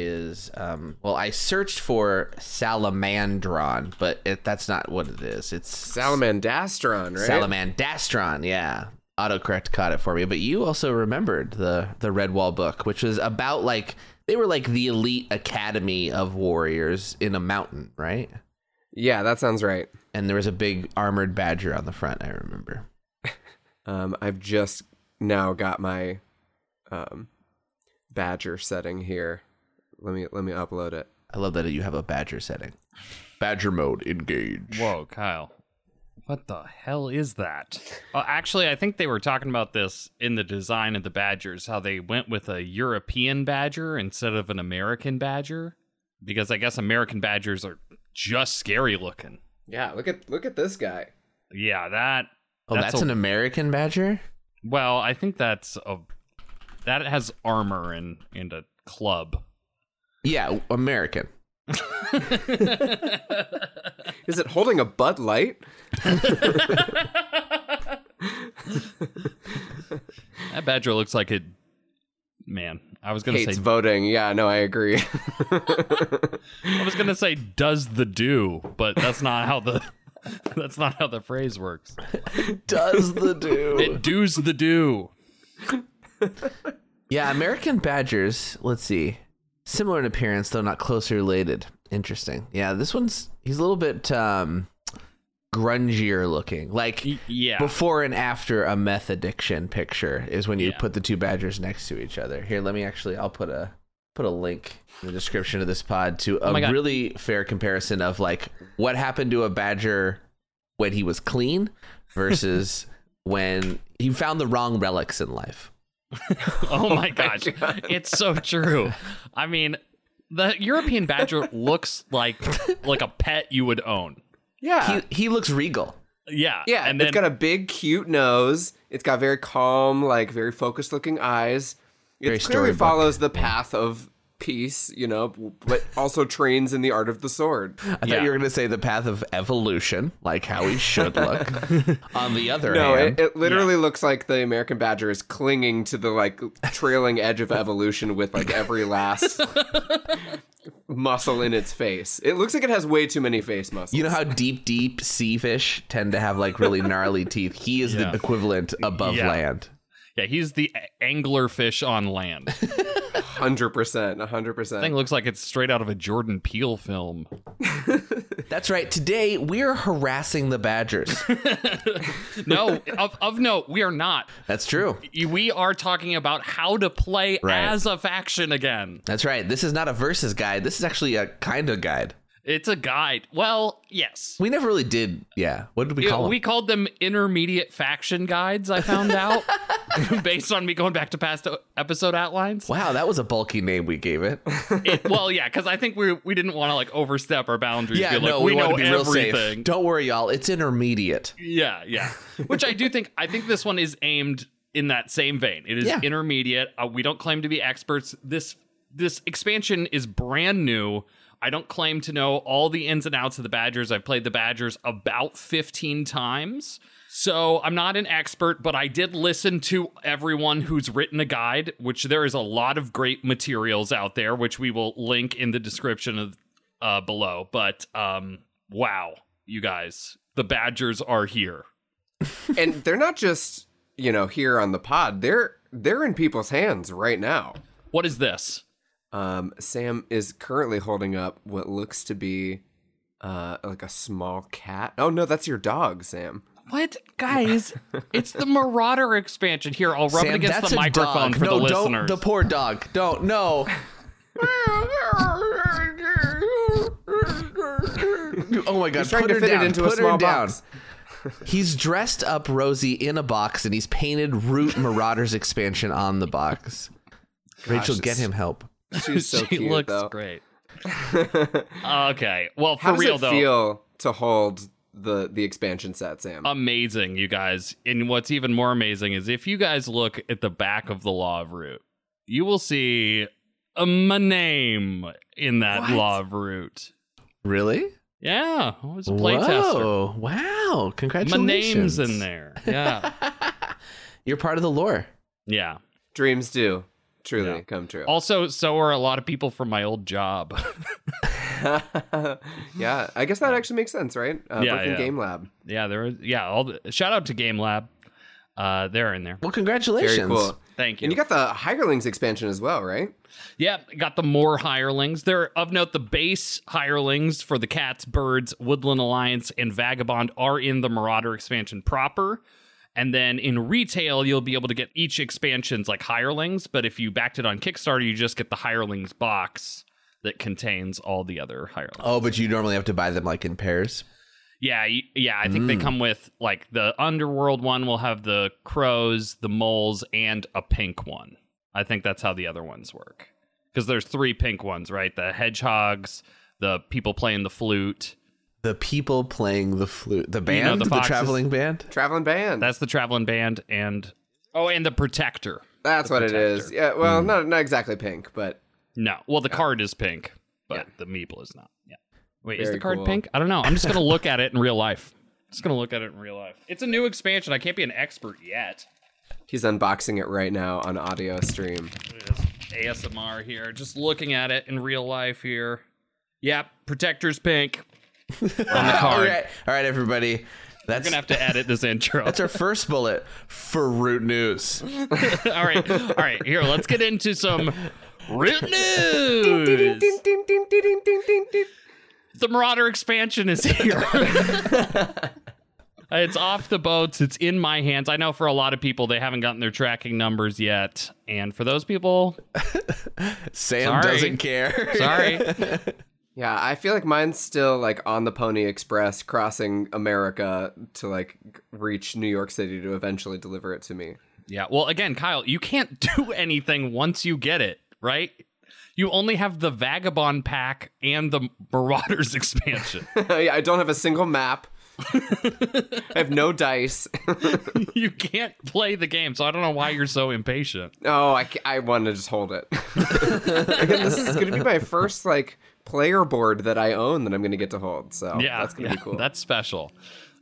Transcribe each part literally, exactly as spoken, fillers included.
is, um, well, I searched for Salamandastron, but it, that's not what it is. It's Salamandastron, right? Salamandastron, yeah. Autocorrect caught it for me. But you also remembered the, the Redwall book, which was about, like, they were like the elite academy of warriors in a mountain, right? Yeah, that sounds right. And there was a big armored badger on the front, I remember. um, I've just now got my um, badger setting here. Let me let me upload it. I love that you have a badger setting. Badger mode, engage. Whoa, Kyle. What the hell is that? Uh, actually, I think they were talking about this in the design of the badgers, how they went with a European badger instead of an American badger, because I guess American badgers are just scary looking. Yeah, look at look at this guy. Yeah, that. Oh, that's, that's a, an American badger? Well, I think that's a that has armor and and a club. Yeah, American. Is it holding a Bud Light? That badger looks like it. Man, I was gonna Hates say voting. Yeah, no, I agree. I was gonna say does the do, but that's not how the that's not how the phrase works. Does the do? It does the do. Yeah, American badgers. Let's see. Similar in appearance, though not closely related. Interesting. Yeah, this one's, he's a little bit um, grungier looking. Like, yeah. Before and after a meth addiction picture is when you yeah. put the two badgers next to each other. Here, let me actually, I'll put a put a link in the description of this pod to a oh really fair comparison of, like, what happened to a badger when he was clean versus when he found the wrong relics in life. oh, my oh my gosh God. It's so true. I mean, the European badger looks like like a pet you would own. Yeah, he, he looks regal. Yeah, yeah, and then, it's got a big cute nose. It's got very calm, like very focused looking eyes. It clearly follows the path of peace, you know, but also trains in the art of the sword. I thought yeah. you were going to say the path of evolution, like how he should look. On the other no, hand, no, it, it literally yeah. looks like the American badger is clinging to the like trailing edge of evolution with like every last muscle in its face. It looks like it has way too many face muscles. You know how deep, deep sea fish tend to have like really gnarly teeth. He is yeah. the equivalent above yeah. land. Yeah, he's the anglerfish on land. one hundred percent, one hundred percent. That thing looks like it's straight out of a Jordan Peele film. That's right. Today, we're harassing the badgers. No, of, of note, we are not. That's true. We are talking about how to play right. as a faction again. That's right. This is not a versus guide. This is actually a kind of guide. It's a guide. Well, yes. We never really did. Yeah. What did we call it, them? We called them intermediate faction guides, I found out, based on me going back to past episode outlines. Wow, that was a bulky name we gave it. it well, yeah, because I think we we didn't want to like overstep our boundaries. Yeah, no, like, we, we know to be everything. Real safe. Don't worry, y'all. It's intermediate. Yeah, yeah. Which I do think, I think this one is aimed in that same vein. It is yeah. intermediate. Uh, we don't claim to be experts. This This expansion is brand new. I don't claim to know all the ins and outs of the badgers. I've played the badgers about fifteen times, so I'm not an expert, but I did listen to everyone who's written a guide, which there is a lot of great materials out there, which we will link in the description of, uh, below. But um, wow, you guys, the badgers are here. And they're not just, you know, here on the pod. They're they're in people's hands right now. What is this? Um, Sam is currently holding up what looks to be uh, like a small cat. Oh, no, that's your dog, Sam. What? Guys, it's the Marauder expansion. Here, I'll rub Sam, it against the microphone dog. for no, the don't, listeners. The poor dog. Don't. No. Oh, my God. He's Put her to down. Into Put a small her down. Box. He's dressed up Rosie in a box, and he's painted Root Marauder's expansion on the box. Gosh, Rachel, get him help. She's so she cute, looks though. Great. Okay, well, for How does real it though, feel to hold the the expansion set, Sam? Amazing, you guys. And what's even more amazing is if you guys look at the back of the Law of Root, you will see a my name in that what? Law of Root. Really? Yeah, I was a playtester. Wow! Congratulations. My name's in there. Yeah, you're part of the lore. Yeah, dreams do. truly yeah. come true. Also, so are a lot of people from my old job. Yeah, I guess that actually makes sense, right? Uh, yeah, yeah. Game Lab. Yeah, there was, yeah. All the, shout out to Game Lab. Uh, they're in there. Well, congratulations. Very cool. Thank you. And you got the Hirelings expansion as well, right? Yeah, got the more Hirelings. They're, of note, the base Hirelings for the Cats, Birds, Woodland Alliance, and Vagabond are in the Marauder expansion proper. And then in retail, you'll be able to get each expansion's like Hirelings. But if you backed it on Kickstarter, you just get the Hirelings box that contains all the other Hirelings. Oh, but you normally have to buy them like in pairs? Yeah, yeah. I think mm. they come with like the Underworld one will have the crows, the moles, and a pink one. I think that's how the other ones work. Because there's three pink ones, right? The hedgehogs, the people playing the flute. The people playing the flute. The band? You know, the, the traveling band? Traveling band. That's the traveling band. And oh, and the protector. That's the what protector. It is. Yeah. Well, mm. not not exactly pink, but. No. Well, the yeah. card is pink, but yeah. the meeple is not. Yeah. Wait, Very is the card cool. pink? I don't know. I'm just going to look at it in real life. I'm just going to look at it in real life. It's a new expansion. I can't be an expert yet. He's unboxing it right now on audio stream. A S M R here. Just looking at it in real life here. Yep. Protector's pink. On the card. All right, all right, everybody. We're gonna have to edit this intro. That's our first bullet for Root News. all right, all right. Here, let's get into some Root News. The Marauder expansion is here. It's off the boats. It's in my hands. I know for a lot of people, they haven't gotten their tracking numbers yet, and for those people, Sam sorry. doesn't care. Sorry. Yeah, I feel like mine's still, like, on the Pony Express crossing America to, like, reach New York City to eventually deliver it to me. Yeah, well, again, Kyle, you can't do anything once you get it, right? You only have the Vagabond pack and the Marauders expansion. Yeah, I don't have a single map. I have no dice. You can't play the game, so I don't know why you're so impatient. Oh, I, I want to just hold it. Again, this is going to be my first, like... player board that I own that I'm going to get to hold. So yeah, that's going to yeah, be cool. That's special.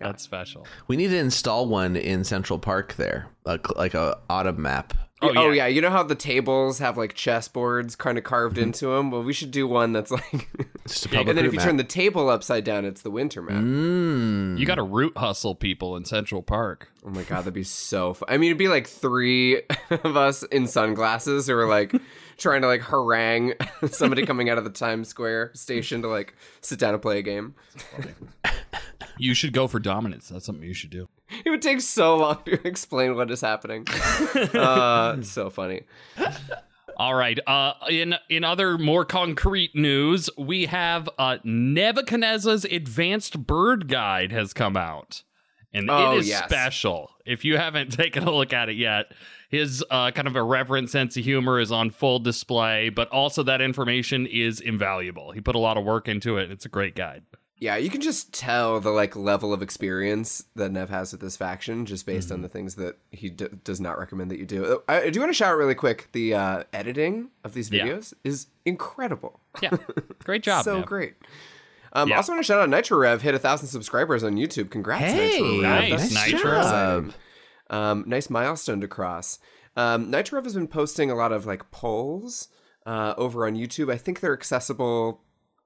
Yeah. That's special. We need to install one in Central Park there, like, like a autumn map. Oh yeah. oh, yeah. You know how the tables have like chessboards kind of carved into them? Well, we should do one that's like... Just a public and then if you map. Turn the table upside down, it's the winter map. Mm. You got to root hustle people in Central Park. Oh my God, that'd be so fun. I mean, it'd be like three of us in sunglasses who are like... trying to like harangue somebody coming out of the Times Square station to like sit down and play a game. You should go for dominance. That's something you should do. It would take so long to explain what is happening. Uh, it's so funny. All right. Uh, in in other more concrete news, we have uh, Nebuchadnezzar's Advanced Bird Guide has come out. And oh, it is yes. special. If you haven't taken a look at it yet, his uh, kind of irreverent sense of humor is on full display, but also that information is invaluable. He put a lot of work into it. It's a great guide. Yeah, you can just tell the like level of experience that Nev has with this faction just based mm-hmm. on the things that he d- does not recommend that you do. I, I do want to shout out really quick. The uh, editing of these videos yeah. is incredible. Yeah, great job. So Nev. Great. Um, yeah. Also want to shout out Nitro Rev hit a thousand subscribers on YouTube. Congrats, hey, Nitro Rev. Nice, nice Nitro Rev. Um, nice milestone to cross. Um, Nitro Rev has been posting a lot of like polls uh, over on YouTube. I think they're accessible,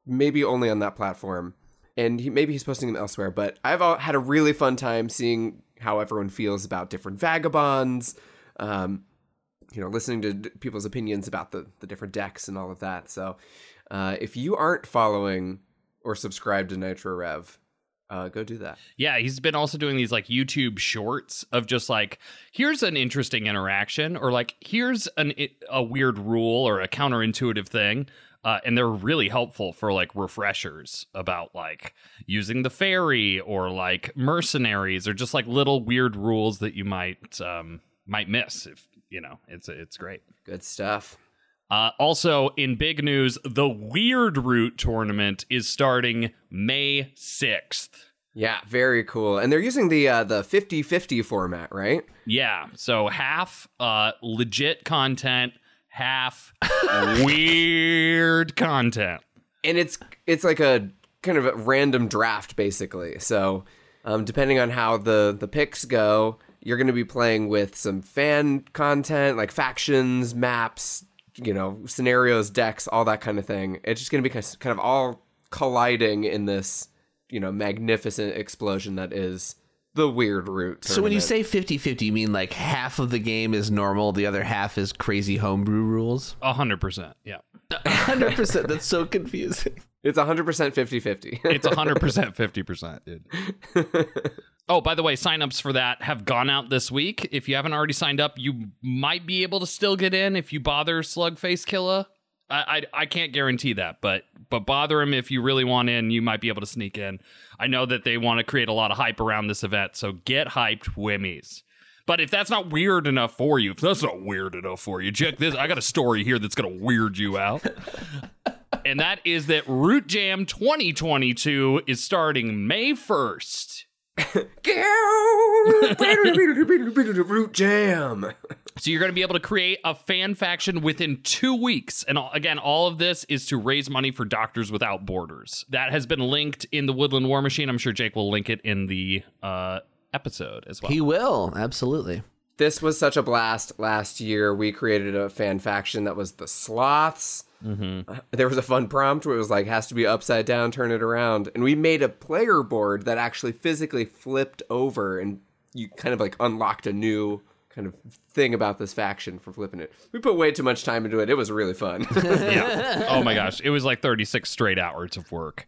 maybe only on that platform, and he, maybe he's posting them elsewhere. But I've all, had a really fun time seeing how everyone feels about different vagabonds. Um, you know, listening to d- people's opinions about the the different decks and all of that. So uh, if you aren't following or subscribe to Nitro Rev, uh, go do that. Yeah, he's been also doing these like YouTube shorts of just like, here's an interesting interaction, or like, here's an a weird rule or a counterintuitive thing. Uh, and they're really helpful for like refreshers about like using the ferry or like mercenaries or just like little weird rules that you might um, might miss. If you know, it's it's great. Good stuff. Uh, also, in big news, the Weird Root tournament is starting May sixth. Yeah, very cool. And they're using the uh, the fifty-fifty format, right? Yeah, so half uh, legit content, half weird content. And it's it's like a kind of a random draft, basically. So um, depending on how the, the picks go... You're going to be playing with some fan content, like factions, maps, you know, scenarios, decks, all that kind of thing. It's just going to be kind of all colliding in this, you know, magnificent explosion that is the Weird Root tournament. So when you say fifty-fifty, you mean like half of the game is normal, the other half is crazy homebrew rules? one hundred percent, yeah. one hundred percent, that's so confusing. It's one hundred percent fifty-fifty. It's one hundred percent fifty percent, dude. Oh, by the way, signups for that have gone out this week. If you haven't already signed up, you might be able to still get in if you bother Slugface Killer. I, I I can't guarantee that, but but bother him if you really want in. You might be able to sneak in. I know that they want to create a lot of hype around this event, so get hyped, wimmies. But if that's not weird enough for you, if that's not weird enough for you, check this. I got a story here that's going to weird you out. And that is that Root Jam twenty twenty-two is starting May first. Root Jam. So you're going to be able to create a fan faction within two weeks. And again, all of this is to raise money for Doctors Without Borders. That has been linked in the Woodland War Machine. I'm sure Jake will link it in the uh, episode as well. He will. Absolutely. This was such a blast. Last year, we created a fan faction that was the Sloths. Mm-hmm. Uh, there was a fun prompt where it was like, has to be upside down, turn it around. And we made a player board that actually physically flipped over, and you kind of like unlocked a new kind of thing about this faction for flipping it. We put way too much time into it. It was really fun. Yeah. Oh my gosh. It was like thirty-six straight hours of work.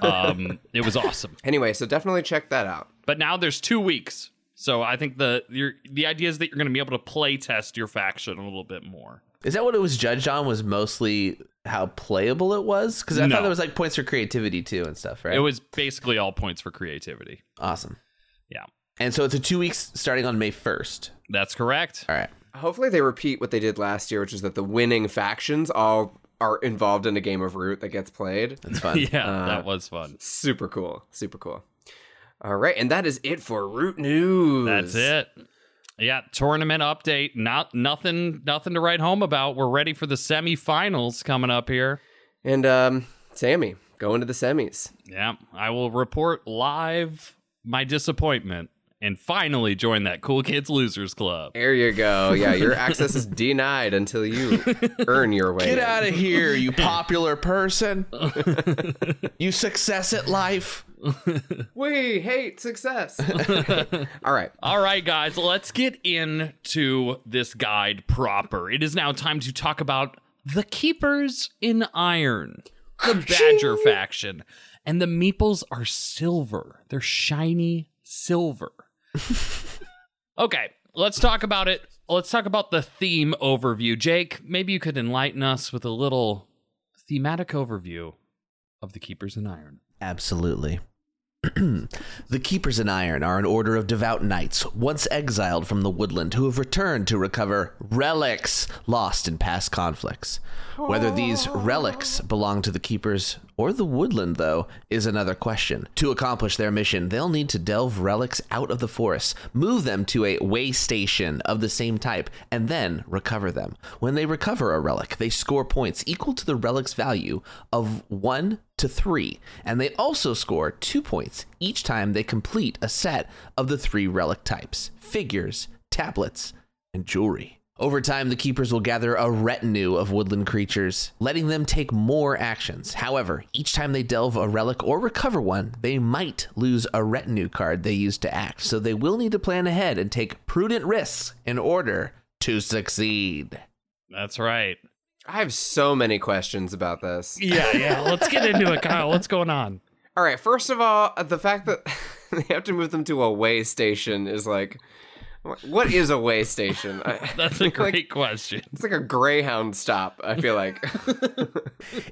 Um, it was awesome. Anyway, so definitely check that out. But now there's two weeks. So I think the your, the idea is that you're going to be able to play test your faction a little bit more. Is that what it was judged on, was mostly how playable it was? Because I no. thought there was like points for creativity too and stuff, right? It was basically all points for creativity. Awesome. Yeah. And so it's a two weeks starting on May first. That's correct. All right. Hopefully they repeat what they did last year, which is that the winning factions all are involved in a game of Root that gets played. That's fun. Yeah, uh, that was fun. Super cool. Super cool. All right. And that is it for Root News. That's it. Yeah, tournament update. Not nothing, nothing to write home about. We're ready for the semifinals coming up here. And um, Sammy, going to the semis. Yeah, I will report live my disappointment and finally join that Cool Kids Losers Club. There you go. Yeah, your access is denied until you earn your way. Get in. Out of here, you popular person. You success at life. We hate success. All right. All right, guys, let's get into this guide proper. It is now time to talk about the Keepers in Iron, the Badger faction. And the meeples are silver. They're shiny silver. Okay, let's talk about it. Let's talk about the theme overview. Jake, maybe you could enlighten us with a little thematic overview of the Keepers in Iron. Absolutely. The Keepers in Iron are an order of devout knights, once exiled from the woodland, who have returned to recover relics lost in past conflicts. Whether these relics belong to the Keepers or the woodland, though, is another question. To accomplish their mission, they'll need to delve relics out of the forest, move them to a way station of the same type, and then recover them. When they recover a relic, they score points equal to the relic's value of one to three, and they also score two points each time they complete a set of the three relic types: figures, tablets, and jewelry. Over time, the Keepers will gather a retinue of woodland creatures, letting them take more actions. However, each time they delve a relic or recover one, they might lose a retinue card they used to act, so they will need to plan ahead and take prudent risks in order to succeed. That's right. I have so many questions about this. Yeah, yeah. Let's get into it, Kyle. What's going on? All right. First of all, the fact that they have to move them to a way station is like, what is a way station? That's a great like, question. It's like a Greyhound stop, I feel like.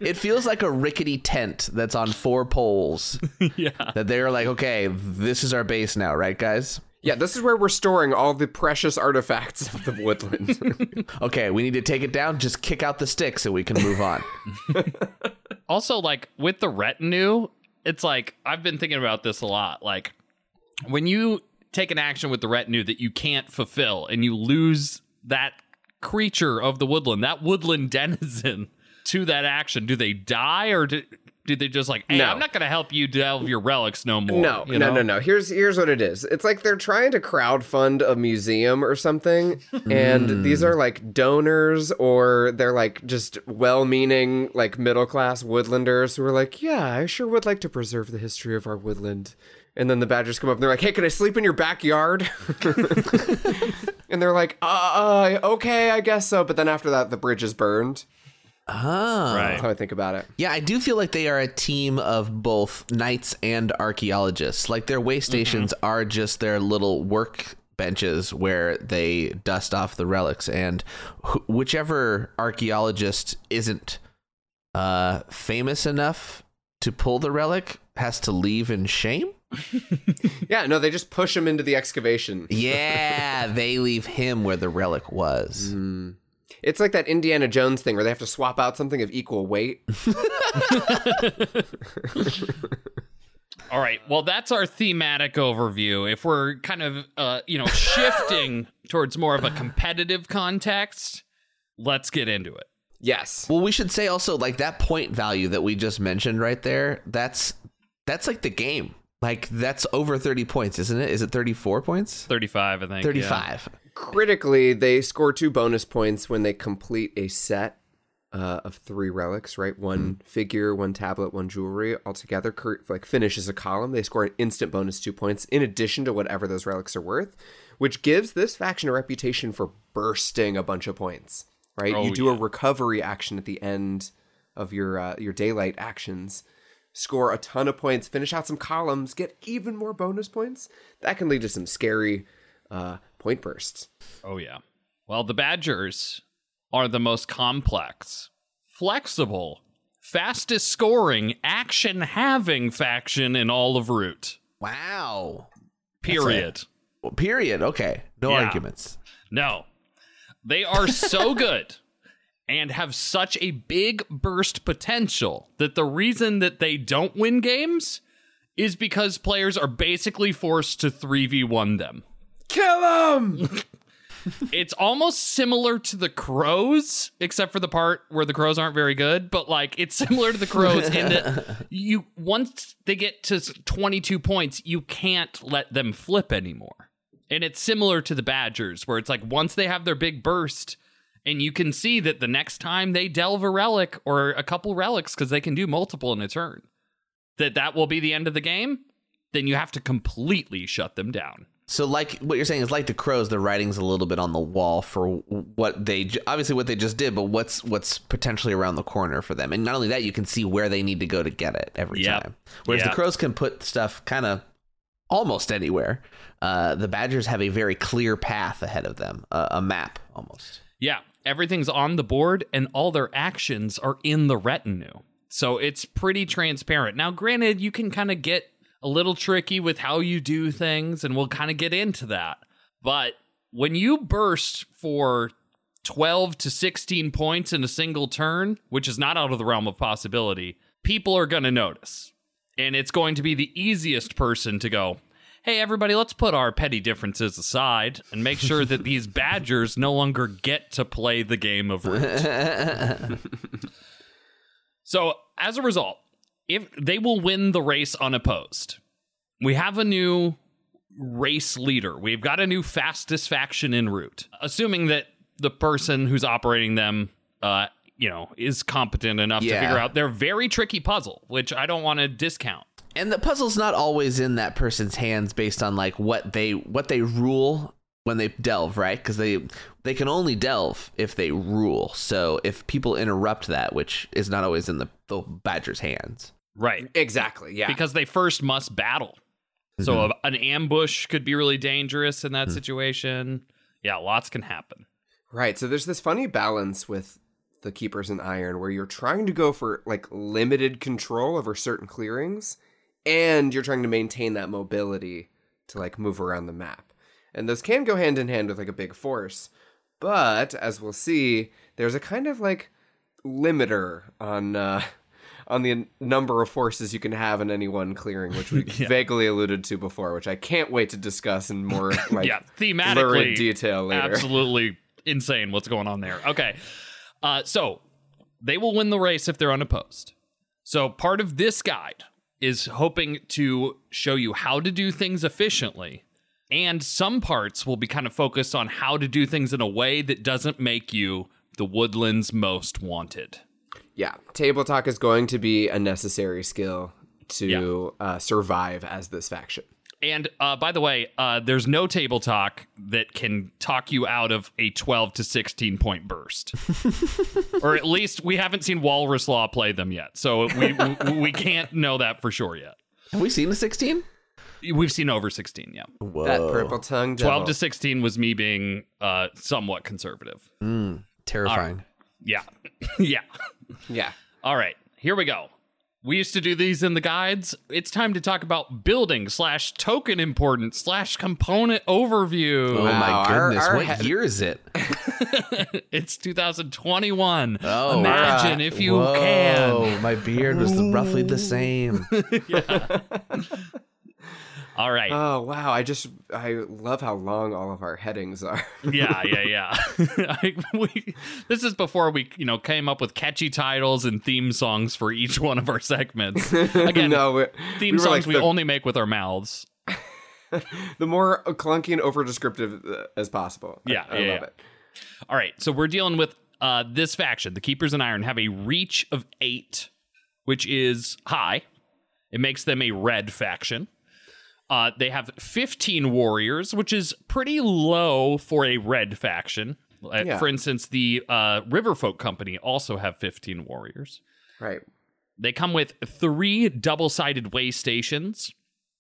It feels like a rickety tent that's on four poles. Yeah. That they're like, okay, this is our base now, right, guys? Yeah, this is where we're storing all the precious artifacts of the woodland. Okay, we need to take it down, just kick out the sticks so we can move on. Also, like, with the retinue, it's like, I've been thinking about this a lot. Like, when you take an action with the retinue that you can't fulfill and you lose that creature of the woodland, that woodland denizen to that action, do they die or do... Did they just like, hey, no. I'm not going to help you delve your relics no more? No, you know? no, no, no. Here's here's what it is. It's like they're trying to crowdfund a museum or something. And these are like donors, or they're like just well-meaning, like middle-class woodlanders who are like, yeah, I sure would like to preserve the history of our woodland. And then the badgers come up and they're like, hey, can I sleep in your backyard? And they're like, uh, uh, okay, I guess so. But then after that, the bridge is burned. Oh. Right. That's how I think about it. Yeah, I do feel like they are a team of both knights and archaeologists. Like their way stations mm-hmm. are just their little work benches where they dust off the relics. And wh- whichever archaeologist isn't uh, famous enough to pull the relic has to leave in shame. Yeah, no, they just push him into the excavation. Yeah, they leave him where the relic was. Mm. It's like that Indiana Jones thing where they have to swap out something of equal weight. All right. Well, that's our thematic overview. If we're kind of, uh, you know, shifting towards more of a competitive context, let's get into it. Yes. Well, we should say also, like, that point value that we just mentioned right there, that's that's like the game. Like, that's over thirty points, isn't it? Is it thirty-four points? thirty-five, I think. thirty-five. Yeah. Critically, they score two bonus points when they complete a set uh, of three relics, right? One mm. figure, one tablet, one jewelry, all together. Cur- like finishes a column. They score an instant bonus two points in addition to whatever those relics are worth, which gives this faction a reputation for bursting a bunch of points, right? Oh, you do yeah. a recovery action at the end of your uh, your daylight actions. Score a ton of points, finish out some columns, get even more bonus points. That can lead to some scary uh, point bursts. Oh, yeah. Well, the Badgers are the most complex, flexible, fastest scoring, action having faction in all of Root. Wow. Period. Well, period. Okay. No yeah. arguments. No. They are so good. And have such a big burst potential that the reason that they don't win games is because players are basically forced to three v one them. Kill them! It's almost similar to the Crows, except for the part where the Crows aren't very good. But like, it's similar to the Crows in that you once they get to twenty-two points, you can't let them flip anymore. And it's similar to the Badgers, where it's like once they have their big burst. And you can see that the next time they delve a relic or a couple relics, because they can do multiple in a turn, that that will be the end of the game. Then you have to completely shut them down. So like what you're saying is like the Crows, the writing's a little bit on the wall for what they obviously what they just did, but what's what's potentially around the corner for them. And not only that, you can see where they need to go to get it every yep. time. Whereas yep. the Crows can put stuff kind of almost anywhere. Uh, the Badgers have a very clear path ahead of them, uh, a map almost. Yeah, everything's on the board and all their actions are in the retinue. So it's pretty transparent. Now, granted, you can kind of get a little tricky with how you do things, and we'll kind of get into that. But when you burst for twelve to sixteen points in a single turn, which is not out of the realm of possibility, people are going to notice. And it's going to be the easiest person to go, hey, everybody, let's put our petty differences aside and make sure that these Badgers no longer get to play the game of Root. So, as a result, if they will win the race unopposed. We have a new race leader. We've got a new fastest faction in Root, assuming that the person who's operating them uh, you know, is competent enough yeah. to figure out their very tricky puzzle, which I don't want to discount. And the puzzle's not always in that person's hands based on like what they what they rule when they delve, right? Because they they can only delve if they rule. So if people interrupt that, which is not always in the, the Badger's hands. Right. Exactly. Yeah. Because they first must battle. Mm-hmm. So a, an ambush could be really dangerous in that mm-hmm. situation. Yeah, lots can happen. Right. So there's this funny balance with the Keepers in Iron where you're trying to go for like limited control over certain clearings. And you're trying to maintain that mobility to, like, move around the map. And those can go hand in hand with, like, a big force. But, as we'll see, there's a kind of, like, limiter on uh, on the number of forces you can have in any one clearing, which we yeah. vaguely alluded to before, which I can't wait to discuss in more, like, yeah, thematically, lurid detail later. Absolutely insane what's going on there. Okay. Uh, so, they will win the race if they're unopposed. So part of this guide is hoping to show you how to do things efficiently. And some parts will be kind of focused on how to do things in a way that doesn't make you the Woodland's most wanted. Yeah, table talk is going to be a necessary skill to yeah. uh, survive as this faction. And uh, by the way, uh, there's no table talk that can talk you out of a twelve to sixteen point burst. Or at least we haven't seen Walrus Law play them yet. So we we, we can't know that for sure yet. Have we seen the sixteen? We've seen over sixteen, yeah. Whoa. That purple tongue devil. twelve to sixteen was me being uh, somewhat conservative. Mm, terrifying. Right. Yeah. yeah. Yeah. All right. Here we go. We used to do these in the guides. It's time to talk about building slash token importance slash component overview. Oh, wow. my goodness. Our, our what head- year is it? It's two thousand twenty-one. Oh, Imagine wow. if you Whoa. can. Oh, my beard was Ooh. roughly the same. yeah. All right. Oh, wow. I just, I love how long all of our headings are. yeah, yeah, yeah. I, we, this is before we, you know, came up with catchy titles and theme songs for each one of our segments. Again, no, theme we songs like the, we only make with our mouths. The more clunky and over-descriptive as possible. Yeah, I, I yeah, love yeah. it. All right. So we're dealing with uh, this faction. The Keepers in Iron have a reach of eight, which is high. It makes them a red faction. Uh, they have fifteen warriors, which is pretty low for a red faction. Uh, yeah. For instance, the uh, Riverfolk Company also have fifteen warriors. Right. They come with three double-sided way stations.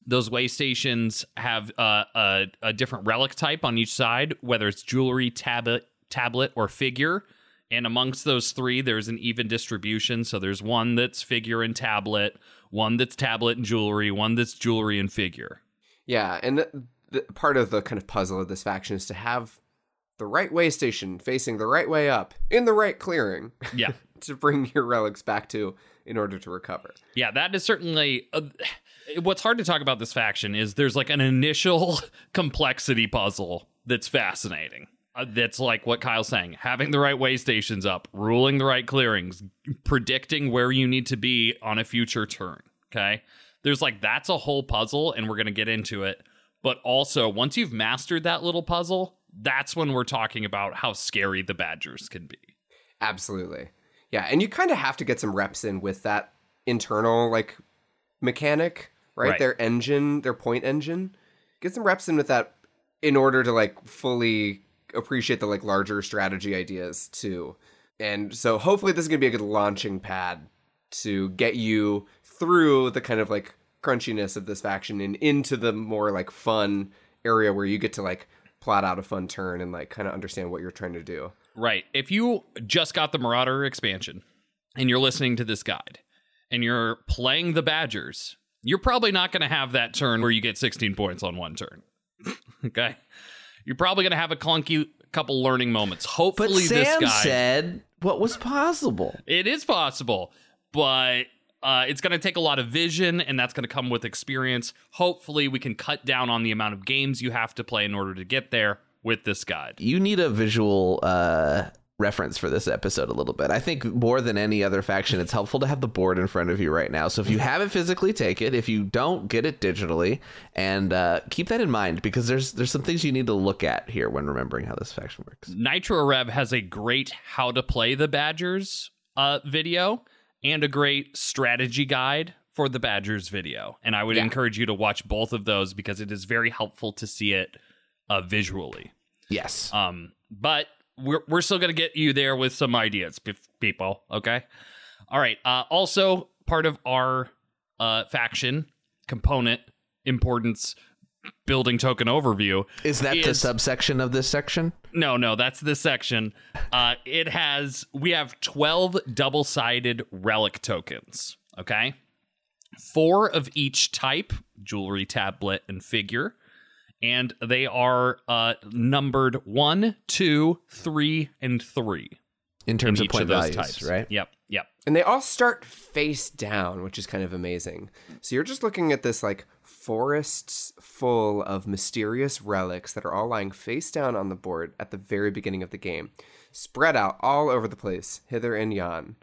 Those way stations have uh, a, a different relic type on each side, whether it's jewelry, tablet, tablet, or figure. And amongst those three, there's an even distribution. So there's one that's figure and tablet, one that's tablet and jewelry, one that's jewelry and figure. Yeah, and the, the, part of the kind of puzzle of this faction is to have the right way station facing the right way up in the right clearing. Yeah. To bring your relics back to in order to recover. Yeah, that is certainly... Uh, what's hard to talk about this faction is there's like an initial complexity puzzle that's fascinating. Uh, that's like what Kyle's saying, having the right way stations up, ruling the right clearings, predicting where you need to be on a future turn, okay? There's like, that's a whole puzzle, and we're going to get into it. But also, once you've mastered that little puzzle, that's when we're talking about how scary the Badgers can be. Absolutely. Yeah, and you kind of have to get some reps in with that internal, like, mechanic, right? Right. Their engine, their point engine. Get some reps in with that in order to, like, fully... appreciate the like larger strategy ideas too. And so hopefully this is going to be a good launching pad to get you through the kind of like crunchiness of this faction and into the more like fun area where you get to like plot out a fun turn and like kind of understand what you're trying to do. Right. If you just got the Marauder expansion and you're listening to this guide and you're playing the Badgers, you're probably not going to have that turn where you get sixteen points on one turn. Okay. You're probably going to have a clunky couple learning moments. Hopefully but Sam this guy said what was possible. It is possible, but uh, it's going to take a lot of vision, and that's going to come with experience. Hopefully we can cut down on the amount of games you have to play in order to get there with this guide. You need a visual uh, reference for this episode a little bit. I think more than any other faction, it's helpful to have the board in front of you right now. So if you have it physically, take it. If you don't, get it digitally, and uh, keep that in mind because there's there's some things you need to look at here when remembering how this faction works. Nitro Rev has a great how to play the Badgers uh, video and a great strategy guide for the Badgers video. And I would yeah. encourage you to watch both of those because it is very helpful to see it uh, visually. Yes. Um, but We're we're still going to get you there with some ideas, people. Okay. All right. Uh, also, part of our uh, faction component importance building token overview. Is that is, the subsection of this section? No, no, that's this section. Uh, it has we have twelve double sided relic tokens. Okay. Four of each type, jewelry, tablet and figure. And they are uh, numbered one, two, three, and three. In terms in of point of those values, types. Right? Yep, yep. And they all start face down, which is kind of amazing. So you're just looking at this like forests full of mysterious relics that are all lying face down on the board at the very beginning of the game, spread out all over the place, hither and yon.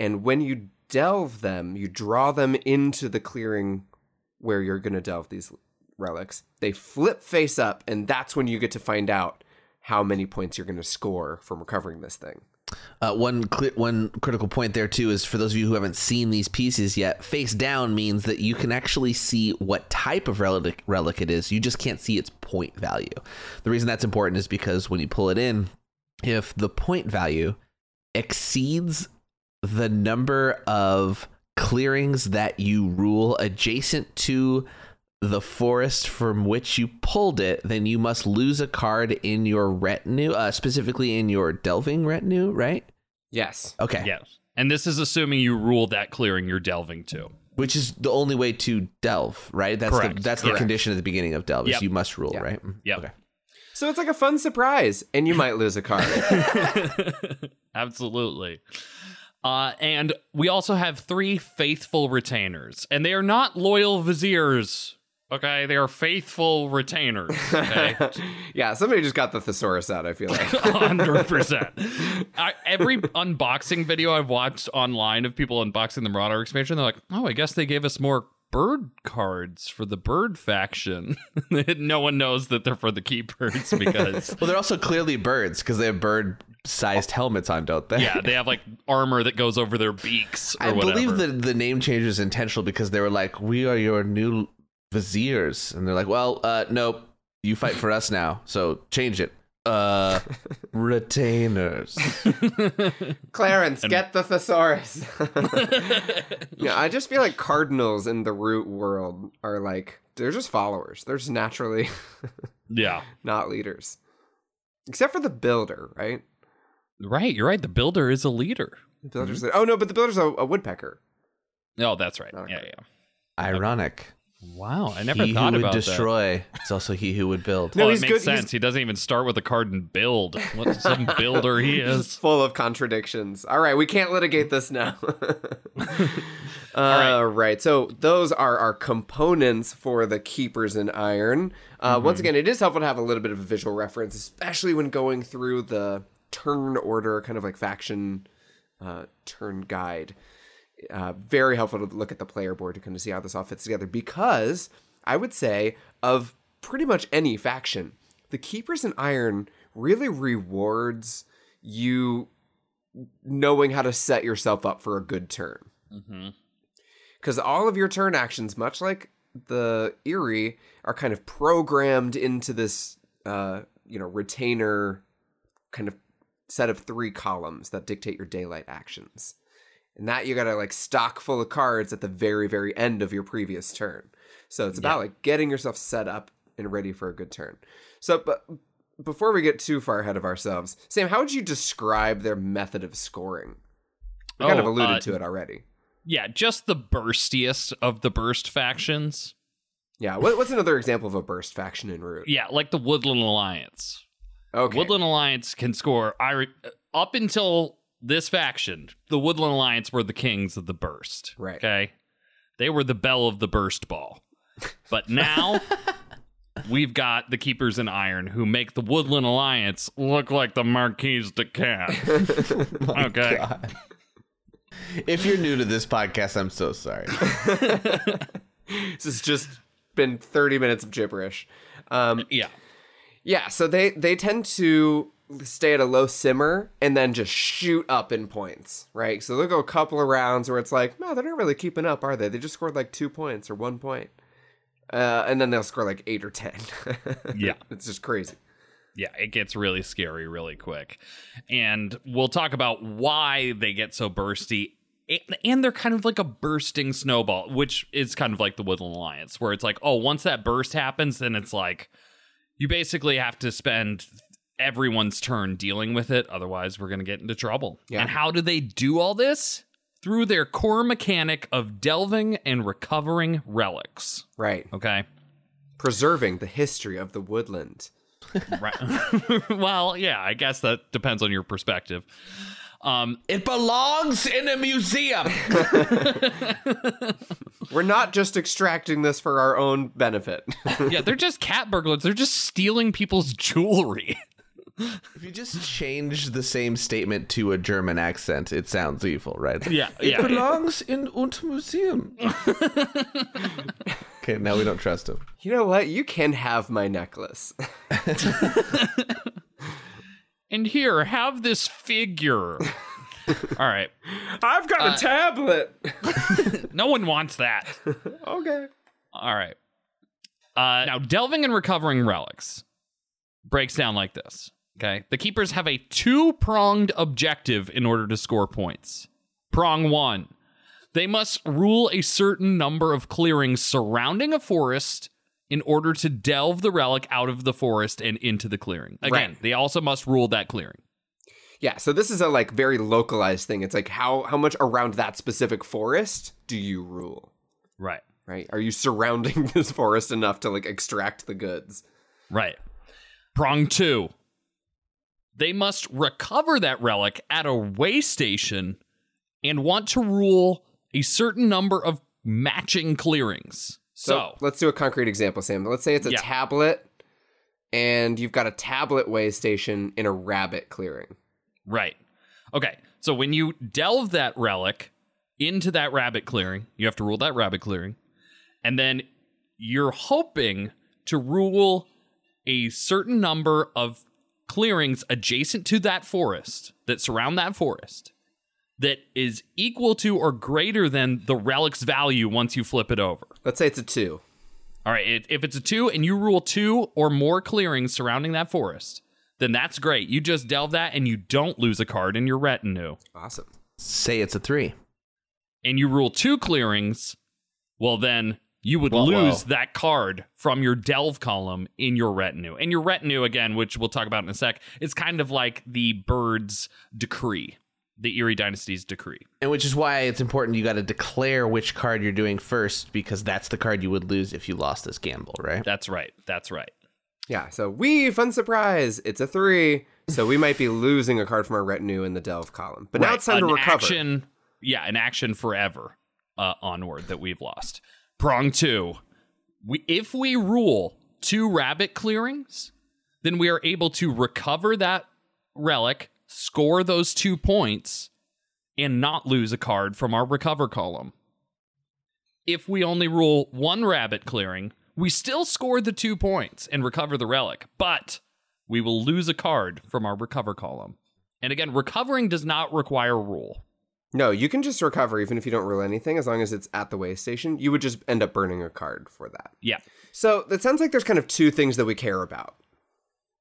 And when you delve them, you draw them into the clearing where you're going to delve these relics. They flip face up, and that's when you get to find out how many points you're going to score from recovering this thing. Uh, one cl- one critical point there, too, is for those of you who haven't seen these pieces yet, face down means that you can actually see what type of relic, relic it is. You just can't see its point value. The reason that's important is because when you pull it in, if the point value exceeds the number of clearings that you rule adjacent to the forest from which you pulled it, then you must lose a card in your retinue, uh, specifically in your delving retinue, right? Yes. Okay. Yes. And this is assuming you rule that clearing you're delving to, which is the only way to delve, right? That's Correct. The, that's Correct. The condition at the beginning of delve. Yep. Is you must rule, yep. right? Yeah. Okay. So it's like a fun surprise, and you might lose a card. Absolutely. Uh, and we also have three faithful retainers, and they are not loyal viziers. Okay, they are faithful retainers. Okay? Yeah, somebody just got the thesaurus out, I feel like. one hundred percent. I, every unboxing video I've watched online of people unboxing the Marauder expansion, they're like, oh, I guess they gave us more bird cards for the bird faction. No one knows that they're for the keepers because... Well, they're also clearly birds because they have bird... sized helmets on, don't they? Yeah, they have like armor that goes over their beaks or I whatever. I believe that the name change is intentional because they were like, we are your new viziers. And they're like, well, uh, nope, you fight for us now. So change it. Uh, retainers. Clarence, and- get the thesaurus. Yeah, I just feel like cardinals in the root world are like, they're just followers. They're just naturally yeah, not leaders. Except for the builder, right? Right, you're right. The builder is a leader. The builder's mm-hmm. a, oh no, but the builder's a, a woodpecker. Oh, that's right. Not yeah, yeah. Ironic. Wow, I never he thought who would about destroy. That. Destroy. It's also he who would build. No, well, it makes good. sense. He's... He doesn't even start with a card and build. What some builder he is. He's full of contradictions. All right, we can't litigate this now. uh, All right. right. So those are our components for the Keepers in Iron. Uh, mm-hmm. Once again, it is helpful to have a little bit of a visual reference, especially when going through the turn order, kind of like faction uh, turn guide. Uh, very helpful to look at the player board to kind of see how this all fits together, because I would say of pretty much any faction, the Keepers in Iron really rewards you knowing how to set yourself up for a good turn. Because mm-hmm. all of your turn actions, much like the Eerie, are kind of programmed into this, uh, you know, retainer kind of set of three columns that dictate your daylight actions. And that you got to like stock full of cards at the very, very end of your previous turn. So it's about yeah. like getting yourself set up and ready for a good turn. So but before we get too far ahead of ourselves, Sam, how would you describe their method of scoring? We oh, kind of alluded uh, to it already. Yeah, just the burstiest of the burst factions. Yeah, what, what's another example of a burst faction in Root? Yeah, like the Woodland Alliance. Okay. Woodland Alliance can score up until... This faction, the Woodland Alliance, were the kings of the burst. Right. Okay. They were the belle of the burst ball. But now we've got the Keepers in Iron who make the Woodland Alliance look like the Marquis the Cat. Oh okay. God. If you're new to this podcast, I'm so sorry. This has just been thirty minutes of gibberish. Um, yeah. Yeah. So they, they tend to stay at a low simmer and then just shoot up in points, right? So they'll go a couple of rounds where it's like, no, they're not really keeping up, are they? They just scored like two points or one point. Uh, and then they'll score like eight or ten. Yeah. It's just crazy. Yeah, it gets really scary really quick. And we'll talk about why they get so bursty. And they're kind of like a bursting snowball, which is kind of like the Woodland Alliance, where it's like, oh, once that burst happens, then it's like, you basically have to spend... everyone's turn dealing with it, otherwise we're going to get into trouble. Yeah. And how do they do all this? Through their core mechanic of delving and recovering relics. Right. Okay. Preserving the history of the woodland. Right. Well, yeah, I guess that depends on your perspective. Um, it belongs in a museum. We're not just extracting this for our own benefit. Yeah, they're just cat burglars. They're just stealing people's jewelry. If you just change the same statement to a German accent, it sounds evil, right? Yeah. It yeah, belongs yeah. in Unt Museum. Okay, now we don't trust him. You know what? You can have my necklace. And here, have this figure. All right. I've got uh, a tablet. No one wants that. Okay. All right. Uh, now, delving and recovering relics breaks down like this. Okay. The keepers have a two-pronged objective in order to score points. Prong one, they must rule a certain number of clearings surrounding a forest in order to delve the relic out of the forest and into the clearing. Again, right. They also must rule that clearing. Yeah, so this is a like very localized thing. It's like how how much around that specific forest do you rule? Right. Right? Are you surrounding this forest enough to like extract the goods? Right. Prong two. They must recover that relic at a way station and want to rule a certain number of matching clearings. So, so let's do a concrete example, Sam. Let's say it's a yeah. tablet and you've got a tablet way station in a rabbit clearing. Right. Okay. So when you delve that relic into that rabbit clearing, you have to rule that rabbit clearing. And then you're hoping to rule a certain number of clearings adjacent to that forest that surround that forest that is equal to or greater than the relic's value once you flip it over. Let's say it's a two. All right. It, if it's a two and you rule two or more clearings surrounding that forest, then that's great. You just delve that and you don't lose a card in your retinue. Awesome. Say it's a three. And you rule two clearings, well then you would whoa, lose whoa. that card from your delve column in your retinue. And your retinue, again, which we'll talk about in a sec, is kind of like the bird's decree, the Eerie Dynasty's decree. And which is why it's important you got to declare which card you're doing first, because that's the card you would lose if you lost this gamble, right? That's right. That's right. Yeah, so we, fun surprise, it's a three. So we might be losing a card from our retinue in the delve column. But right. now it's time an to recover. Action, yeah, an action forever uh, onward that we've lost. Prong two, we, if we rule two rabbit clearings, then we are able to recover that relic, score those two points, and not lose a card from our recover column. If we only rule one rabbit clearing, we still score the two points and recover the relic, but we will lose a card from our recover column. And again, recovering does not require a rule. No, you can just recover even if you don't rule anything, as long as it's at the way station. You would just end up burning a card for that. Yeah. So that sounds like there's kind of two things that we care about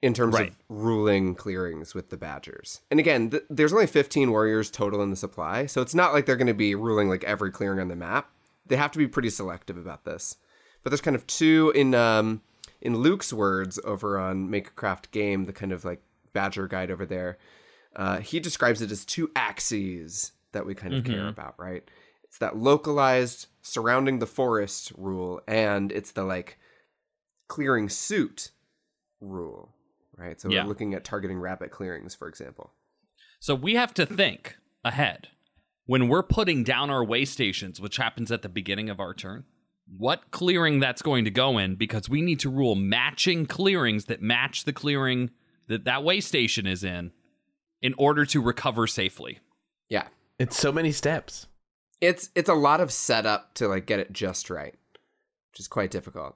in terms right. of ruling clearings with the Badgers. And again, th- there's only fifteen warriors total in the supply, so it's not like they're going to be ruling like every clearing on the map. They have to be pretty selective about this. But there's kind of two, in um, in Luke's words over on Makecraft Game, the kind of like Badger guide over there, uh, he describes it as two axes that we kind of mm-hmm. care about, right? It's that localized surrounding the forest rule, and it's the like clearing suit rule, right? So yeah. we're looking at targeting rabbit clearings, for example. So we have to think ahead. When we're putting down our way stations, which happens at the beginning of our turn, what clearing that's going to go in, because we need to rule matching clearings that match the clearing that that way station is in in order to recover safely. Yeah. It's so many steps. It's it's a lot of setup to like get it just right, which is quite difficult.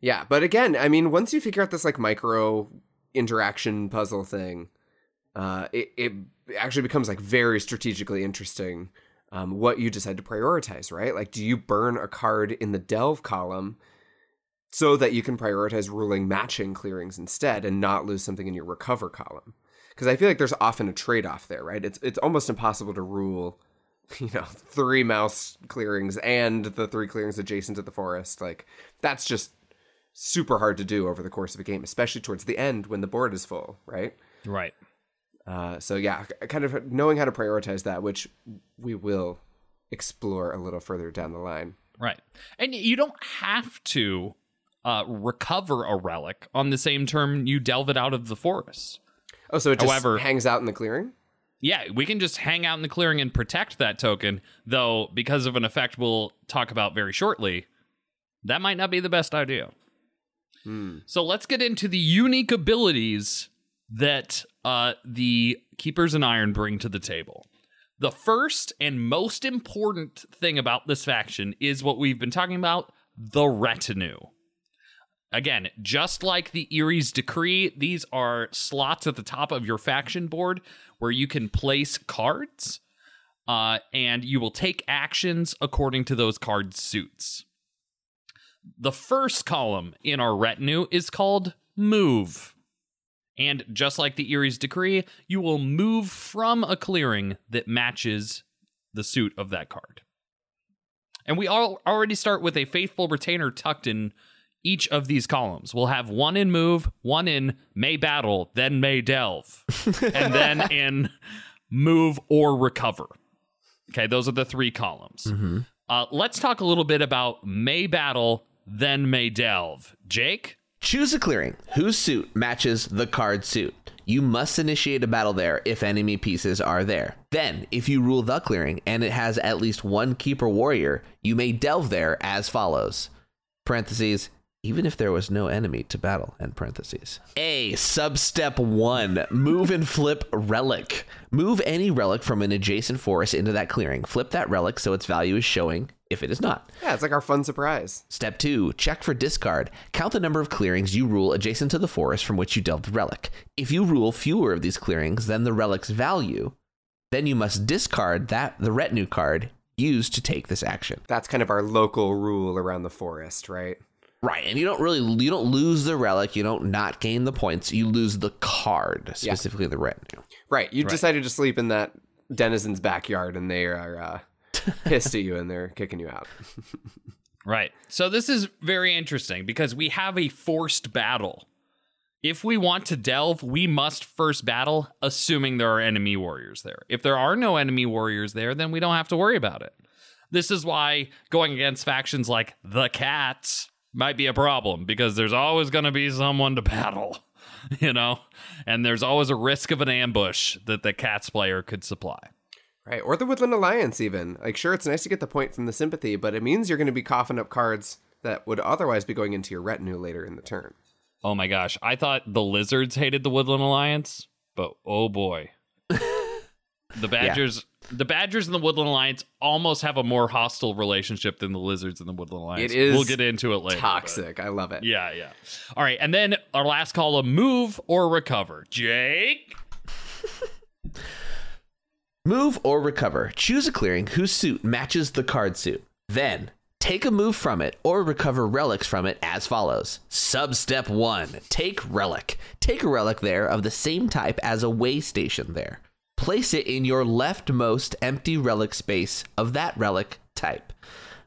Yeah. But again, I mean, once you figure out this like micro interaction puzzle thing, uh, it, it actually becomes like very strategically interesting. Um, what you decide to prioritize, right? Like, do you burn a card in the delve column so that you can prioritize ruling matching clearings instead and not lose something in your recover column? Because I feel like there's often a trade-off there, right? It's it's almost impossible to rule, you know, three mouse clearings and the three clearings adjacent to the forest. Like, that's just super hard to do over the course of a game, especially towards the end when the board is full, right? Right. Uh, so, yeah, kind of knowing how to prioritize that, which we will explore a little further down the line. Right. And you don't have to uh, recover a relic on the same term you delve it out of the forest. Oh, so it just However, hangs out in the clearing? Yeah, we can just hang out in the clearing and protect that token, though because of an effect we'll talk about very shortly, that might not be the best idea. Hmm. So let's get into the unique abilities that uh, the Keepers in Iron bring to the table. The first and most important thing about this faction is what we've been talking about, the retinue. Again, just like the Erie's Decree, these are slots at the top of your faction board where you can place cards, uh, and you will take actions according to those card suits. The first column in our retinue is called Move. And just like the Erie's Decree, you will move from a clearing that matches the suit of that card. And we all already start with a faithful retainer tucked in each of these columns. We'll have one in Move, one in May Battle, then May Delve, and then in Move or Recover. Okay, those are the three columns. Mm-hmm. Uh, let's talk a little bit about May Battle, then May Delve. Jake? Choose a clearing whose suit matches the card suit. You must initiate a battle there if enemy pieces are there. Then, if you rule the clearing and it has at least one keeper warrior, you may delve there as follows. Parentheses, even if there was no enemy to battle, end parentheses. A, substep one, move and flip relic. Move any relic from an adjacent forest into that clearing. Flip that relic so its value is showing if it is not. Yeah, it's like our fun surprise. Step two, check for discard. Count the number of clearings you rule adjacent to the forest from which you delved the relic. If you rule fewer of these clearings than the relic's value, then you must discard that the retinue card used to take this action. That's kind of our local rule around the forest, right? Right, and you don't really, you don't lose the relic, you don't not gain the points, you lose the card, specifically yeah. the retinue. Right, you right. decided to sleep in that denizen's backyard and they are... Uh... pissed at you and they're kicking you out. Right. So this is very interesting because we have a forced battle. If we want to delve, we must first battle, assuming there are enemy warriors there. If there are no enemy warriors there, then we don't have to worry about it. This is why going against factions like the Cats might be a problem, because there's always going to be someone to battle, you know, and there's always a risk of an ambush that the Cats player could supply. Right, or the Woodland Alliance even. Like, sure, it's nice to get the point from the sympathy, but it means you're going to be coughing up cards that would otherwise be going into your retinue later in the turn. Oh my gosh, I thought the Lizards hated the Woodland Alliance, but oh boy. The Badgers yeah. the Badgers and the Woodland Alliance almost have a more hostile relationship than the Lizards and the Woodland Alliance. It is we'll get into it later. Toxic, but... I love it. Yeah, yeah. All right, and then our last column, Move or Recover. Jake? Move or recover. Choose a clearing whose suit matches the card suit. Then, take a move from it or recover relics from it as follows. Substep one, take relic. Take a relic there of the same type as a way station there. Place it in your leftmost empty relic space of that relic type.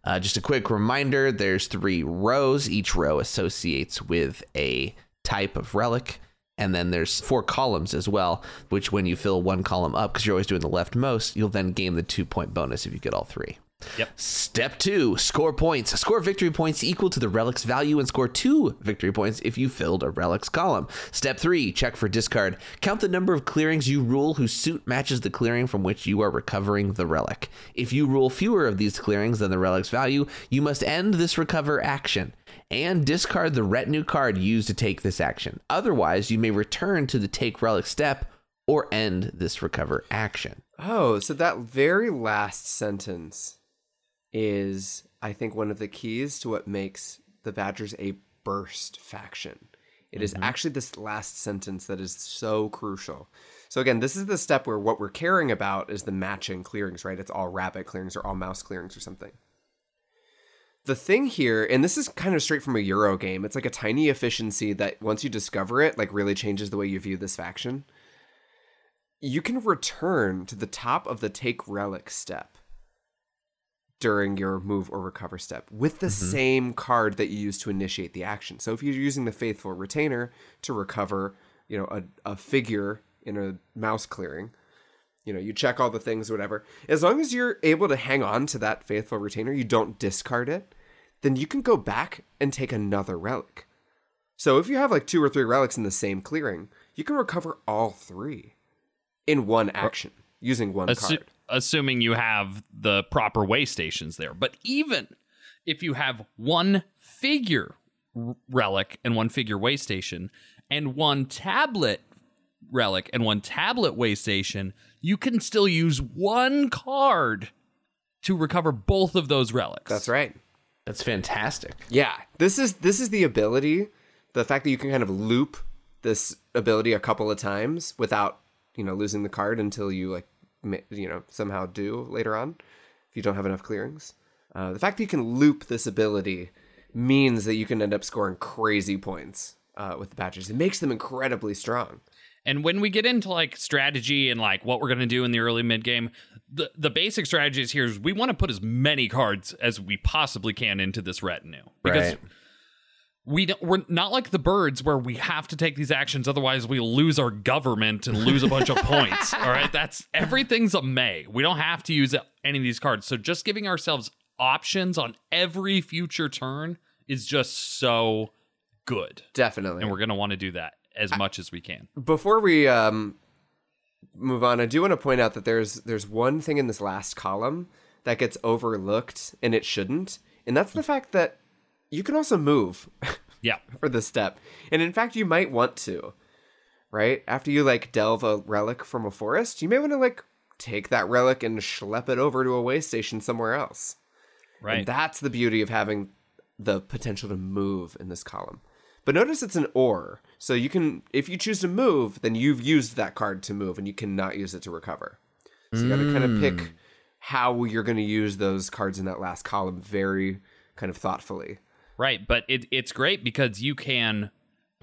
Uh, just a quick reminder, there's three rows. Each row associates with a type of relic. And then there's four columns as well, which when you fill one column up, because you're always doing the leftmost, you'll then gain the two-point bonus if you get all three. Yep. Step two, score points. Score victory points equal to the relic's value and score two victory points if you filled a relic's column. Step three, check for discard. Count the number of clearings you rule whose suit matches the clearing from which you are recovering the relic. If you rule fewer of these clearings than the relic's value, you must end this recover action and discard the retinue card used to take this action. Otherwise, you may return to the take relic step or end this recover action. Oh, so that very last sentence is, I think, one of the keys to what makes the Badgers a burst faction. It mm-hmm. is actually this last sentence that is so crucial. So again, this is the step where what we're caring about is the matching clearings, right? It's all rabbit clearings or all mouse clearings or something. The thing here, and this is kind of straight from a Euro game, it's like a tiny efficiency that once you discover it, like really changes the way you view this faction. You can return to the top of the take relic step during your move or recover step with the mm-hmm. same card that you used to initiate the action. So if you're using the faithful retainer to recover, you know, a, a figure in a mouse clearing, you know, you check all the things, whatever. As long as you're able to hang on to that faithful retainer, you don't discard it, then you can go back and take another relic. So if you have like two or three relics in the same clearing, you can recover all three in one action using one Assu- card. Assuming you have the proper way stations there. But even if you have one figure relic and one figure way station and one tablet relic and one tablet waystation, you can still use one card to recover both of those relics. That's right. That's fantastic. Yeah. This is this is the ability, the fact that you can kind of loop this ability a couple of times without, you know, losing the card until you, like, you know, somehow do later on if you don't have enough clearings. Uh, the fact that you can loop this ability means that you can end up scoring crazy points uh, with the patches. It makes them incredibly strong. And when we get into, like, strategy and, like, what we're going to do in the early mid-game, the, the basic strategy is here is we want to put as many cards as we possibly can into this retinue. Because right. we don't, we're not like the birds where we have to take these actions, otherwise we lose our government and lose a bunch of points. All right? That's, everything's a may. We don't have to use any of these cards. So just giving ourselves options on every future turn is just so good. Definitely. And we're going to want to do that as much as we can. Before we um, move on, I do want to point out that there's there's one thing in this last column that gets overlooked, and it shouldn't. And that's the fact that you can also move yeah. for this step. And in fact, you might want to, right? After you, like, delve a relic from a forest, you may want to, like, take that relic and schlep it over to a way station somewhere else. Right. And that's the beauty of having the potential to move in this column. But notice it's an or. So you can, if you choose to move, then you've used that card to move and you cannot use it to recover. So you got to mm. kind of pick how you're going to use those cards in that last column very kind of thoughtfully. Right. But it, it's great because you can,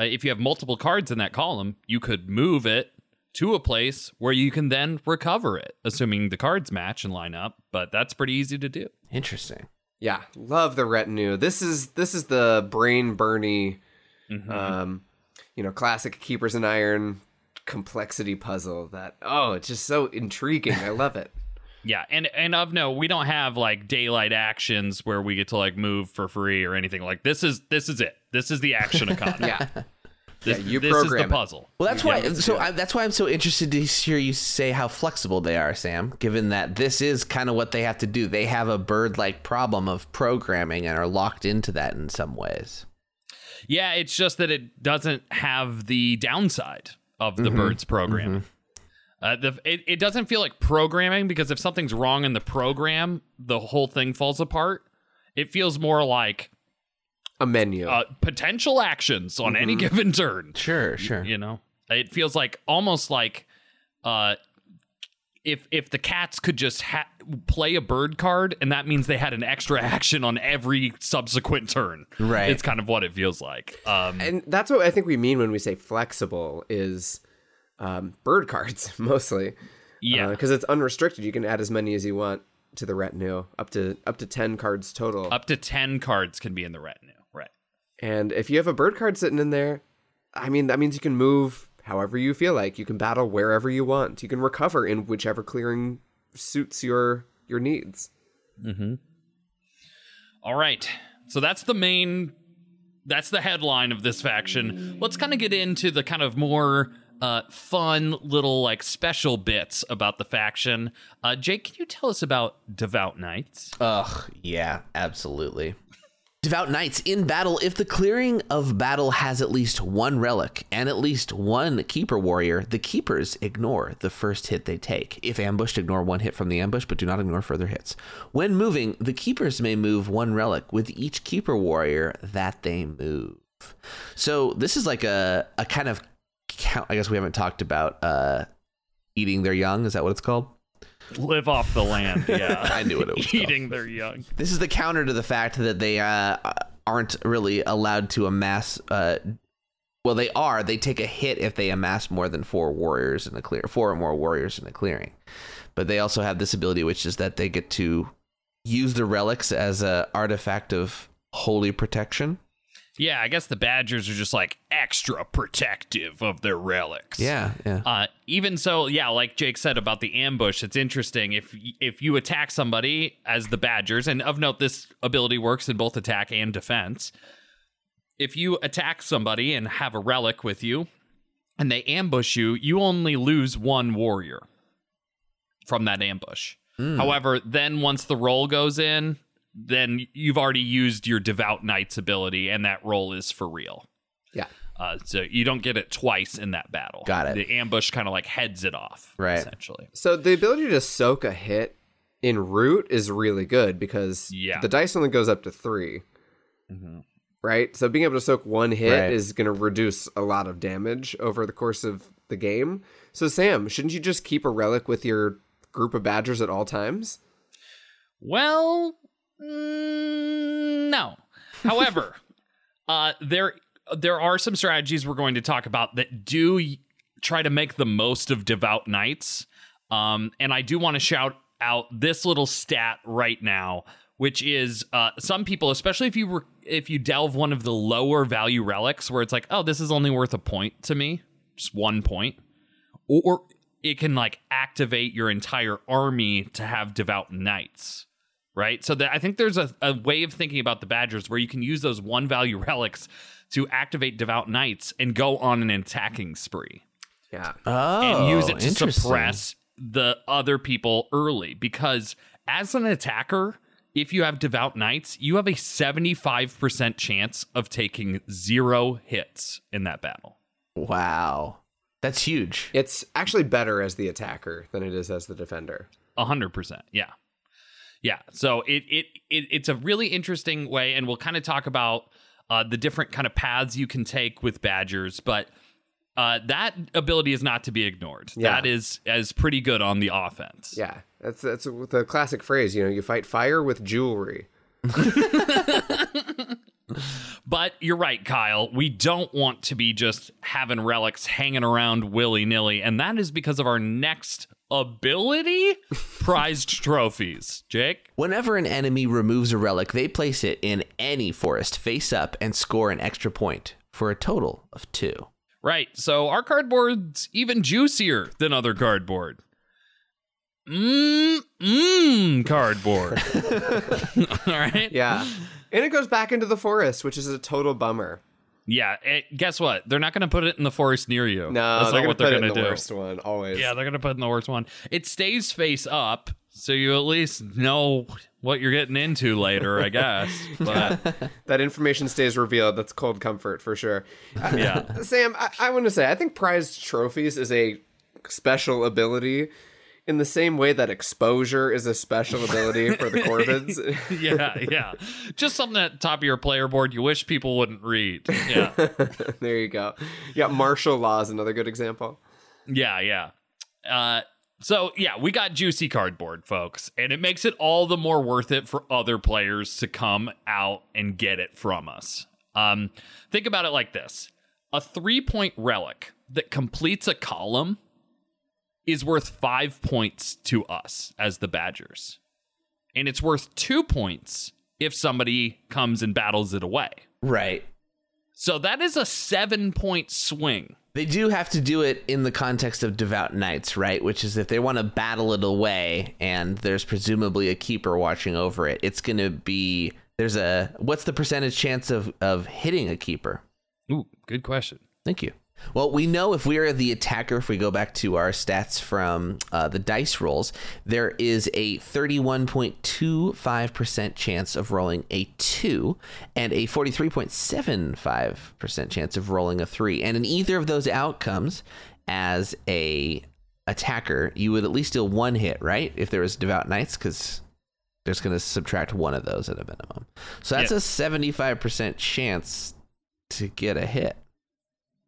uh, if you have multiple cards in that column, you could move it to a place where you can then recover it, assuming the cards match and line up. But that's pretty easy to do. Interesting. Yeah. Love the retinue. This is, this is the brain burny. Mm-hmm. Um, you know, classic Keepers in Iron complexity puzzle that, oh, it's just so intriguing. I love it. yeah. And, and of no, we don't have, like, daylight actions where we get to, like, move for free or anything. Like, this is, this is it. This is the action economy. yeah. This, yeah. You this program is the puzzle. It. Well, that's why, yeah. so I, that's why I'm so interested to hear you say how flexible they are, Sam, given that this is kind of what they have to do. They have a bird-like problem of programming and are locked into that in some ways. Yeah, it's just that it doesn't have the downside of the mm-hmm. birds program. Mm-hmm. Uh, the, it, it doesn't feel like programming because if something's wrong in the program, the whole thing falls apart. It feels more like a menu, uh, potential actions on mm-hmm. any given turn. Sure, sure. You, you know, it feels like almost like uh, if if the cats could just ha- play a bird card, and that means they had an extra action on every subsequent turn. Right. It's kind of what it feels like. Um, and that's what I think we mean when we say flexible is um, bird cards, mostly. Yeah. Because uh, it's unrestricted. You can add as many as you want to the retinue, up to up to ten cards total. Up to ten cards can be in the retinue, right. And if you have a bird card sitting in there, I mean, that means you can move however you feel like. You can battle wherever you want. You can recover in whichever clearing suits your your needs. Mm-hmm. All right. So that's the main, that's the headline of this faction. Let's kind of get into the kind of more uh, fun little, like, special bits about the faction. Uh, Jake, can you tell us about Devout Knights? Ugh, yeah, absolutely. Devout Knights in battle. If the clearing of battle has at least one relic and at least one keeper warrior, the keepers ignore the first hit they take. If ambushed, ignore one hit from the ambush, but do not ignore further hits. When moving, the keepers may move one relic with each keeper warrior that they move. So this is like a, a kind of count. I guess we haven't talked about uh, eating their young. Is that what it's called? Live off the land. Yeah, I knew what it was eating called. Their young. This is the counter to the fact that they uh, aren't really allowed to amass. Uh, well, they are. They take a hit if they amass more than four warriors in a clear, four or more warriors in a clearing. But they also have this ability, which is that they get to use the relics as an artifact of holy protection. Yeah, I guess the Badgers are just, like, extra protective of their relics. Yeah, yeah. Uh, even so, yeah, like Jake said about the ambush, it's interesting. If if you attack somebody as the Badgers, and of note, this ability works in both attack and defense. If you attack somebody and have a relic with you, and they ambush you, you only lose one warrior from that ambush. Mm. However, then once the roll goes in, then you've already used your Devout Knight's ability, and that roll is for real. Yeah. Uh, so you don't get it twice in that battle. Got it. The ambush kind of like heads it off, right? Essentially. So the ability to soak a hit in Root is really good because yeah. the dice only goes up to three, mm-hmm. right? So being able to soak one hit right. is going to reduce a lot of damage over the course of the game. So Sam, shouldn't you just keep a relic with your group of badgers at all times? Well, mm, no. However, uh, there there are some strategies we're going to talk about that do try to make the most of devout knights. Um, and I do want to shout out this little stat right now, which is uh, some people, especially if you re- if you delve one of the lower value relics where it's like, oh, this is only worth a point to me, just one point, or it can like activate your entire army to have devout knights. Right. So that I think there's a, a way of thinking about the Badgers where you can use those one value relics to activate devout knights and go on an attacking spree. Yeah. Oh, and use it to suppress the other people early, because as an attacker, if you have devout knights, you have a seventy-five percent chance of taking zero hits in that battle. Wow. That's huge. It's actually better as the attacker than it is as the defender. A hundred percent. Yeah. Yeah, so it, it it it's a really interesting way, and we'll kind of talk about uh, the different kind of paths you can take with Badgers, but uh, that ability is not to be ignored. Yeah. That is, is pretty good on the offense. Yeah, that's that's the classic phrase, you know, you fight fire with jewelry. But you're right, Kyle, we don't want to be just having relics hanging around willy-nilly, and that is because of our next ability, prized trophies. Jake? Whenever an enemy removes a relic, they place it in any forest face up and score an extra point for a total of two. Right, so our cardboard's even juicier than other cardboard. Mmm, mmm, cardboard. All right? Yeah. And it goes back into the forest, which is a total bummer. Yeah, it, guess what? They're not going to put it in the forest near you. No, that's not what they're going to do. They're going to put it in the worst one, always. Yeah, they're going to put it in the worst one. It stays face up, so you at least know what you're getting into later, I guess. But that information stays revealed. That's cold comfort for sure. Yeah, uh, Sam, I, I want to say, I think prized trophies is a special ability in the same way that exposure is a special ability for the Corvids. Yeah, yeah. Just something at the top of your player board you wish people wouldn't read. Yeah. There you go. Yeah, martial law is another good example. Yeah, yeah. Uh, so, yeah, we got juicy cardboard, folks. And it makes it all the more worth it for other players to come out and get it from us. Um, think about it like this. A three-point relic that completes a column is worth five points to us as the Badgers. And it's worth two points if somebody comes and battles it away. Right. So that is a seven-point swing. They do have to do it in the context of Devout Knights, right? Which is if they want to battle it away and there's presumably a keeper watching over it, it's going to be... There's a... What's the percentage chance of, of hitting a keeper? Ooh, good question. Thank you. Well, we know if we are the attacker, if we go back to our stats from uh, the dice rolls, there is a thirty-one point two five percent chance of rolling a two and a forty-three point seven five percent chance of rolling a three. And in either of those outcomes, as a attacker, you would at least deal one hit, right? If there was Devout Knights, because there's going to subtract one of those at a minimum. So that's yep. a seventy-five percent chance to get a hit.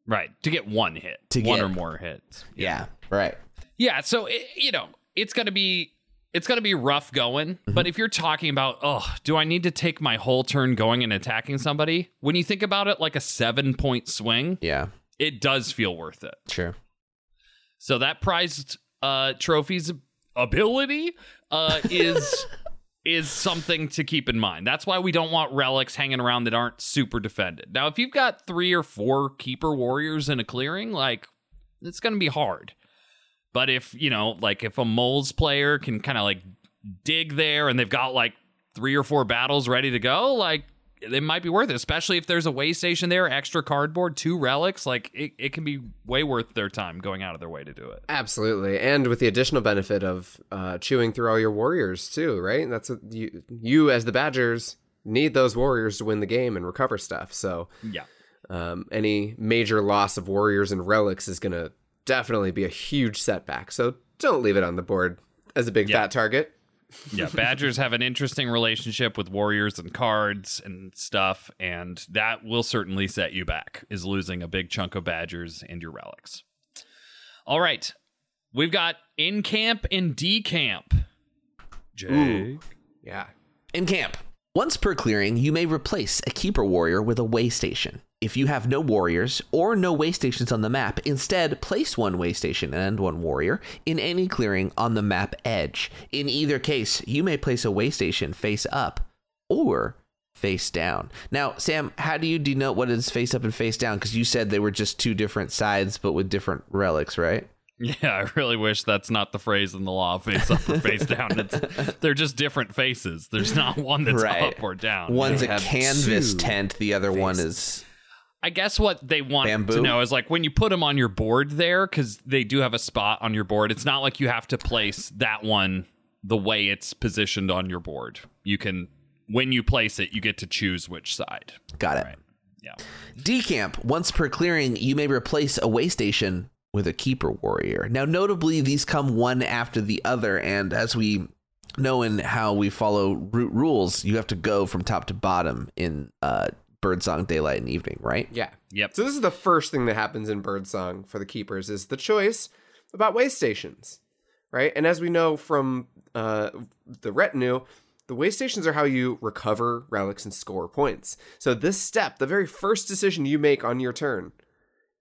Right, to get one hit, to one get, or more hits. Yeah, yeah right. Yeah, so it, you know it's gonna be it's gonna be rough going. Mm-hmm. But if you're talking about, oh, do I need to take my whole turn going and attacking somebody? When you think about it, like a seven point swing, yeah, it does feel worth it. Sure. So that prized uh, trophies ability uh, is is something to keep in mind. That's why we don't want relics hanging around that aren't super defended. Now, if you've got three or four keeper warriors in a clearing, like, it's going to be hard. But if, you know, like if a moles player can kind of like dig there and they've got like three or four battles ready to go, like it might be worth it, especially if there's a way station there, extra cardboard, two relics, like it, it can be way worth their time going out of their way to do it. Absolutely. And with the additional benefit of uh, chewing through all your warriors too, right? That's what you, you as the Badgers need those warriors to win the game and recover stuff. So yeah, Um, any major loss of warriors and relics is going to definitely be a huge setback. So don't leave it on the board as a big yeah. fat target. Yeah, badgers have an interesting relationship with warriors and cards and stuff, and that will certainly set you back, is losing a big chunk of badgers and your relics. All right, we've got in camp and decamp. Jake. Ooh. Yeah. In camp. Once per clearing, you may replace a keeper warrior with a way station. If you have no warriors or no way stations on the map, instead place one way station and one warrior in any clearing on the map edge. In either case, you may place a way station face up or face down. Now, Sam, how do you denote what is face up and face down? Because you said they were just two different sides, but with different relics, right? Yeah, I really wish that's not the phrase in the law, face up or face down. It's, they're just different faces. There's not one that's right. up or down. One's they a canvas tent. The other faces. One is... I guess what they want Bamboo. to know is, like, when you put them on your board there, because they do have a spot on your board, it's not like you have to place that one the way it's positioned on your board. You can, when you place it, you get to choose which side. Got it. Right. Yeah. Decamp. Once per clearing, you may replace a way station with a keeper warrior. Now, notably, these come one after the other, and as we know in how we follow root rules, you have to go from top to bottom in uh Birdsong, Daylight, and Evening, right? Yeah. Yep. So this is the first thing that happens in Birdsong for the Keepers is the choice about way stations, right? And as we know from uh, the retinue, the way stations are how you recover relics and score points. So this step, the very first decision you make on your turn,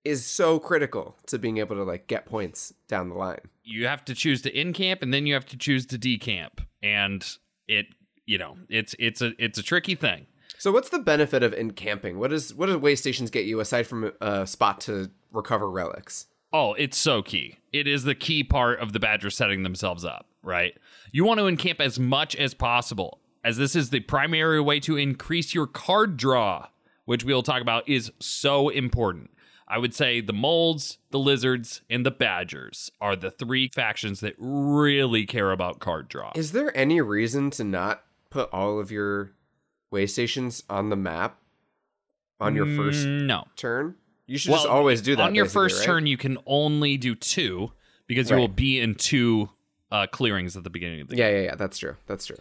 is so critical to being able to, like, get points down the line. You have to choose to in-camp, and then you have to choose to decamp. And it, you know, it's it's a it's a tricky thing. So what's the benefit of encamping? What is what do way stations get you aside from a spot to recover relics? Oh, it's so key. It is the key part of the Badger setting themselves up, right? You want to encamp as much as possible, as this is the primary way to increase your card draw, which we'll talk about is so important. I would say the Molds, the Lizards, and the Badgers are the three factions that really care about card draw. Is there any reason to not put all of your way stations on the map on your first no. turn? You should well, just always do that. On your first right? turn, you can only do two because right. you will be in two uh, clearings at the beginning of the yeah, game. Yeah, yeah, yeah. That's true. That's true.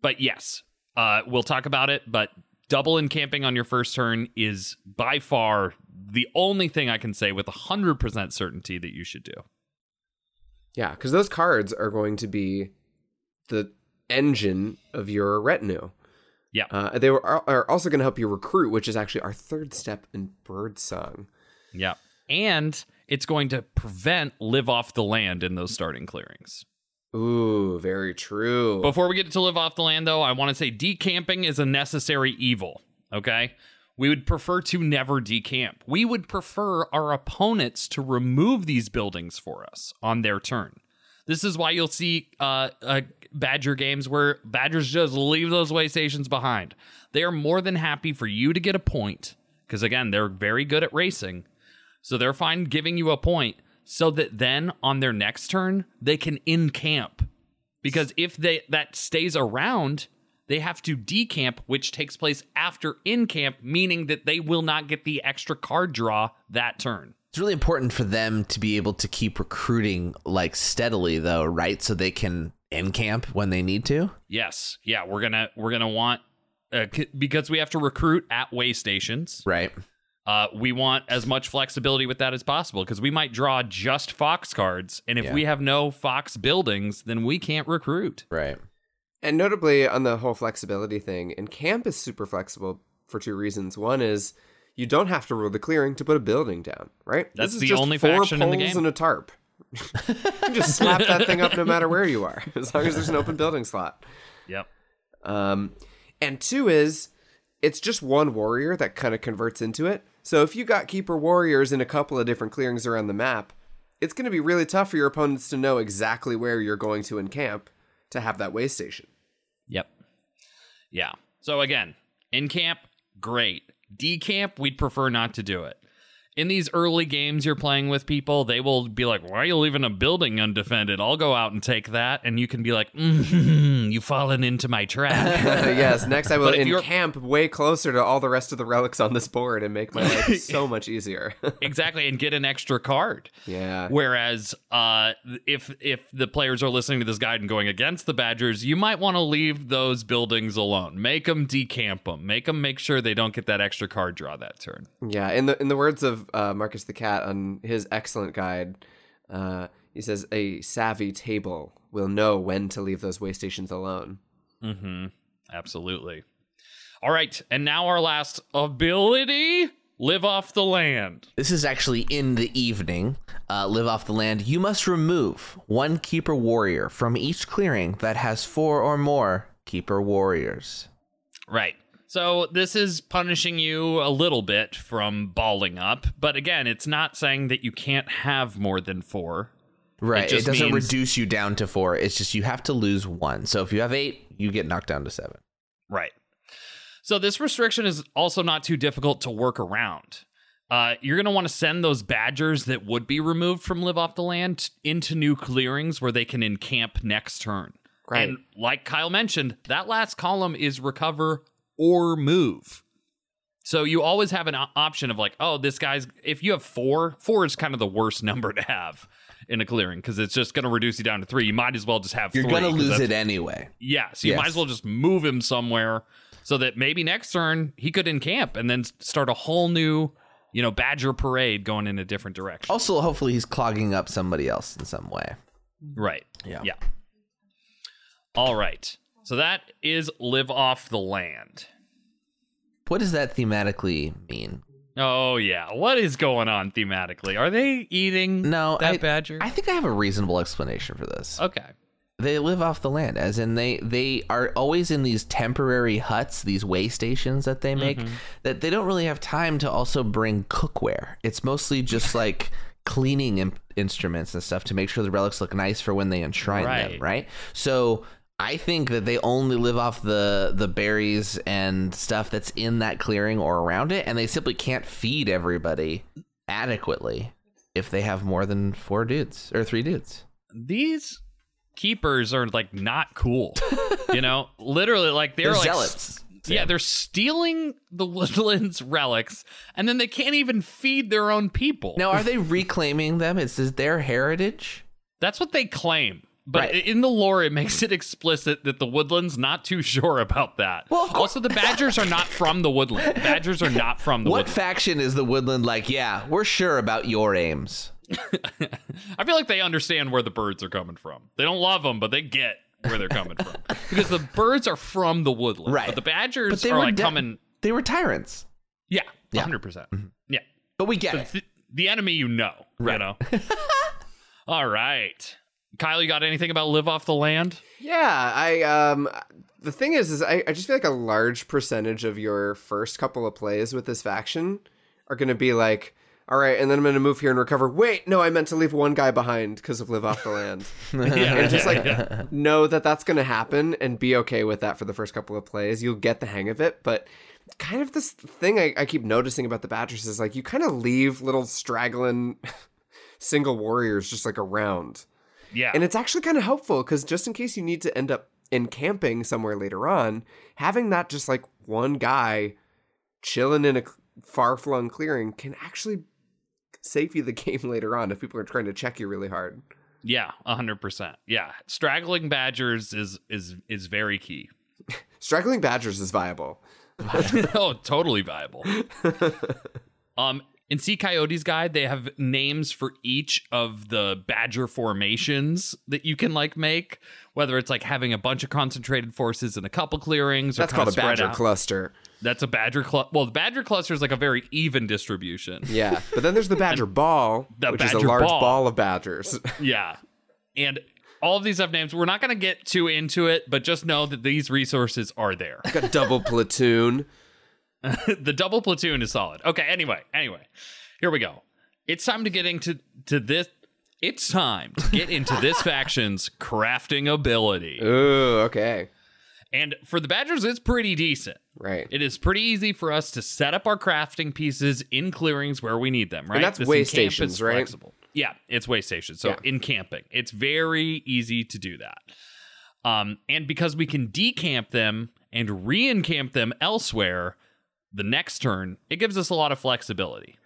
But yes, uh, we'll talk about it. But double encamping on your first turn is by far the only thing I can say with one hundred percent certainty that you should do. Yeah, because those cards are going to be the engine of your retinue. Yeah, uh, they were, are also going to help you recruit, which is actually our third step in Birdsong. Yeah, and it's going to prevent live off the land in those starting clearings. Ooh, very true. Before we get to live off the land, though, I want to say decamping is a necessary evil, okay? We would prefer to never decamp. We would prefer our opponents to remove these buildings for us on their turn. This is why you'll see uh, uh, Badger games where Badgers just leave those way stations behind. They are more than happy for you to get a point because, again, they're very good at racing. So they're fine giving you a point so that then on their next turn, they can in-camp. Because if they that stays around, they have to decamp, which takes place after in-camp, meaning that they will not get the extra card draw that turn. It's really important for them to be able to keep recruiting, like, steadily, though, right? So they can encamp when they need to. Yes. Yeah, we're gonna we're gonna want uh, c- because we have to recruit at way stations, right? Uh, we want as much flexibility with that as possible because we might draw just fox cards, and if yeah. we have no fox buildings, then we can't recruit, right? And notably, on the whole flexibility thing, encamp is super flexible for two reasons. One is you don't have to rule the clearing to put a building down, right? That's the only faction in the game. Four poles and a tarp. You just slap that thing up no matter where you are, as long as there's an open building slot. Yep. Um, and two is, it's just one warrior that kind of converts into it. So if you got keeper warriors in a couple of different clearings around the map, it's going to be really tough for your opponents to know exactly where you're going to encamp to have that way station. Yep. Yeah. So again, encamp, great. Decamp, we'd prefer not to do it. in these early games you're playing with people, they will be like, why are you leaving a building undefended? I'll go out and take that. And you can be like, mm-hmm, you've fallen into my trap. Yes, next I will encamp way closer to all the rest of the relics on this board and make my life so much easier. Exactly, and get an extra card. Yeah. Whereas uh, if, if the players are listening to this guide and going against the Badgers, you might want to leave those buildings alone. Make them decamp them. Make them make sure they don't get that extra card draw that turn. Yeah, in the, in the words of Uh, Marcus the Cat on his excellent guide, uh, he says, a savvy table will know when to leave those way stations alone. Mm-hmm. Absolutely. All right. And now our last ability, live off the land. This is actually in the evening. Uh, live off the land. You must remove one keeper warrior from each clearing that has four or more keeper warriors. Right. So this is punishing you a little bit from balling up. But again, it's not saying that you can't have more than four. Right. It, it doesn't means... reduce you down to four. It's just you have to lose one. So if you have eight, you get knocked down to seven. Right. So this restriction is also not too difficult to work around. Uh, you're going to want to send those badgers that would be removed from live off the land into new clearings where they can encamp next turn. Right. And like Kyle mentioned, that last column is recover or move. So you always have an option of like, oh, this guy's, if you have four, four is kind of the worst number to have in a clearing because it's just going to reduce you down to three. You might as well just have You're three. You're going to lose it anyway. Yeah. So you yes. might as well just move him somewhere so that maybe next turn he could encamp and then start a whole new, you know, badger parade going in a different direction. Also, hopefully he's clogging up somebody else in some way. Right. Yeah. Yeah. All right. So that is live off the land. What does that thematically mean? Oh, yeah. What is going on thematically? Are they eating no, that I, badger? I think I have a reasonable explanation for this. Okay. They live off the land, as in they, they are always in these temporary huts, these way stations that they make, mm-hmm. that they don't really have time to also bring cookware. It's mostly just like cleaning in- instruments and stuff to make sure the relics look nice for when they enshrine right. them, right? So I think that they only live off the, the berries and stuff that's in that clearing or around it, and they simply can't feed everybody adequately if they have more than four dudes or three dudes. These keepers are like not cool, you know. Literally, like they're, they're like zealots. Too. Yeah, they're stealing the Woodland's relics, and then they can't even feed their own people. Now, are they reclaiming them? Is this their heritage? That's what they claim. But right. in the lore, it makes it explicit that the Woodland's not too sure about that. Well, also, the Badgers are not from the Woodland. Badgers are not from the what Woodland. What faction is the Woodland like, yeah, we're sure about your aims? I feel like they understand where the birds are coming from. They don't love them, but they get where they're coming from. Because the birds are from the Woodland. Right. But the Badgers but they are were like de- coming. They were tyrants. Yeah, yeah. one hundred percent. Mm-hmm. Yeah. But we get but it. Th- the enemy you know. Right. You know? All right. Kyle, you got anything about live off the land? Yeah, I um, the thing is, is I, I just feel like a large percentage of your first couple of plays with this faction are going to be like, all right, and then I'm going to move here and recover. Wait, no, I meant to leave one guy behind because of live off the land. yeah, and just like yeah. know that that's going to happen and be okay with that for the first couple of plays. You'll get the hang of it, but kind of this thing I, I keep noticing about the Badgers is like you kind of leave little straggling single warriors just like around. Yeah. And it's actually kind of helpful because just in case you need to end up encamping somewhere later on, having that just like one guy chilling in a far-flung clearing can actually save you the game later on if people are trying to check you really hard. Yeah, one hundred percent. Yeah. Straggling Badgers is is is very key. Straggling Badgers is viable. Oh, totally viable. um In Sea Coyote's guide, they have names for each of the badger formations that you can like make, whether it's like having a bunch of concentrated forces in a couple clearings. Or that's called a badger out. cluster. That's a badger cluster. Well, the badger cluster is like a very even distribution. Yeah. But then there's the badger ball, the which badger is a large ball. ball of badgers. Yeah. And all of these have names. We're not going to get too into it, but just know that these resources are there. Like a double platoon. The double platoon is solid. Okay, anyway, anyway, here we go. It's time to get into to this. It's time to get into this faction's crafting ability. Ooh, okay. And for the Badgers, it's pretty decent. Right. It is pretty easy for us to set up our crafting pieces in clearings where we need them, right? And that's this way stations, right? Flexible. Yeah, it's way stations. So yeah. In camping, it's very easy to do that. Um, and because we can decamp them and re-encamp them elsewhere the next turn, it gives us a lot of flexibility.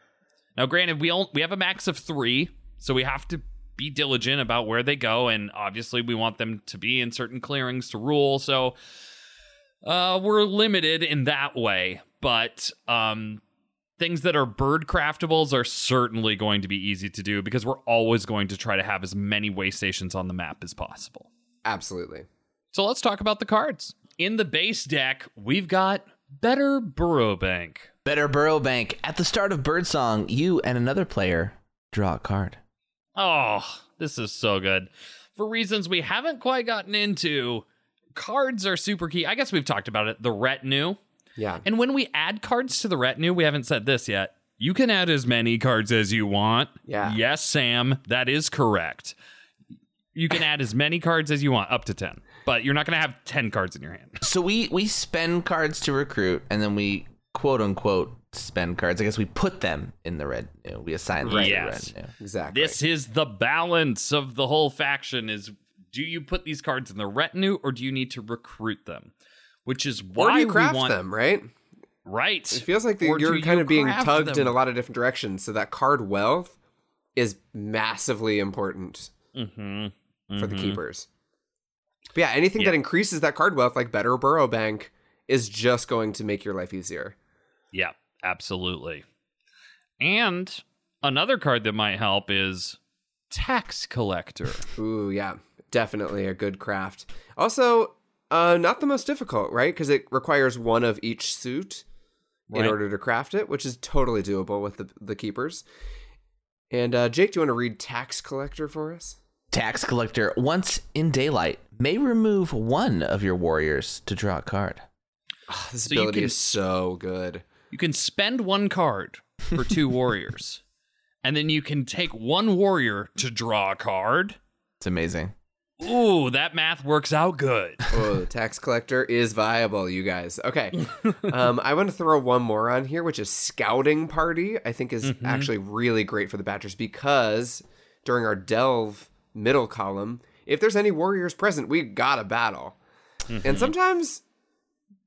Now, granted, we all, we have a max of three, so we have to be diligent about where they go, and obviously we want them to be in certain clearings to rule, so uh, we're limited in that way, but um, things that are bird craftables are certainly going to be easy to do because we're always going to try to have as many way stations on the map as possible. Absolutely. So let's talk about the cards. In the base deck, we've got Better Burrow Bank. Better Burrow Bank. At the start of Birdsong, you and another player draw a card. Oh, this is so good. For reasons we haven't quite gotten into, cards are super key. I guess we've talked about it, the retinue. Yeah. And when we add cards to the retinue, we haven't said this yet. You can add as many cards as you want. Yeah. Yes, Sam, that is correct. You can add as many cards as you want, up to ten. But you're not going to have ten cards in your hand. So we, we spend cards to recruit, and then we, quote unquote, spend cards. I guess we put them in the red. You know, we assign them. Yes, the red. You know. Exactly. This is the balance of the whole faction: is do you put these cards in the retinue, or do you need to recruit them? Which is why or do you craft we want them, right? Right. It feels like the, you're kind you of being tugged them in a lot of different directions. So that card wealth is massively important mm-hmm. Mm-hmm. for the keepers. But yeah, anything yeah. that increases that card wealth, like Better Burrow Bank, is just going to make your life easier. Yeah. Absolutely. And another card that might help is Tax Collector. Ooh, yeah. Definitely a good craft. Also, uh, not the most difficult, right? Because it requires one of each suit right. in order to craft it, which is totally doable with the, the keepers. And uh, Jake, do you want to read Tax Collector for us? Tax Collector, once in daylight, may remove one of your warriors to draw a card. Oh, this so ability can... is so good. You can spend one card for two warriors, and then you can take one warrior to draw a card. It's amazing. Ooh, that math works out good. Oh, Tax Collector is viable, you guys. Okay. um, I want to throw one more on here, which is Scouting Party, I think is mm-hmm. actually really great for the Badgers because during our delve middle column, if there's any warriors present, we gotta battle. Mm-hmm. And sometimes...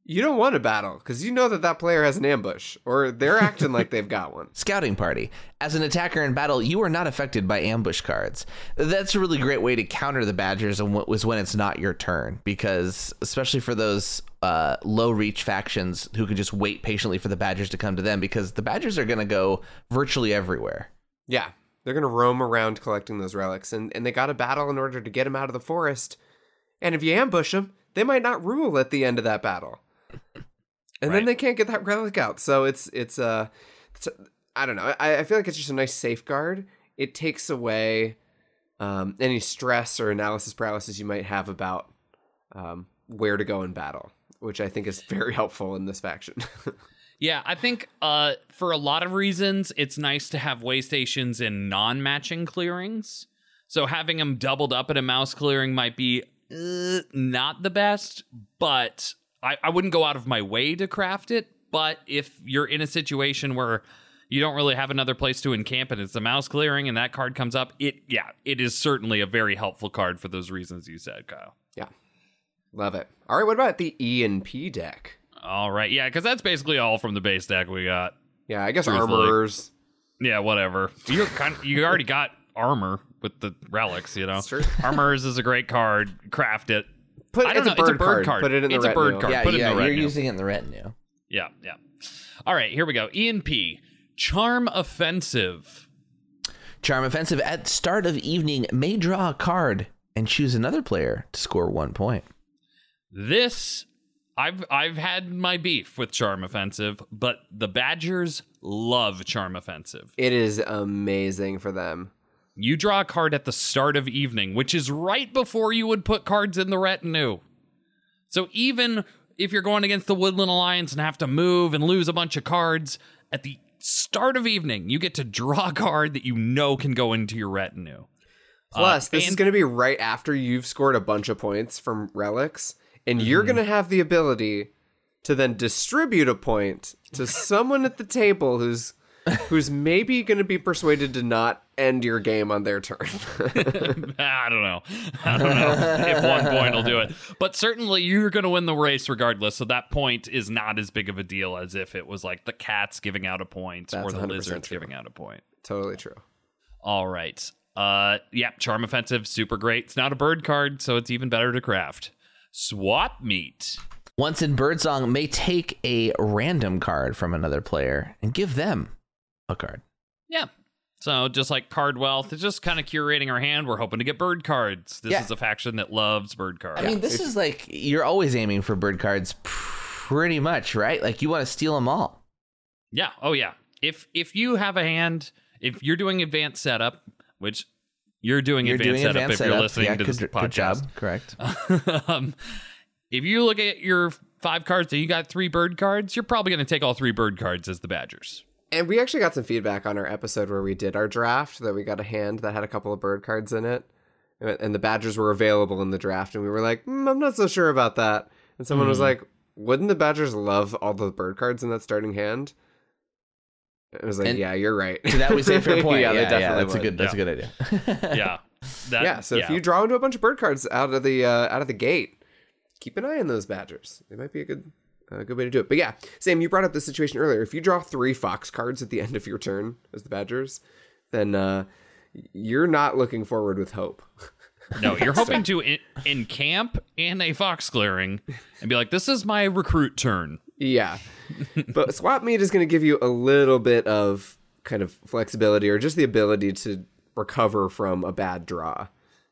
you don't want to battle because you know that that player has an ambush or they're acting like they've got one. Scouting Party. As an attacker in battle, you are not affected by ambush cards. That's a really great way to counter the Badgers and what was when it's not your turn, because especially for those uh, low reach factions who can just wait patiently for the Badgers to come to them, because the Badgers are going to go virtually everywhere. Yeah, they're going to roam around collecting those relics and, and they got to battle in order to get them out of the forest. And if you ambush them, they might not rule at the end of that battle. And right. then they can't get that relic out. So it's, it's, uh, it's, I don't know. I, I feel like it's just a nice safeguard. It takes away um, any stress or analysis paralysis you might have about um, where to go in battle, which I think is very helpful in this faction. Yeah, I think uh, for a lot of reasons, it's nice to have way stations in non-matching clearings. So having them doubled up at a mouse clearing might be uh, not the best, but... I, I wouldn't go out of my way to craft it, but if you're in a situation where you don't really have another place to encamp and it's a mouse clearing and that card comes up, it yeah, it is certainly a very helpful card for those reasons you said, Kyle. Yeah. Love it. All right, what about the E and P deck? All right, yeah, because that's basically all from the base deck we got. Yeah, I guess truthfully. Armorers. Yeah, whatever. You're kind of, you already got armor with the relics, you know? That's true. Armorers is a great card. Craft it. Put it, it's a bird, it's a bird card. card. Put it in the it's retinue. It's a bird card. Yeah, Put yeah, it in the you're retinue. using it in the retinue. Yeah, yeah. All right, here we go. E and P, Charm Offensive. Charm Offensive. At start of evening, may draw a card and choose another player to score one point. This, I've I've had my beef with Charm Offensive, but the Badgers love Charm Offensive. It is amazing for them. You draw a card at the start of evening, which is right before you would put cards in the retinue. So even if you're going against the Woodland Alliance and have to move and lose a bunch of cards, at the start of evening, you get to draw a card that you know can go into your retinue. Plus, uh, this and- is going to be right after you've scored a bunch of points from relics. and mm-hmm. you're going to have the ability to then distribute a point to someone at the table who's who's maybe going to be persuaded to not end your game on their turn. I don't know. I don't know if one point will do it. But certainly you're going to win the race regardless, so that point is not as big of a deal as if it was like the cat's giving out a point That's or the lizard's true. giving out a point. Totally true. All right. Uh, yeah, Charm Offensive, super great. It's not a bird card, so it's even better to craft. Swap Meet. Once in Birdsong, may take a random card from another player and give them a card. Yeah. So just like card wealth, it's just kind of curating our hand. We're hoping to get bird cards. This yeah. is a faction that loves bird cards. I mean, this is like, you're always aiming for bird cards pretty much, right? Like you want to steal them all. Yeah. Oh yeah. If if you have a hand, if you're doing advanced setup, which you're doing you're advanced doing setup advanced if setup. you're listening yeah, to good, this podcast. Good job. Correct. um, if you look at your five cards and you got three bird cards, you're probably going to take all three bird cards as the Badgers. And we actually got some feedback on our episode where we did our draft that we got a hand that had a couple of bird cards in it, and the Badgers were available in the draft, and we were like, mm, I'm not so sure about that. And someone mm. was like, wouldn't the Badgers love all the bird cards in that starting hand? It was like, and yeah, you're right. To that we say fair point. yeah, yeah, they definitely yeah, that's would. a good, that's yeah. a good idea. yeah, that, yeah. So yeah. if you draw into a bunch of bird cards out of the uh, out of the gate, keep an eye on those Badgers. They might be a good. A uh, good way to do it. But yeah, Sam, you brought up this situation earlier. If you draw three fox cards at the end of your turn as the Badgers, then uh, you're not looking forward with hope. No, you're hoping to en- encamp in a fox clearing and be like, this is my recruit turn. Yeah. But Swap Meet is going to give you a little bit of kind of flexibility or just the ability to recover from a bad draw.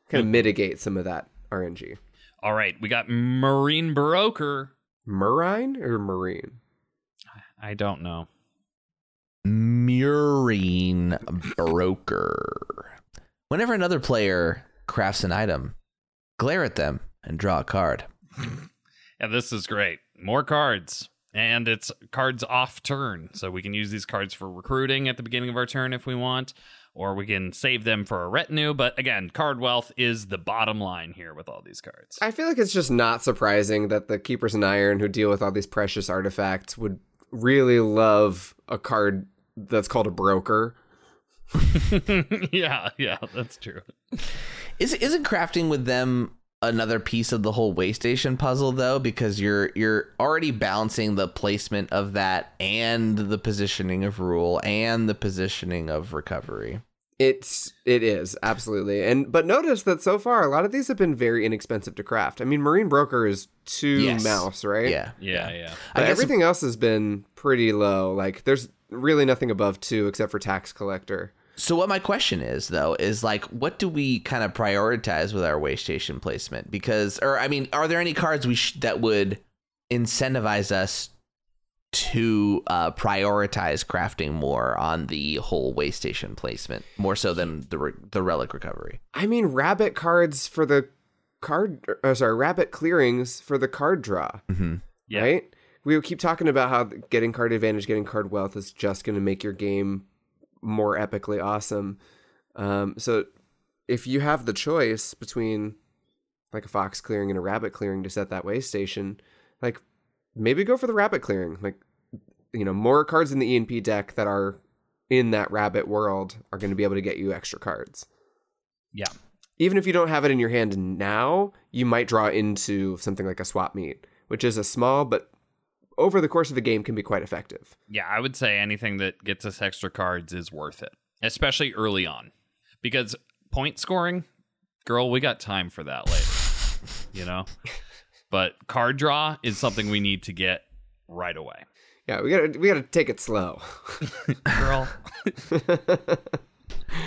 Kind of mm. mitigate some of that R N G. All right. We got Marine Broker. Marine or Marine? I don't know. Marine Broker. Whenever another player crafts an item, glare at them and draw a card. Yeah, this is great. More cards. And it's cards off turn. So we can use these cards for recruiting at the beginning of our turn if we want, or we can save them for a retinue. But again, card wealth is the bottom line here with all these cards. I feel like it's just not surprising that the Keepers in Iron, who deal with all these precious artifacts, would really love a card that's called a broker. yeah, yeah, that's true. Is, isn't crafting with them another piece of the whole Waystation puzzle, though? Because you're you're already balancing the placement of that and the positioning of rule and the positioning of recovery. It's it is absolutely, and but notice that so far a lot of these have been very inexpensive to craft. I mean, Marine Broker is two yes. mouse, right? Yeah, yeah, yeah. But everything else has been pretty low. Like, there's really nothing above two except for Tax Collector. So what my question is though is like, what do we kind of prioritize with our Waystation placement? Because, or I mean, are there any cards we sh- that would incentivize us to uh, prioritize crafting more on the whole Waystation placement, more so than the re- the relic recovery? I mean, rabbit cards for the card, oh, sorry, rabbit clearings for the card draw, mm-hmm. yeah. right? We keep talking about how getting card advantage, getting card wealth is just going to make your game more epically awesome. Um, so if you have the choice between like a fox clearing and a rabbit clearing to set that Waystation, like, maybe go for the rabbit clearing. Like, you know, more cards in the E and P deck that are in that rabbit world are going to be able to get you extra cards. Yeah. Even if you don't have it in your hand now, you might draw into something like a Swap Meet, which is a small, but over the course of the game can be quite effective. Yeah, I would say anything that gets us extra cards is worth it, especially early on. Because point scoring, girl, we got time for that later, you know? But card draw is something we need to get right away. Yeah, we gotta we gotta take it slow. Girl.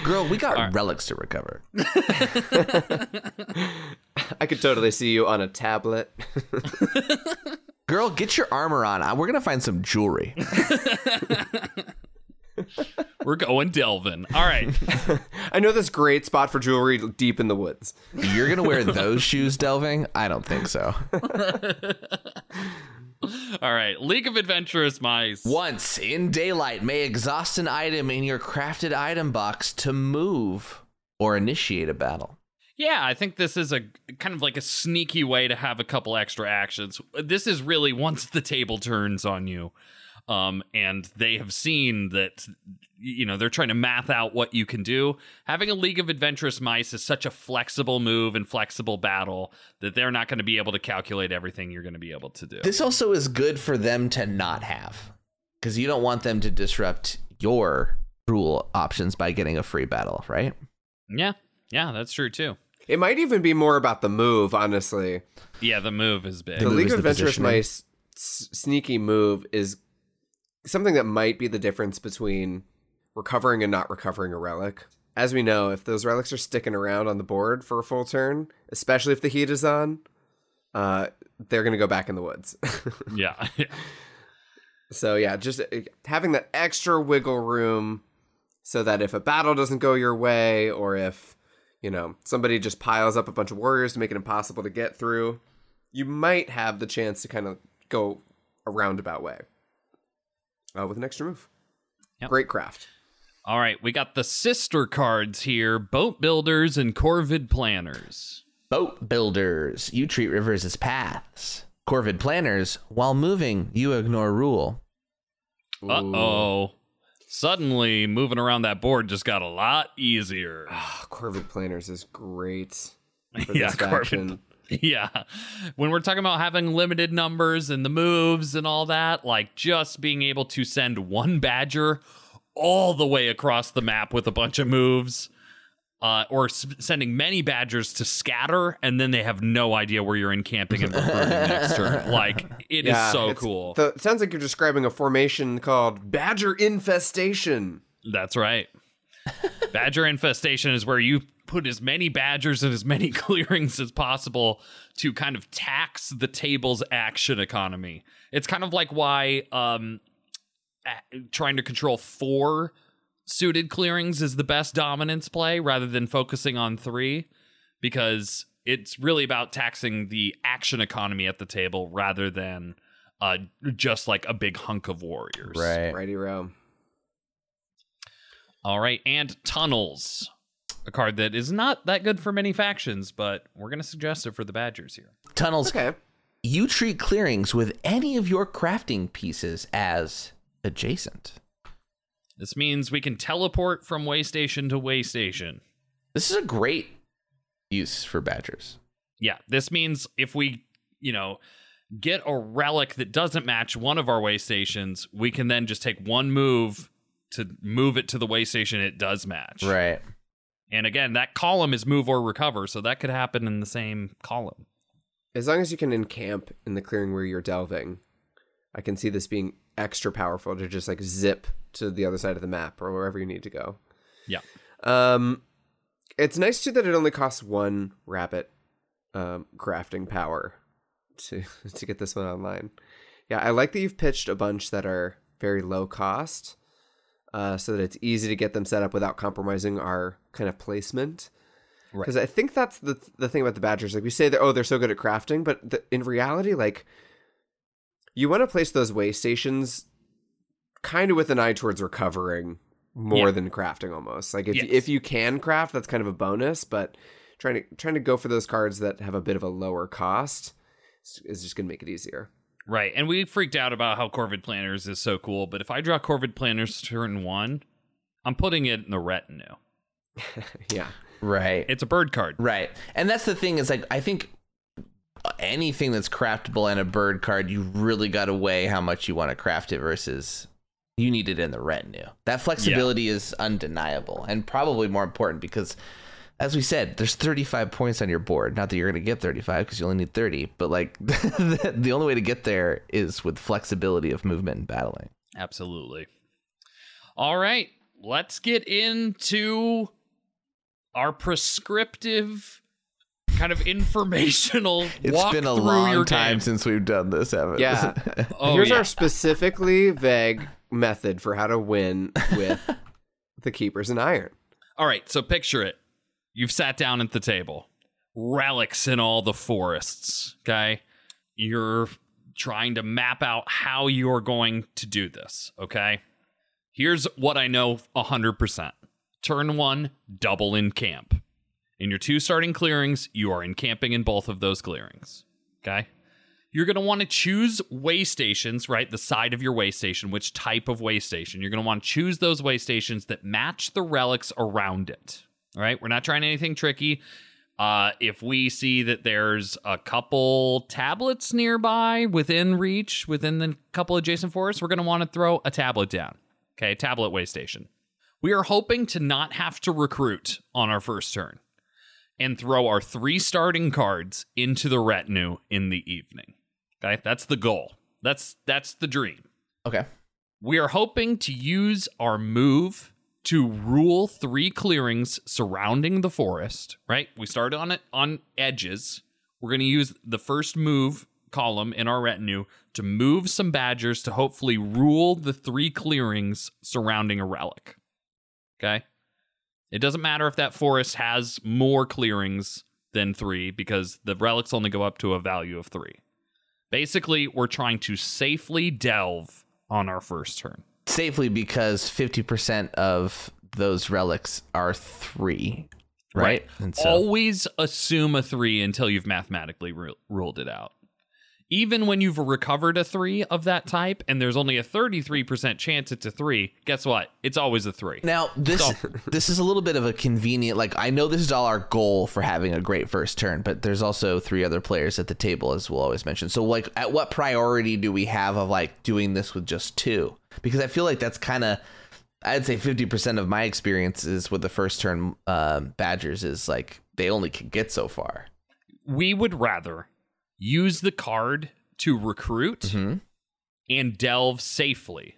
Girl, we got right. relics to recover. I could totally see you on a tablet. Girl, get your armor on. We're going to find some jewelry. We're going delving. All right. I know this great spot for jewelry deep in the woods. You're going to wear those shoes delving? I don't think so. All right. League of Adventurous Mice. Once in daylight, may exhaust an item in your crafted item box to move or initiate a battle. Yeah, I think this is a kind of like a sneaky way to have a couple extra actions. This is really once the table turns on you, um, and they have seen that, you know, they're trying to math out what you can do. Having a League of Adventurous Mice is such a flexible move and flexible battle that they're not going to be able to calculate everything you're going to be able to do. This also is good for them to not have, because you don't want them to disrupt your rule options by getting a free battle, right? Yeah. Yeah, that's true, too. It might even be more about the move, honestly. Yeah, the move is big. The, the League of Adventurous Mice s- sneaky move is something that might be the difference between recovering and not recovering a relic. As we know, if those relics are sticking around on the board for a full turn, especially if the heat is on, uh, they're going to go back in the woods. Yeah. So, yeah, just having that extra wiggle room so that if a battle doesn't go your way, or if, you know, somebody just piles up a bunch of warriors to make it impossible to get through, you might have the chance to kind of go a roundabout way uh, with an extra move. Yep. Great craft. All right, we got the sister cards here, Boat Builders and Corvid Planners. Boat Builders, you treat rivers as paths. Corvid Planners, while moving, you ignore rule. Ooh. Uh-oh. Suddenly, moving around that board just got a lot easier. Oh, Corvid Planners is great for yeah, this Corvid, yeah. When we're talking about having limited numbers and the moves and all that, like just being able to send one badger all the way across the map with a bunch of moves, uh, or s- sending many badgers to scatter, and then they have no idea where you're encamping and recruiting next turn. Like, it yeah, is so cool. The, it sounds like you're describing a formation called Badger Infestation. That's right. Badger Infestation is where you put as many badgers and as many clearings as possible to kind of tax the table's action economy. It's kind of like why um, trying to control four suited clearings is the best dominance play rather than focusing on three, because it's really about taxing the action economy at the table rather than uh, just like a big hunk of warriors. Right. Righty row. All right. And Tunnels, a card that is not that good for many factions, but we're going to suggest it for the Badgers here. Tunnels. Okay. You treat clearings with any of your crafting pieces as adjacent. This means we can teleport from waystation to waystation. This is a great use for badgers. Yeah, this means if we, you know, get a relic that doesn't match one of our waystations, we can then just take one move to move it to the waystation it does match. Right. And again, that column is move or recover, so that could happen in the same column. As long as you can encamp in the clearing where you're delving, I can see this being extra powerful to just like zip to the other side of the map or wherever you need to go. Yeah. Um, it's nice too that it only costs one rabbit um, crafting power to to get this one online. Yeah, I like that you've pitched a bunch that are very low cost, uh, so that it's easy to get them set up without compromising our kind of placement. Right. Because I think that's the the thing about the badgers. Like we say that, oh, they're so good at crafting, but the, in reality, like, you want to place those waystations kind of with an eye towards recovering more yeah. than crafting almost. Like if yes. if you can craft, that's kind of a bonus, but trying to trying to go for those cards that have a bit of a lower cost is just going to make it easier. Right. And we freaked out about how Corvid Planners is so cool, but if I draw Corvid Planners turn one, I'm putting it in the retinue. Yeah. Right. It's a bird card. Right. And that's the thing is like I think anything that's craftable and a bird card, you really got to weigh how much you want to craft it versus you need it in the retinue. That flexibility yeah. is undeniable and probably more important because, as we said, there's thirty-five points on your board. Not that you're going to get thirty-five because you only need thirty, but like the only way to get there is with flexibility of movement and battling. Absolutely. All right, let's get into our prescriptive kind of informational it's walk been a long time game. Since we've done this, haven't yeah oh, here's yeah. our specifically vague method for how to win with the Keepers in Iron. All right, so picture it. You've sat down at the table, relics in all the forests. Okay, you're trying to map out how you're going to do this. Okay, here's what I know. A hundred percent turn one, double in camp. In your two starting clearings, you are encamping in both of those clearings. Okay? You're going to want to choose way stations, right? The side of your way station, which type of way station. You're going to want to choose those way stations that match the relics around it. All right? We're not trying anything tricky. Uh, if we see that there's a couple tablets nearby within reach, within the couple adjacent forests, we're going to want to throw a tablet down. Okay? Tablet way station. We are hoping to not have to recruit on our first turn and throw our three starting cards into the retinue in the evening. Okay, that's the goal. That's that's the dream. Okay. We are hoping to use our move to rule three clearings surrounding the forest, right? We start on it on edges. We're going to use the first move column in our retinue to move some badgers to hopefully rule the three clearings surrounding a relic. Okay? It doesn't matter if that forest has more clearings than three because the relics only go up to a value of three. Basically, we're trying to safely delve on our first turn. Safely because fifty percent of those relics are three, right? Right. And so- Always assume a three until you've mathematically ru- ruled it out. Even when you've recovered a three of that type and there's only a thirty-three percent chance it's a three, guess what? It's always a three. Now, this so. this is a little bit of a convenient, like, I know this is all our goal for having a great first turn, but there's also three other players at the table, as we'll always mention. So, like, at what priority do we have of, like, doing this with just two? Because I feel like that's kind of, I'd say fifty percent of my experiences with the first turn uh, Badgers is, like, they only can get so far. We would rather use the card to recruit mm-hmm. and delve safely,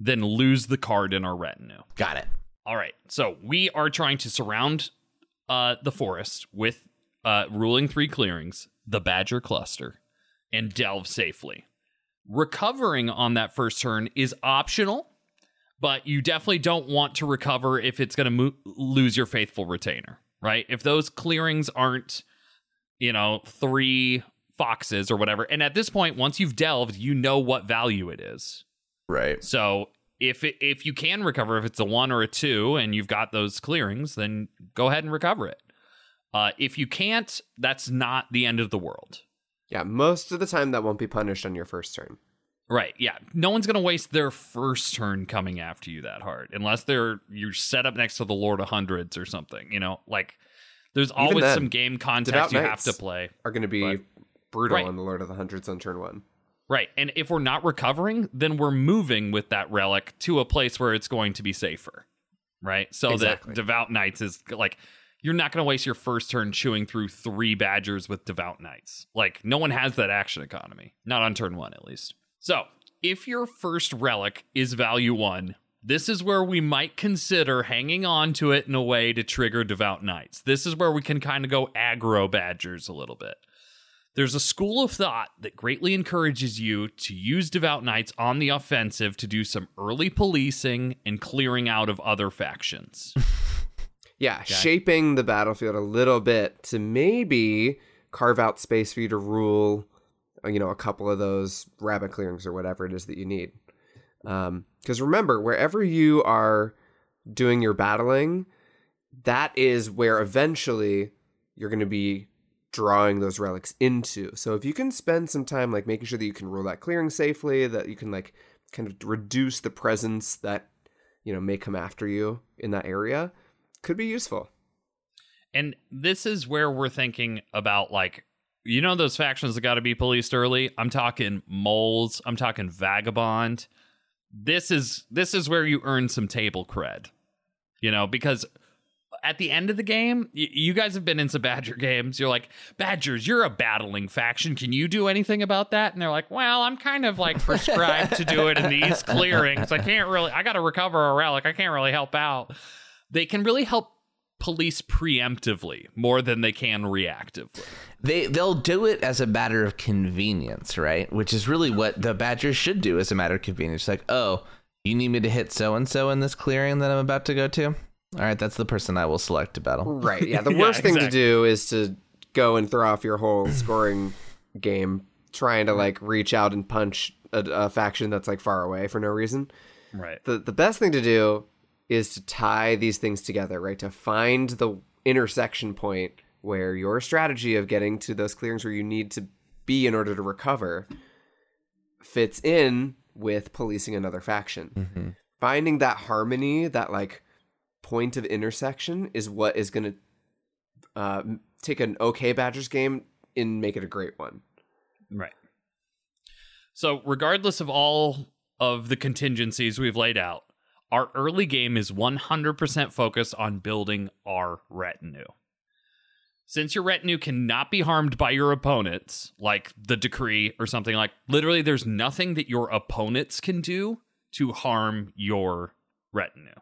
then lose the card in our retinue. Got it. All right. So we are trying to surround uh, the forest with uh, ruling three clearings, the badger cluster, and delve safely. Recovering on that first turn is optional, but you definitely don't want to recover if it's going to mo- lose your faithful retainer, right? If those clearings aren't, you know, three foxes or whatever. And at this point, once you've delved, you know what value it is. Right. So if it, if you can recover, if it's a one or a two and you've got those clearings, then go ahead and recover it. Uh, if you can't, that's not the end of the world. Yeah, most of the time that won't be punished on your first turn. Right, yeah. No one's going to waste their first turn coming after you that hard unless they're you're set up next to the Lord of Hundreds or something, you know, like there's always then, some game context you have to play. Are going to be... But- Brutal right. on the Lord of the Hundreds on turn one. Right. And if we're not recovering, then we're moving with that relic to a place where it's going to be safer. Right. So exactly. That Devout Knights is like, you're not going to waste your first turn chewing through three badgers with Devout Knights. Like, no one has that action economy. Not on turn one, at least. So if your first relic is value one, this is where we might consider hanging on to it in a way to trigger Devout Knights. This is where we can kind of go aggro badgers a little bit. There's a school of thought that greatly encourages you to use Devout Knights on the offensive to do some early policing and clearing out of other factions. yeah, okay. Shaping the battlefield a little bit to maybe carve out space for you to rule, you know, a couple of those rabbit clearings or whatever it is that you need. Because um, remember, wherever you are doing your battling, that is where eventually you're going to be drawing those relics into. So if you can spend some time like making sure that you can rule that clearing safely, that you can like kind of reduce the presence that, you know, may come after you in that area, could be useful. And this is where we're thinking about like, you know, those factions that got to be policed early. I'm talking moles. I'm talking vagabond. This is this is where you earn some table cred, you know, because at the end of the game, you guys have been in some Badger games. You're like, Badgers, you're a battling faction. Can you do anything about that? And they're like, well, I'm kind of like prescribed to do it in these clearings. I can't really, I got to recover a relic. I can't really help out. They can really help police preemptively more than they can reactively. They, they'll do it as a matter of convenience, right? Which is really what the Badgers should do as a matter of convenience. Like, oh, you need me to hit so-and-so in this clearing that I'm about to go to? All right, that's the person I will select to battle. Right, yeah. The yeah, worst exactly. thing to do is to go and throw off your whole scoring game trying to, like, reach out and punch a, a faction that's, like, far away for no reason. Right. The the best thing to do is to tie these things together, right? To find the intersection point where your strategy of getting to those clearings where you need to be in order to recover fits in with policing another faction. Mm-hmm. Finding that harmony, that like point of intersection, is what is going to uh, take an okay Badgers game and make it a great one. Right. So regardless of all of the contingencies we've laid out, our early game is one hundred percent focused on building our retinue. Since your retinue cannot be harmed by your opponents, like the decree or something, like literally there's nothing that your opponents can do to harm your retinue.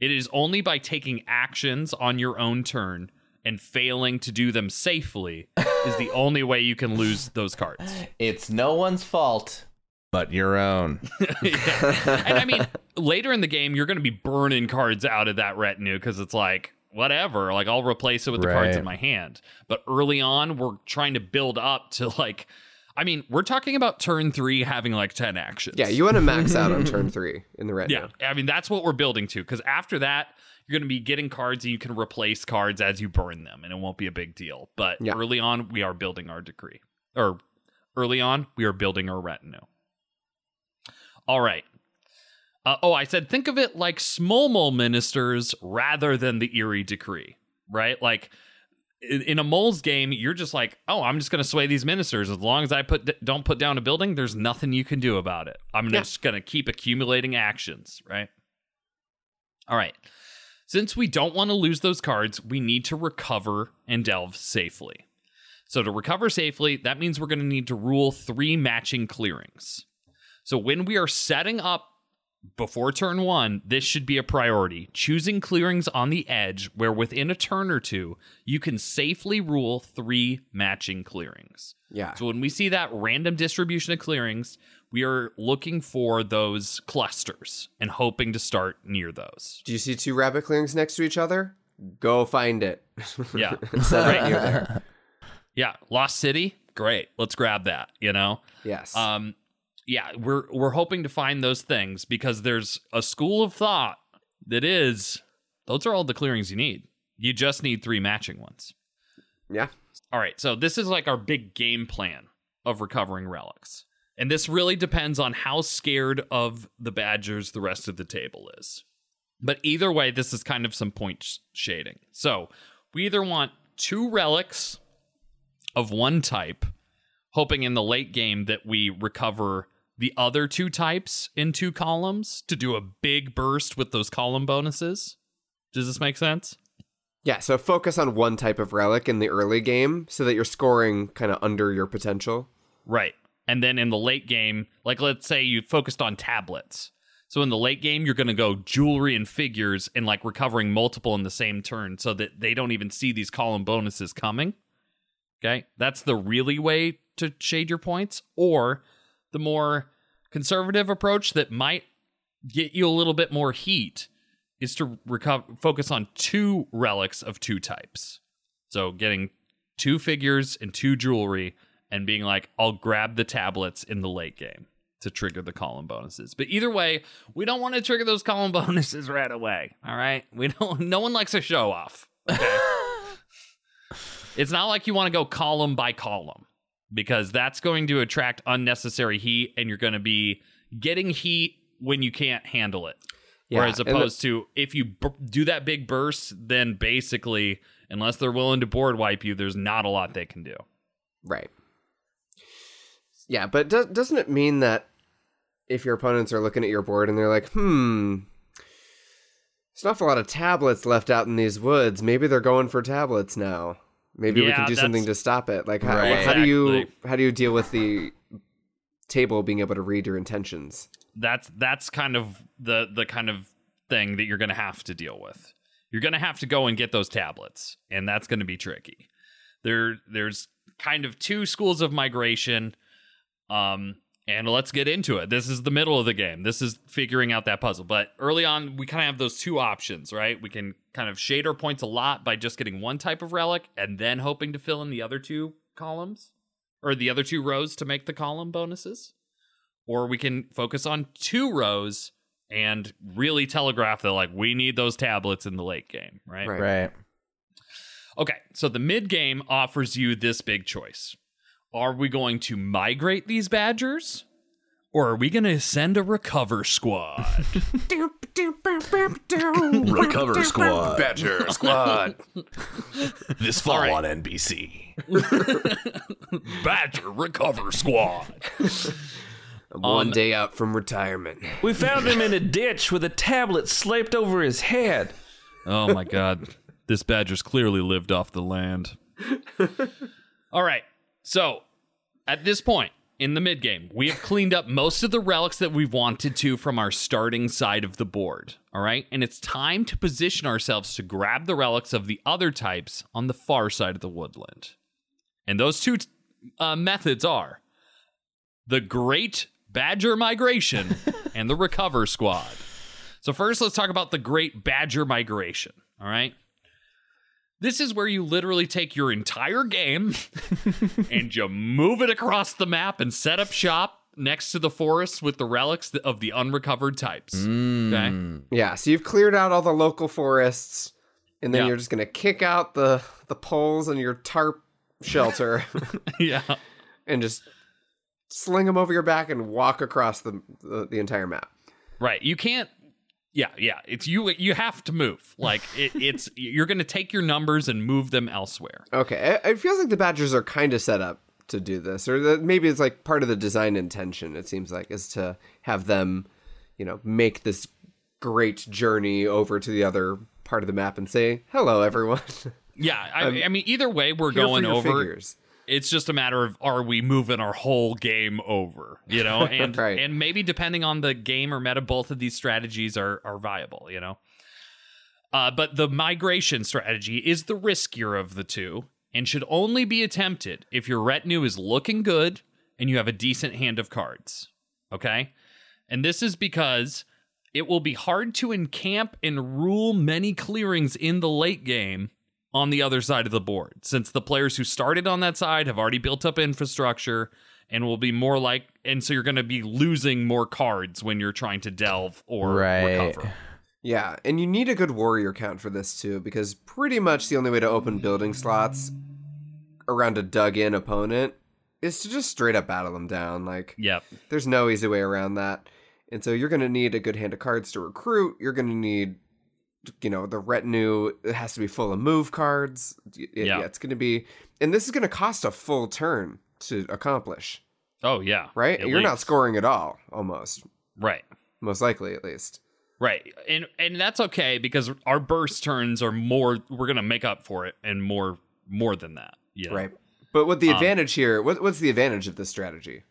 It is only by taking actions on your own turn and failing to do them safely is the only way you can lose those cards. It's no one's fault but your own. Yeah. And I mean, later in the game, you're going to be burning cards out of that retinue because it's like, whatever, like I'll replace it with right. the cards in my hand. But early on, we're trying to build up to like, I mean, we're talking about turn three having like ten actions. Yeah, you want to max out on turn three in the retinue. Yeah, I mean, that's what we're building to, because after that, you're going to be getting cards and you can replace cards as you burn them and it won't be a big deal. But yeah. early on, we are building our decree, or early on, we are building our retinue. All right. Uh, oh, I said, think of it like Smolmol ministers rather than the Eerie Decree, right? Like in, in a Mole's game, you're just like, oh, I'm just going to sway these ministers. As long as I put don't put down a building, there's nothing you can do about it. I'm yeah. just going to keep accumulating actions, right? All right. Since we don't want to lose those cards, we need to recover and delve safely. So to recover safely, that means we're going to need to rule three matching clearings. So when we are setting up before turn one, this should be a priority. Choosing clearings on the edge where within a turn or two, you can safely rule three matching clearings. Yeah. So when we see that random distribution of clearings, we are looking for those clusters and hoping to start near those. Do you see two rabbit clearings next to each other? Go find it. Yeah. Right near there. Yeah. Lost City? Great. Let's grab that, you know? Yes. Um, Yeah, we're we're hoping to find those things because there's a school of thought that is, those are all the clearings you need. You just need three matching ones. Yeah. All right, so this is like our big game plan of recovering relics. And this really depends on how scared of the Badgers the rest of the table is. But either way, this is kind of some point sh- shading. So we either want two relics of one type, hoping in the late game that we recover the other two types in two columns to do a big burst with those column bonuses. Does this make sense? Yeah, so focus on one type of relic in the early game so that you're scoring kind of under your potential. Right. And then in the late game, like let's say you focused on tablets. So in the late game, you're going to go jewelry and figures and like recovering multiple in the same turn so that they don't even see these column bonuses coming. Okay? That's the really way to shade your points. Or the more conservative approach that might get you a little bit more heat is to recover, focus on two relics of two types. So getting two figures and two jewelry and being like, I'll grab the tablets in the late game to trigger the column bonuses. But either way, we don't want to trigger those column bonuses right away. All right. We don't, no one likes a show off. Okay? It's not like you want to go column by column, because that's going to attract unnecessary heat and you're going to be getting heat when you can't handle it. Yeah, Whereas opposed the- to if you b- do that big burst, then basically, unless they're willing to board wipe you, there's not a lot they can do. Right. Yeah, but do- doesn't it mean that if your opponents are looking at your board and they're like, hmm, there's an awful lot of tablets left out in these woods. Maybe they're going for tablets now. Maybe yeah, we can do something to stop it. Like, how, right, how do you how do you deal with the table being able to read your intentions? That's that's kind of the the kind of thing that you're going to have to deal with. You're going to have to go and get those tablets, and that's going to be tricky. There, there's kind of two schools of migration, um, and let's get into it. This is the middle of the game. This is figuring out that puzzle. But early on, we kind of have those two options, right? We can kind of shade our points a lot by just getting one type of relic and then hoping to fill in the other two columns or the other two rows to make the column bonuses. Or we can focus on two rows and really telegraph that, like, we need those tablets in the late game, right? Right. right. Okay, so the mid-game offers you this big choice. Are we going to migrate these badgers? Or are we going to send a recover squad? Recover squad. Badger squad. This fall right. on N B C. Badger recover squad. One um, day out from retirement. We found him in a ditch with a tablet slaped over his head. Oh my God. This badger's clearly lived off the land. All right. So, at this point in the mid-game, we have cleaned up most of the relics that we've wanted to from our starting side of the board, all right? And it's time to position ourselves to grab the relics of the other types on the far side of the woodland. And those two t- uh, methods are the Great Badger Migration and the Recover Squad. So first, let's talk about the Great Badger Migration, all right? This is where you literally take your entire game and you move it across the map and set up shop next to the forest with the relics of the unrecovered types. Mm. Okay. Yeah, so you've cleared out all the local forests, and then yeah. you're just going to kick out the, the poles and your tarp shelter. Yeah. And just sling them over your back and walk across the the, the entire map. Right. You can't. Yeah, yeah. It's you. You have to move. Like it, it's you're going to take your numbers and move them elsewhere. Okay, it, it feels like the Badgers are kind of set up to do this, or the, maybe it's like part of the design intention. It seems like is to have them, you know, make this great journey over to the other part of the map and say hello, everyone. Yeah, I, um, I mean, either way, we're going over. Figures. It's just a matter of are we moving our whole game over, you know, and right. and maybe depending on the game or meta, both of these strategies are are viable, you know. Uh, but the migration strategy is the riskier of the two and should only be attempted if your retinue is looking good and you have a decent hand of cards. Okay, and this is because it will be hard to encamp and rule many clearings in the late game on the other side of the board, since the players who started on that side have already built up infrastructure and will be more like, and so you're going to be losing more cards when you're trying to delve or right. recover. Yeah, and you need a good warrior count for this too, because pretty much the only way to open building slots around a dug-in opponent is to just straight up battle them down. Like, yep. there's no easy way around that. And so you're going to need a good hand of cards to recruit. You're going to need you know, the retinue has to be full of move cards. It, yeah. yeah, it's going to be, and this is going to cost a full turn to accomplish. Oh, yeah. Right? You're least. Not scoring at all, almost. Right. Most likely, at least. Right. And and that's okay, because our burst turns are more, we're going to make up for it, and more more than that. You know? Right. But what the um, advantage here, what, what's the advantage of this strategy?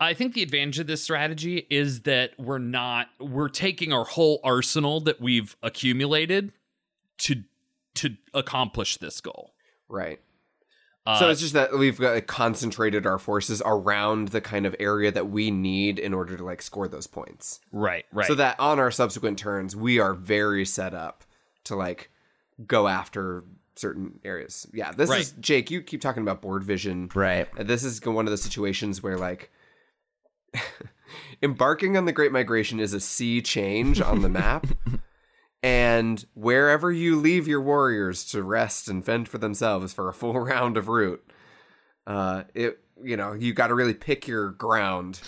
I think the advantage of this strategy is that we're not, we're taking our whole arsenal that we've accumulated to to accomplish this goal. Right. Uh, so it's just that we've got, like, concentrated our forces around the kind of area that we need in order to, like, score those points. Right, right. So that on our subsequent turns, we are very set up to, like, go after certain areas. Yeah, this right. is, Jake, you keep talking about board vision. Right. And this is one of the situations where, like, embarking on the Great Migration is a sea change on the map, and wherever you leave your warriors to rest and fend for themselves for a full round of root, uh, it you know you got to really pick your ground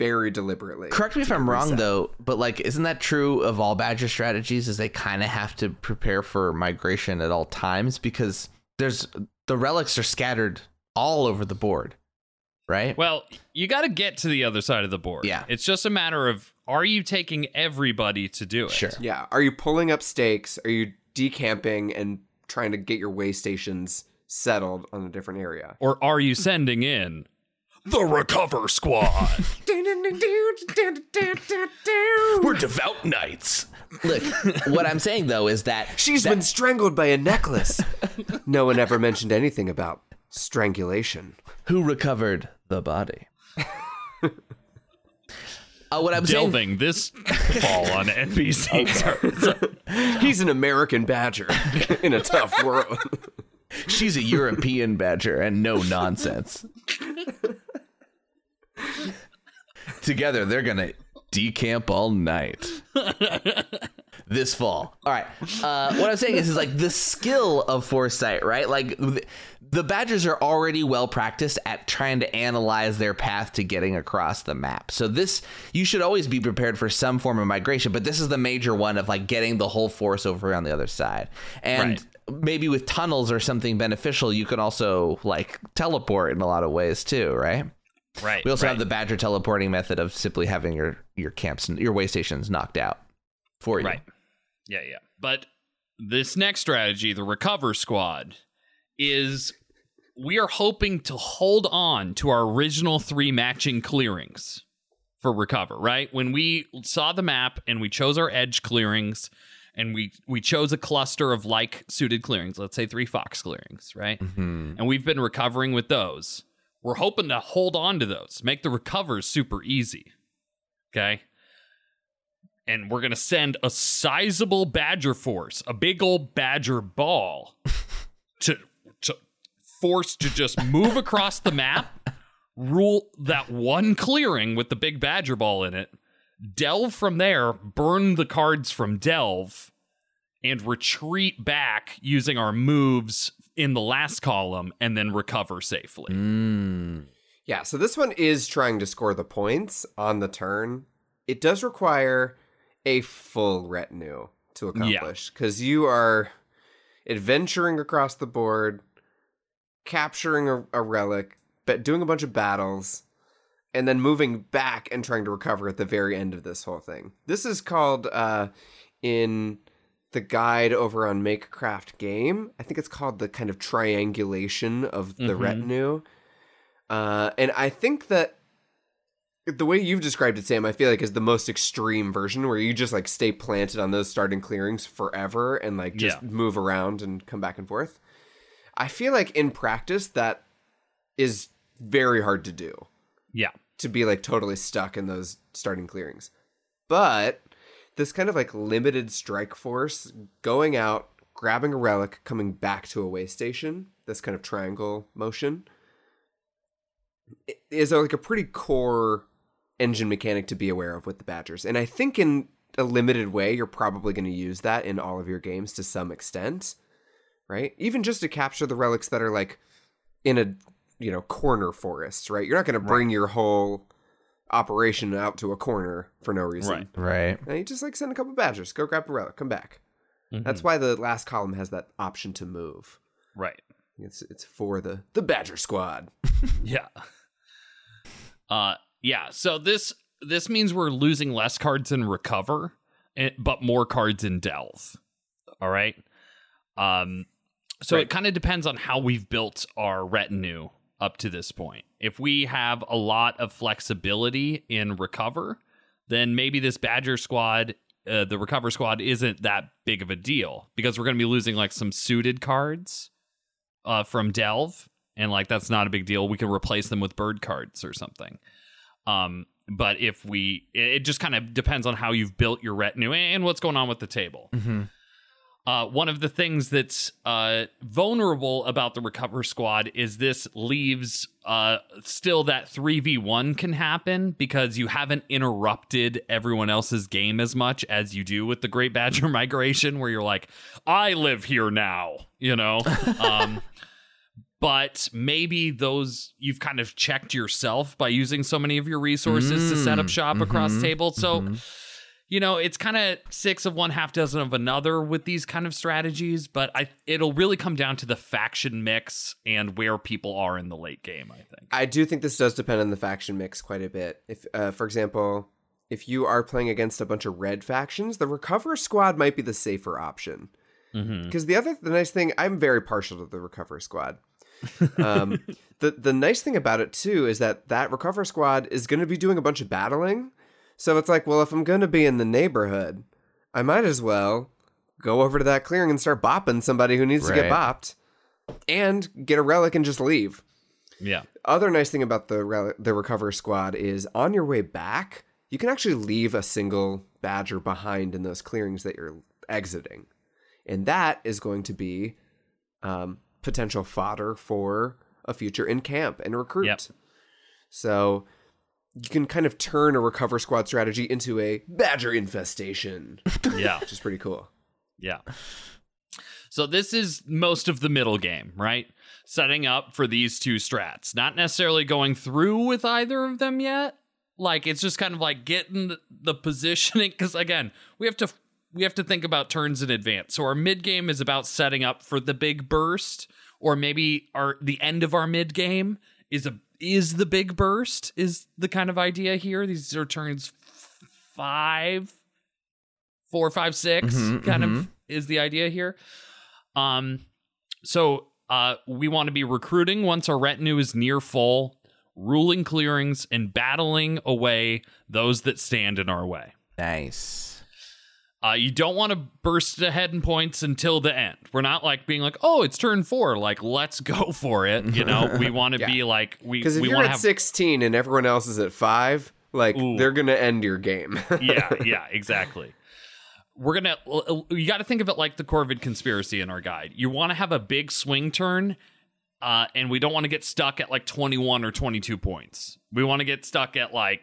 very deliberately. Correct me if I'm wrong, though, but like, isn't that true of all Badger strategies? Is they kind of have to prepare for migration at all times, because there's the relics are scattered all over the board. Right. Well, you got to get to the other side of the board. Yeah. It's just a matter of, are you taking everybody to do it? Sure. Yeah. Are you pulling up stakes? Are you decamping and trying to get your way stations settled on a different area? Or are you sending in the recover squad? We're devout knights. Look, what I'm saying, though, is that she's that- been strangled by a necklace. No one ever mentioned anything about strangulation. Who recovered the body? uh, what I'm Delving saying... this fall on N B C. Okay. He's an American badger in a tough world. She's a European badger and no nonsense. Together, they're going to decamp all night. this fall. All right. Uh, what I'm saying is, is like the skill of foresight, right? Like th- the Badgers are already well practiced at trying to analyze their path to getting across the map. So this, you should always be prepared for some form of migration, but this is the major one of like getting the whole force over on the other side. And right. Maybe with tunnels or something beneficial, you can also like teleport in a lot of ways too, right? Right. We also right. have the Badger teleporting method of simply having your, your camps and your way stations knocked out for you. Right. Yeah, yeah. But this next strategy, the Recover Squad, is we are hoping to hold on to our original three matching clearings for Recover, right? When we saw the map and we chose our edge clearings and we, we chose a cluster of like-suited clearings, let's say three fox clearings, right? Mm-hmm. And we've been recovering with those. We're hoping to hold on to those, make the recovers super easy, okay? And we're going to send a sizable Badger force, a big old Badger ball, to, to force to just move across the map, rule that one clearing with the big Badger ball in it, delve from there, burn the cards from delve, and retreat back using our moves in the last column, and then recover safely. Mm. Yeah, so this one is trying to score the points on the turn. It does require a full retinue to accomplish, because yeah. you are adventuring across the board, capturing a, a relic, but doing a bunch of battles, and then moving back and trying to recover at the very end of this whole thing. This is called, uh, in... the guide over on Makecraft Game, I think it's called the kind of triangulation of the mm-hmm. retinue. Uh, and I think that the way you've described it, Sam, I feel like is the most extreme version where you just like stay planted on those starting clearings forever and like just yeah. move around and come back and forth. I feel like in practice that is very hard to do. Yeah. To be like totally stuck in those starting clearings. But this kind of like limited strike force going out, grabbing a relic, coming back to a way station, this kind of triangle motion, is like a pretty core engine mechanic to be aware of with the Badgers. And I think in a limited way, you're probably going to use that in all of your games to some extent, right? Even just to capture the relics that are like in a, you know, corner forest, right? You're not going to bring right. your whole operation out to a corner for no reason. Right. Right. And you just like send a couple Badgers, go grab a relic, come back. Mm-hmm. That's why the last column has that option to move. Right. It's it's for the, the Badger Squad. yeah. Uh yeah. So this this means we're losing less cards in recover, and, but more cards in delve. All right. Um so right. it kind of depends on how we've built our retinue up to this point. If we have a lot of flexibility in recover, then maybe this Badger Squad, uh, the Recover Squad, isn't that big of a deal because we're going to be losing like some suited cards uh, from delve, and like that's not a big deal. We can replace them with bird cards or something. Um, but if we, it just kind of depends on how you've built your retinue and what's going on with the table. Mm-hmm. Uh, one of the things that's uh, vulnerable about the Recover Squad is this leaves uh, still that three v one can happen because you haven't interrupted everyone else's game as much as you do with the Great Badger Migration, where you're like, I live here now, you know? Um, but maybe those, you've kind of checked yourself by using so many of your resources mm, to set up shop mm-hmm, across tables. So... Mm-hmm. You know, it's kind of six of one, half dozen of another with these kind of strategies, but I it'll really come down to the faction mix and where people are in the late game, I think. I do think this does depend on the faction mix quite a bit. If, uh, for example, if you are playing against a bunch of red factions, the Recover Squad might be the safer option. Because mm-hmm. the other, the nice thing, I'm very partial to the Recover Squad. um, the the nice thing about it, too, is that that Recover Squad is going to be doing a bunch of battling. So it's like, well, if I'm going to be in the neighborhood, I might as well go over to that clearing and start bopping somebody who needs right. to get bopped and get a relic and just leave. Yeah. Other nice thing about the rel- the Recover Squad is on your way back, you can actually leave a single Badger behind in those clearings that you're exiting. And that is going to be um, potential fodder for a future in camp and recruit. Yep. So... you can kind of turn a recover squad strategy into a badger infestation. Yeah. Which is pretty cool. Yeah. So this is most of the middle game, right? Setting up for these two strats. Not necessarily going through with either of them yet. Like, it's just kind of like getting the positioning. Because, again, we have to we have to think about turns in advance. So our mid game is about setting up for the big burst. Or maybe our the end of our mid game is a is the big burst is the kind of idea here. These are turns five, four, five, six mm-hmm, kind mm-hmm. of is the idea here. Um, so uh, we want to be recruiting once our retinue is near full, ruling clearings, and battling away those that stand in our way. Nice. Uh, you don't want to burst ahead in points until the end. We're not like being like, oh, it's turn four. Like, let's go for it. You know, we want to yeah. be like, we, because if we you're at have... sixteen and everyone else is at five, like, Ooh. they're going to end your game. yeah, yeah, exactly. We're going to, you got to think of it like the Corvid conspiracy in our guide. You want to have a big swing turn. Uh, and we don't want to get stuck at like twenty-one or twenty-two points. We want to get stuck at like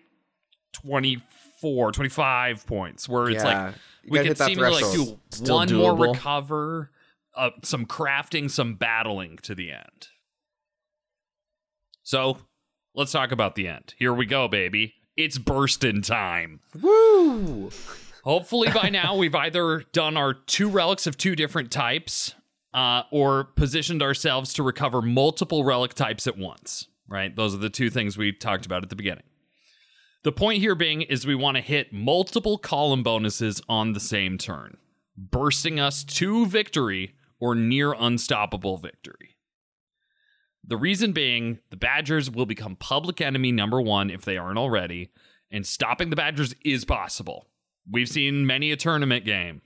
twenty-four, twenty-five points, where it's yeah. like we can seemingly like do Still one doable. more recover, uh, some crafting, some battling to the end. So let's talk about the end. Here we go, baby. It's bursting time. Woo! Hopefully by now we've either done our two relics of two different types. Uh, or positioned ourselves to recover multiple relic types at once, right? Those are the two things we talked about at the beginning. The point here being is we want to hit multiple column bonuses on the same turn, bursting us to victory or near unstoppable victory. The reason being, the Badgers will become public enemy number one if they aren't already, and stopping the Badgers is possible. We've seen many a tournament game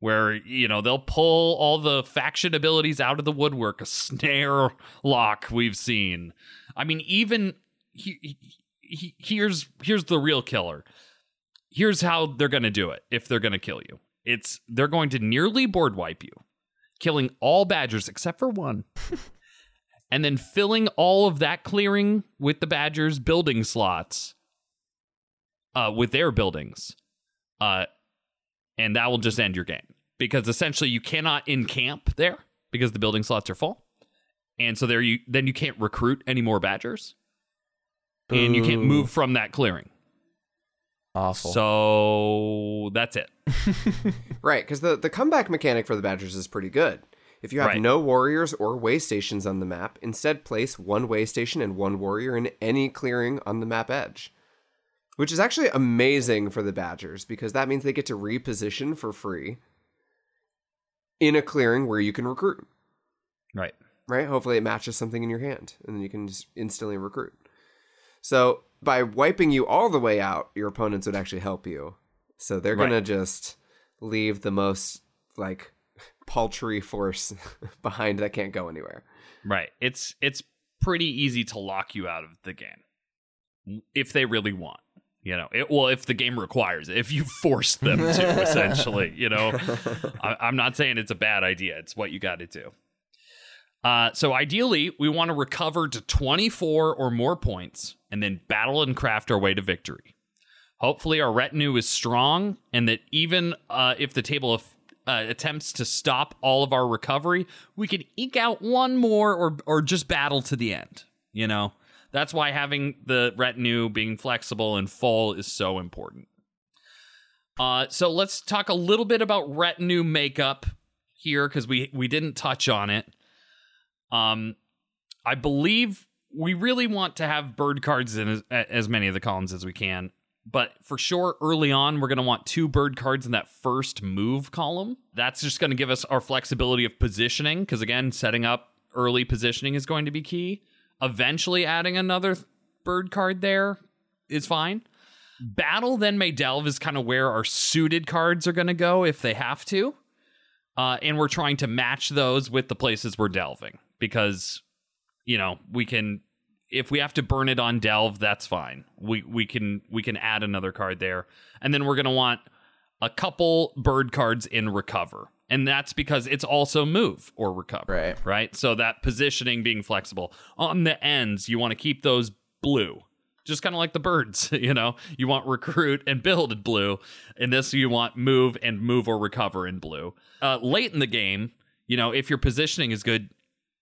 where, you know, they'll pull all the faction abilities out of the woodwork, a snare lock we've seen. I mean, even he, he, here's here's the real killer. Here's how they're going to do it if they're going to kill you. It's they're going to nearly board wipe you, killing all Badgers except for one, and then filling all of that clearing with the Badgers' building slots, uh, with their buildings, uh, and that will just end your game. Because essentially you cannot encamp there because the building slots are full. And so there you then you can't recruit any more Badgers. Ooh. And you can't move from that clearing. Awful. So that's it. Right, because the, the comeback mechanic for the Badgers is pretty good. If you have right. no warriors or way stations on the map, instead place one way station and one warrior in any clearing on the map edge. Which is actually amazing for the Badgers, because that means they get to reposition for free in a clearing where you can recruit. Right. Right? Hopefully it matches something in your hand, and then you can just instantly recruit. So by wiping you all the way out, your opponents would actually help you. So they're right. going to just leave the most, like, paltry force behind that can't go anywhere. Right. It's it's pretty easy to lock you out of the game if they really want. You know, it, well, if the game requires it, if you force them to, essentially, you know, I, I'm not saying it's a bad idea. It's what you got to do. Uh, so ideally, we want to recover to twenty-four or more points and then battle and craft our way to victory. Hopefully, our retinue is strong and that even uh, if the table of, uh, attempts to stop all of our recovery, we can eke out one more or or just battle to the end, you know. That's why having the retinue being flexible and full is so important. Uh, so let's talk a little bit about retinue makeup here, because we, we didn't touch on it. Um, I believe we really want to have bird cards in as, as many of the columns as we can. But for sure, early on, we're going to want two bird cards in that first move column. That's just going to give us our flexibility of positioning, because, again, setting up early positioning is going to be key. Eventually adding another bird card there is fine. Battle then may delve is kind of where our suited cards are going to go if they have to. Uh, and we're trying to match those with the places we're delving, because, you know, we can, if we have to burn it on delve, that's fine. We we can we can add another card there. And then we're going to want a couple bird cards in recover. And that's because it's also move or recover, right. right? So that positioning being flexible. On the ends, you want to keep those blue just kind of like the birds, you know, you want recruit and build in blue. In this, you want move and move or recover in blue. Uh, late in the game, you know, if your positioning is good,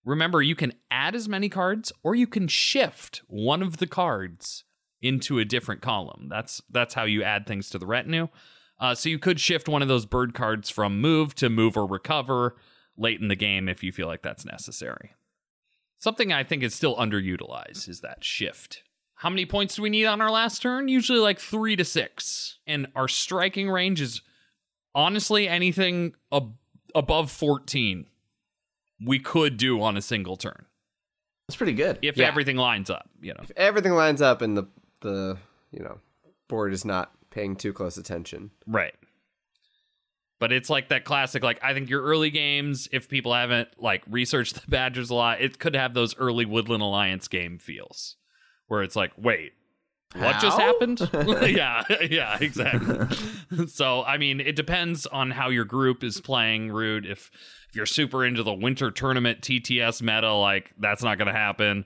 remember you can add as many cards or you can shift one of the cards into a different column. That's that's how you add things to the retinue. Uh, so you could shift one of those bird cards from move to move or recover late in the game if you feel like that's necessary. Something I think is still underutilized is that shift. How many points do we need on our last turn? Usually like three to six. And our striking range is honestly anything ab- above fourteen we could do on a single turn. That's pretty good. If yeah. everything lines up, you know. If everything lines up and the, the you know, board is not paying too close attention. Right. But it's like that classic, like, I think your early games, if people haven't, like, researched the Badgers a lot, it could have those early Woodland Alliance game feels. Where it's like, wait, what How? just happened? yeah, yeah, exactly. So, I mean, it depends on how your group is playing Root. If, if you're super into the winter tournament T T S meta, like, that's not going to happen.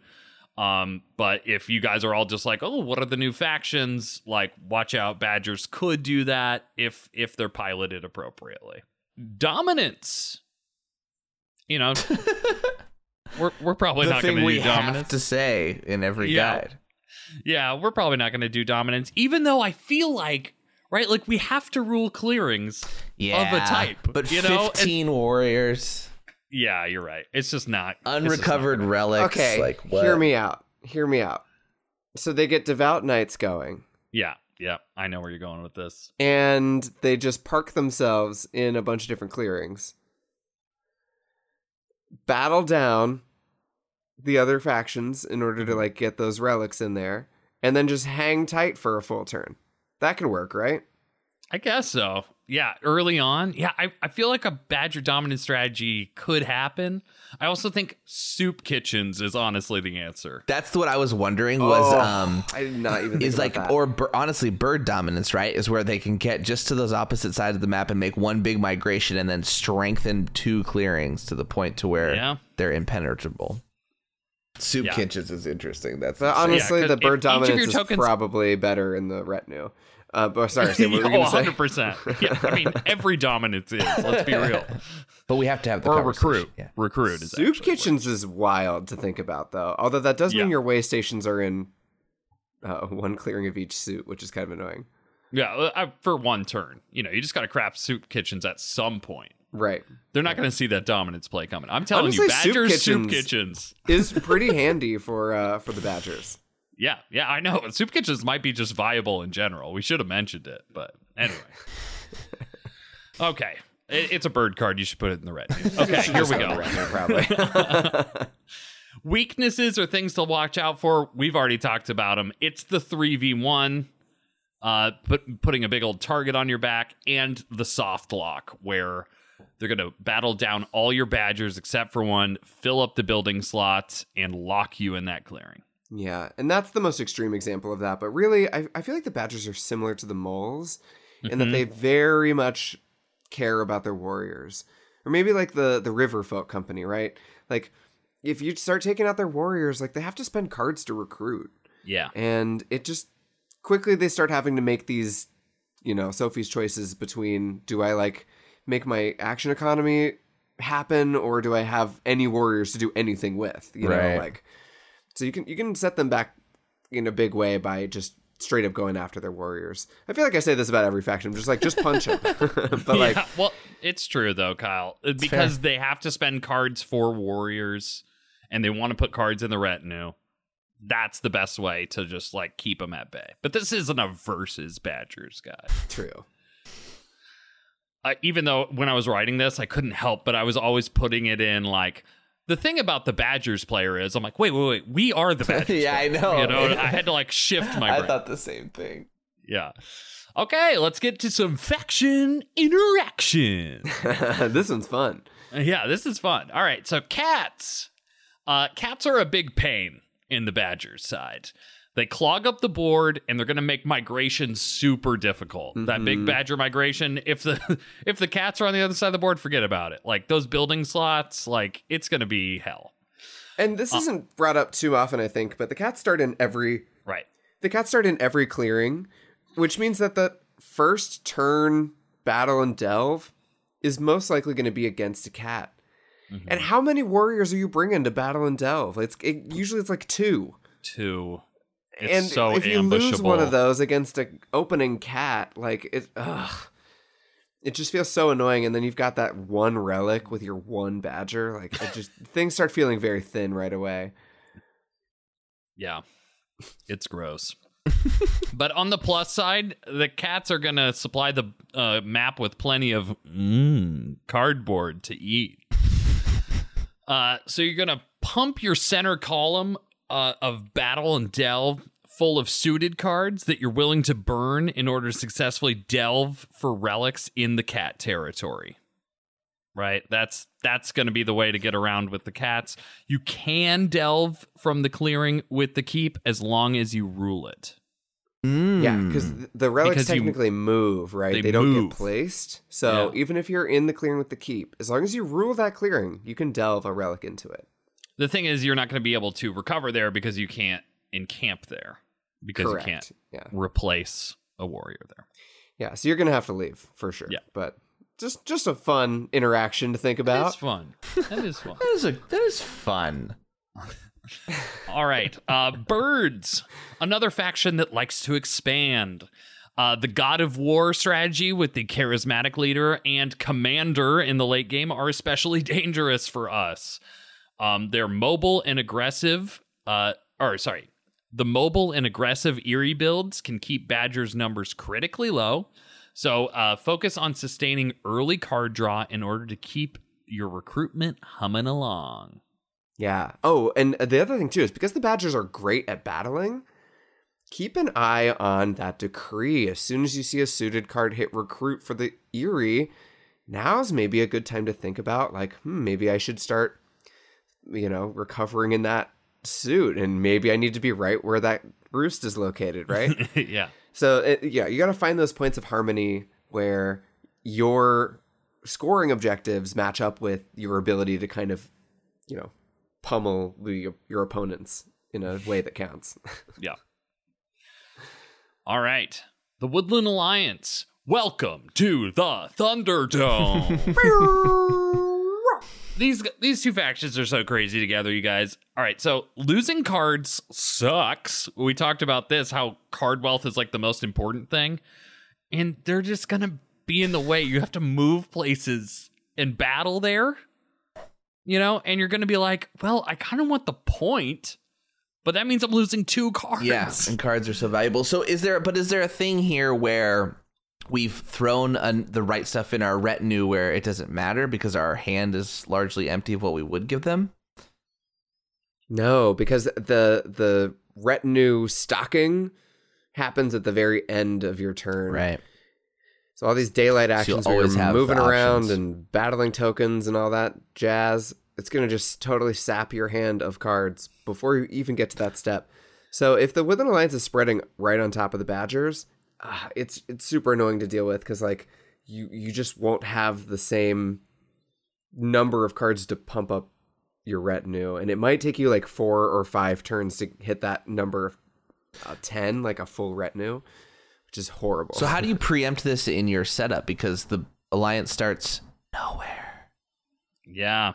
Um, but if you guys are all just like, oh, what are the new factions? Like, watch out, Badgers could do that if if they're piloted appropriately. Dominance. You know, we're we're probably the not going to do dominance. Have to say in every yeah. guide. Yeah, we're probably not going to do dominance, even though I feel like, right, like we have to rule clearings yeah, of a type. But you know? fifteen and, warriors. Yeah, you're right. It's just not unrecovered just not relics. Okay, like, hear me out. Hear me out. So they get devout knights going. Yeah, yeah. I know where you're going with this. And they just park themselves in a bunch of different clearings. Battle down the other factions in order to like get those relics in there, and then just hang tight for a full turn. That can work, right? I guess so. Yeah, early on. Yeah, I, I feel like a Badger dominant strategy could happen. I also think soup kitchens is honestly the answer. That's what I was wondering was oh, um I did not even is like that. Or bir- honestly bird dominance, right? Is where they can get just to those opposite sides of the map and make one big migration and then strengthen two clearings to the point to where yeah. they're impenetrable. Soup yeah. kitchens is interesting. That's but honestly yeah, the bird dominance is tokens- probably better in the retinue. Uh, oh, sorry. Sam, what were you gonna oh, one hundred percent. Say? Yeah, I mean, every dominance is. Let's be real. But we have to have the or recruit. Yeah. Recruit is soup kitchens works. Is wild to think about, though. Although that does yeah. mean your way stations are in uh, one clearing of each suit, which is kind of annoying. Yeah, I, for one turn, you know, you just got to craft soup kitchens at some point. Right. They're not yeah. going to see that dominance play coming. I'm telling Honestly, you, Badgers soup kitchens, soup kitchens. is pretty handy for uh, for the Badgers. Yeah, yeah, I know. Soup kitchens might be just viable in general. We should have mentioned it, but anyway. Okay, it, it's a bird card. You should put it in the retinue. Okay, here we go. Retinue, probably. Weaknesses or things to watch out for. We've already talked about them. It's the three v one, uh, put, putting a big old target on your back, and the soft lock, where they're going to battle down all your Badgers except for one, fill up the building slots, and lock you in that clearing. Yeah, and that's the most extreme example of that. But really, I, I feel like the Badgers are similar to the moles in mm-hmm. that they very much care about their warriors. Or maybe like the, the River Folk Company, right? Like, if you start taking out their warriors, like, they have to spend cards to recruit. Yeah. And it just, quickly they start having to make these, you know, Sophie's choices between, do I, like, make my action economy happen, or do I have any warriors to do anything with? You right. know, like... So you can you can set them back in a big way by just straight up going after their warriors. I feel like I say this about every faction. I'm just like, just punch them. But like, yeah, well, it's true though, Kyle, because they have to spend cards for warriors, and they want to put cards in the retinue. That's the best way to just like keep them at bay. But this isn't a versus Badgers guide. True. Uh, even though when I was writing this, I couldn't help but I was always putting it in like. The thing about the Badgers player is, I'm like, wait, wait, wait, we are the Badgers. yeah, player. I know. You know, I had to like shift my. I brain. thought the same thing. Yeah. Okay, let's get to some faction interaction. This one's fun. Yeah, this is fun. All right, so cats. Uh, cats are a big pain in the Badgers side. They clog up the board, and they're going to make migration super difficult. Mm-hmm. That big Badger migration, if the if the cats are on the other side of the board, forget about it. Like, those building slots, like, it's going to be hell. And this uh, isn't brought up too often, I think, but the cats start in every... Right. the cats start in every clearing, which means that the first turn battle and delve is most likely going to be against a cat. Mm-hmm. And how many warriors are you bringing to battle and delve? It's it, usually it's like two. Two. It's and so if you ambushable. lose one of those against an opening cat, like it, ugh, it just feels so annoying. And then you've got that one relic with your one badger. Like it just things start feeling very thin right away. Yeah, it's gross. But on the plus side, the cats are going to supply the uh, map with plenty of mm, cardboard to eat. Uh, so you're going to pump your center column uh, of battle and delve full of suited cards that you're willing to burn in order to successfully delve for relics in the cat territory. Right? That's that's going to be the way to get around with the cats. You can delve from the clearing with the keep as long as you rule it. Mm. Yeah, because the relics because technically you, move, right? They, they don't move. get placed. So yeah. even if you're in the clearing with the keep, as long as you rule that clearing, you can delve a relic into it. The thing is, you're not going to be able to recover there because you can't encamp there. Because Correct. you can't yeah. replace a warrior there. Yeah, so you're going to have to leave for sure. Yeah. But just just a fun interaction to think about. That is fun. That is fun. that, is a, that is fun. All right. Uh, birds. Another faction that likes to expand. Uh, the God of War strategy with the charismatic leader and commander in the late game are especially dangerous for us. Um, they're mobile and aggressive. Uh, or sorry. The mobile and aggressive Eerie builds can keep Badger's numbers critically low. So uh, focus on sustaining early card draw in order to keep your recruitment humming along. Yeah. Oh, and the other thing, too, is because the Badgers are great at battling, keep an eye on that decree. As soon as you see a suited card hit recruit for the Eerie, now's maybe a good time to think about, like, hmm, maybe I should start, you know, recovering in that suit, and maybe I need to be right where that roost is located, right? Yeah. So, it, yeah, you got to find those points of harmony where your scoring objectives match up with your ability to kind of, you know, pummel your, your opponents in a way that counts. Yeah. All right. The Woodland Alliance. Welcome to the Thunderdome. these these two factions are so crazy together, you guys. All right. So losing cards sucks. We talked about this, how card wealth is like the most important thing. And they're just going to be in the way. You have to move places and battle there. You know, and you're going to be like, well, I kind of want the point, but that means I'm losing two cards. Yeah, and cards are so valuable. So is there, but is there a thing here where we've thrown an, the right stuff in our retinue where it doesn't matter because our hand is largely empty of what we would give them? No, because the the retinue stocking happens at the very end of your turn. Right. So all these daylight actions so where you're moving around and battling tokens and all that jazz, it's going to just totally sap your hand of cards before you even get to that step. So if the Woodland Alliance is spreading right on top of the Badgers, uh, it's it's super annoying to deal with because like you, you just won't have the same number of cards to pump up your retinue. And it might take you like four or five turns to hit that number of uh, ten, like a full retinue. Is horrible. So how do you preempt this in your setup? Because the alliance starts nowhere. Yeah.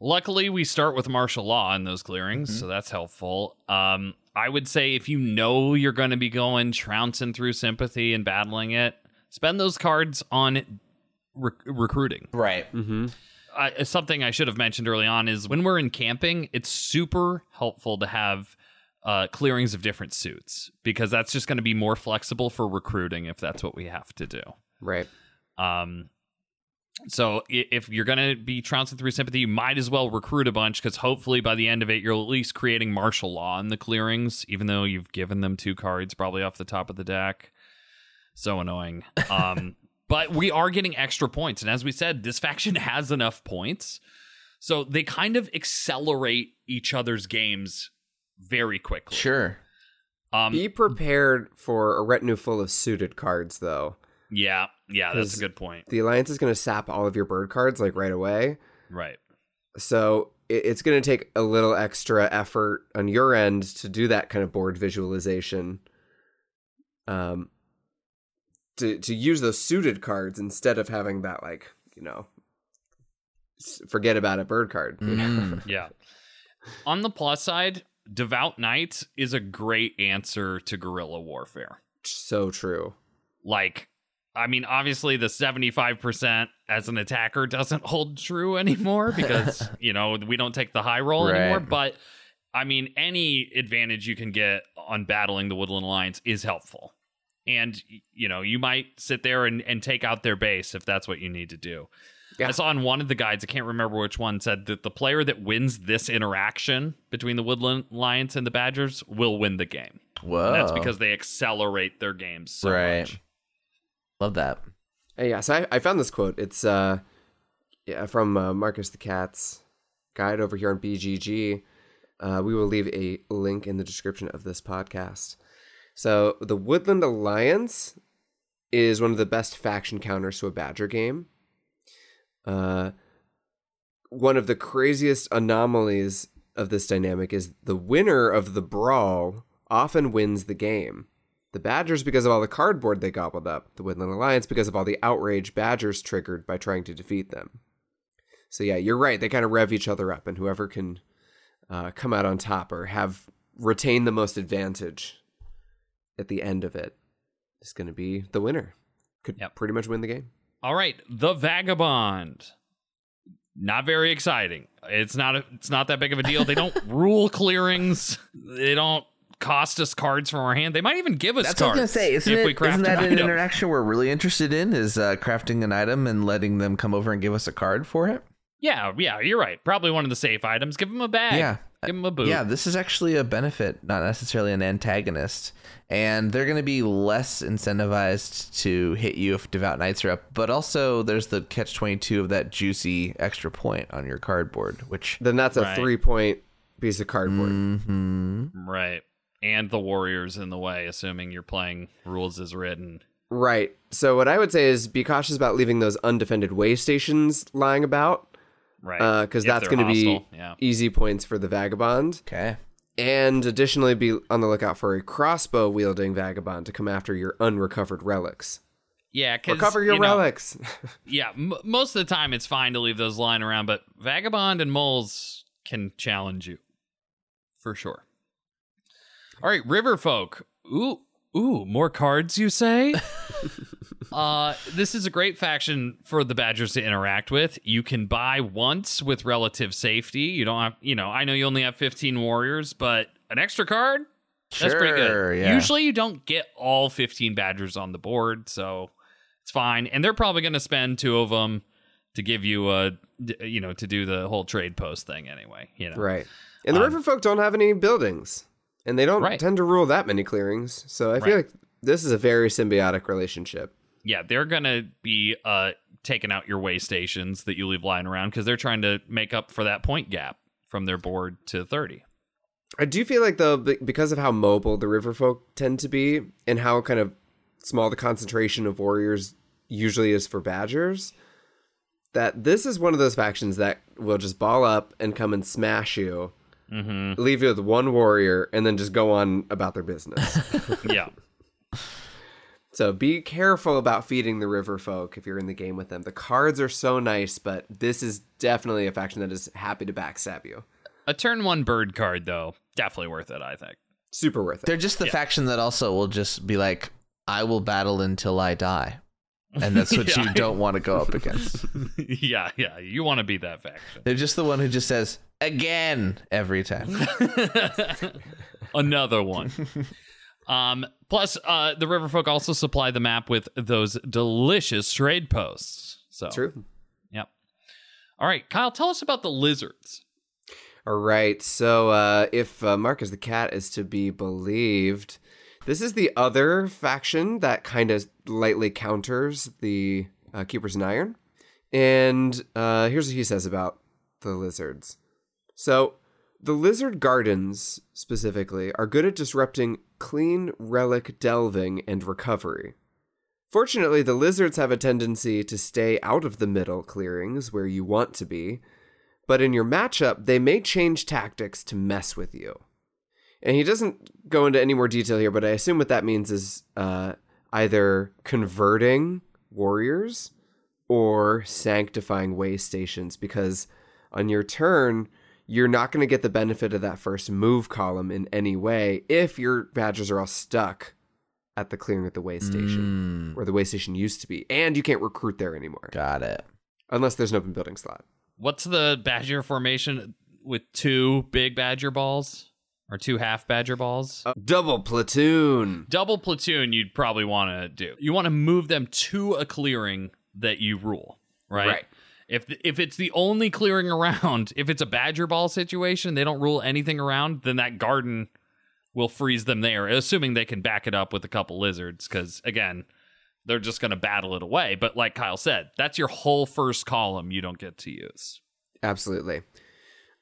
Luckily, we start with martial law in those clearings, mm-hmm. so that's helpful. Um, I would say if you know you're going to be going trouncing through sympathy and battling it, spend those cards on rec- recruiting. Right. Mm-hmm. Uh, something I should have mentioned early on is when we're encamping, it's super helpful to have Uh, clearings of different suits, because that's just going to be more flexible for recruiting if that's what we have to do. Right. Um, so if you're going to be trouncing through sympathy, you might as well recruit a bunch, because hopefully by the end of it, you're at least creating martial law in the clearings, even though you've given them two cards probably off the top of the deck. So annoying. Um, but we are getting extra points. And as we said, this faction has enough points. So they kind of accelerate each other's games very quickly. Sure. Um, Be prepared for a retinue full of suited cards, though. Yeah, yeah, that's a good point. The Alliance is going to sap all of your bird cards, like, right away. Right. So it's going to take a little extra effort on your end to do that kind of board visualization. Um, to to use those suited cards instead of having that, like, you know, forget about it bird card. Mm. Yeah. On the plus side, Devout Knight is a great answer to guerrilla warfare. So true. Like, I mean, obviously the seventy-five percent as an attacker doesn't hold true anymore because, you know, we don't take the high roll right. anymore. But, I mean, any advantage you can get on battling the Woodland Alliance is helpful. And, you know, you might sit there and, and take out their base if that's what you need to do. Yeah. I saw on one of the guides, I can't remember which one, said that the player that wins this interaction between the Woodland Alliance and the Badgers will win the game. Whoa. And that's because they accelerate their games so right. much. Love that. Hey, yeah, so I, I found this quote. It's uh, yeah, from uh, Marcus the Cat's guide over here on B G G. Uh, we will leave a link in the description of this podcast. So the Woodland Alliance is one of the best faction counters to a Badger game. Uh, one of the craziest anomalies of this dynamic is the winner of the brawl often wins the game. The Badgers, because of all the cardboard they gobbled up. The Woodland Alliance, because of all the outrage Badgers triggered by trying to defeat them. So yeah, you're right. They kind of rev each other up, and whoever can uh, come out on top or have retain the most advantage at the end of it is going to be the winner. Could yep. pretty much win the game. All right, the Vagabond. Not very exciting. It's not. A, it's not that big of a deal. They don't rule clearings. They don't cost us cards from our hand. They might even give us that's cards. That's what I was going to say. Isn't, it, isn't that an, an interaction we're really interested in is uh, crafting an item and letting them come over and give us a card for it? Yeah, yeah, you're right. Probably one of the safe items. Give them a bag. Yeah. Give them a boot. Yeah, this is actually a benefit, not necessarily an antagonist. And they're going to be less incentivized to hit you if Devout Knights are up. But also, there's the catch twenty-two of that juicy extra point on your cardboard, which... Then that's a right. three-point piece of cardboard. Mm-hmm. Right. And the warriors in the way, assuming you're playing rules as written. Right. So what I would say is be cautious about leaving those undefended way stations lying about. Right. Because uh, that's going to be yeah. easy points for the Vagabond. Okay. And additionally, be on the lookout for a crossbow-wielding Vagabond to come after your unrecovered relics. Yeah. Recover your you relics. Know, yeah. M- most of the time, it's fine to leave those lying around, but Vagabond and moles can challenge you. For sure. All right, Riverfolk. Ooh, ooh, more cards, you say? uh, this is a great faction for the Badgers to interact with. You can buy once with relative safety. You don't have, you know, I know you only have fifteen warriors, but an extra card? Sure, that's pretty good. Yeah. Usually you don't get all fifteen Badgers on the board, so it's fine. And they're probably going to spend two of them to give you a, you know, to do the whole trade post thing anyway. You know, right. And the um, Riverfolk don't have any buildings. And they don't right. tend to rule that many clearings. So I feel right. like this is a very symbiotic relationship. Yeah, they're going to be uh, taking out your way stations that you leave lying around because they're trying to make up for that point gap from their board to thirty. I do feel like, though, because of how mobile the Riverfolk tend to be and how kind of small the concentration of warriors usually is for Badgers, that this is one of those factions that will just ball up and come and smash you. Mm-hmm. Leave you with one warrior and then just go on about their business. Yeah. So be careful about feeding the Riverfolk if you're in the game with them. The cards are so nice, but this is definitely a faction that is happy to backstab you. A turn one bird card, though, definitely worth it, I think. Super worth it. They're just the yeah. faction that also will just be like, I will battle until I die. And that's what yeah. you don't want to go up against. Yeah, yeah. You want to be that faction. They're just the one who just says, again, every time. Another one. Um, plus, uh, the Riverfolk also supply the map with those delicious trade posts. So true. Yep. All right, Kyle, tell us about the lizards. All right. So uh, if uh, Marcus the Cat is to be believed... This is the other faction that kind of lightly counters the uh, Keepers in Iron. And uh, here's what he says about the lizards. So, the lizard gardens, specifically, are good at disrupting clean relic delving and recovery. Fortunately, the lizards have a tendency to stay out of the middle clearings where you want to be, but in your matchup, they may change tactics to mess with you. And he doesn't go into any more detail here, but I assume what that means is uh, either converting warriors or sanctifying way stations, because on your turn, you're not going to get the benefit of that first move column in any way if your badgers are all stuck at the clearing at the way station, mm. where the way station used to be, and you can't recruit there anymore. Got it. Unless there's an open building slot. What's the badger formation with two big badger balls? Or two half badger balls? Uh, double platoon. Double platoon you'd probably want to do. You want to move them to a clearing that you rule, right? Right. If, the, if it's the only clearing around, if it's a badger ball situation, they don't rule anything around, then that garden will freeze them there, assuming they can back it up with a couple lizards, because, again, they're just going to battle it away. But like Kyle said, that's your whole first column you don't get to use. Absolutely.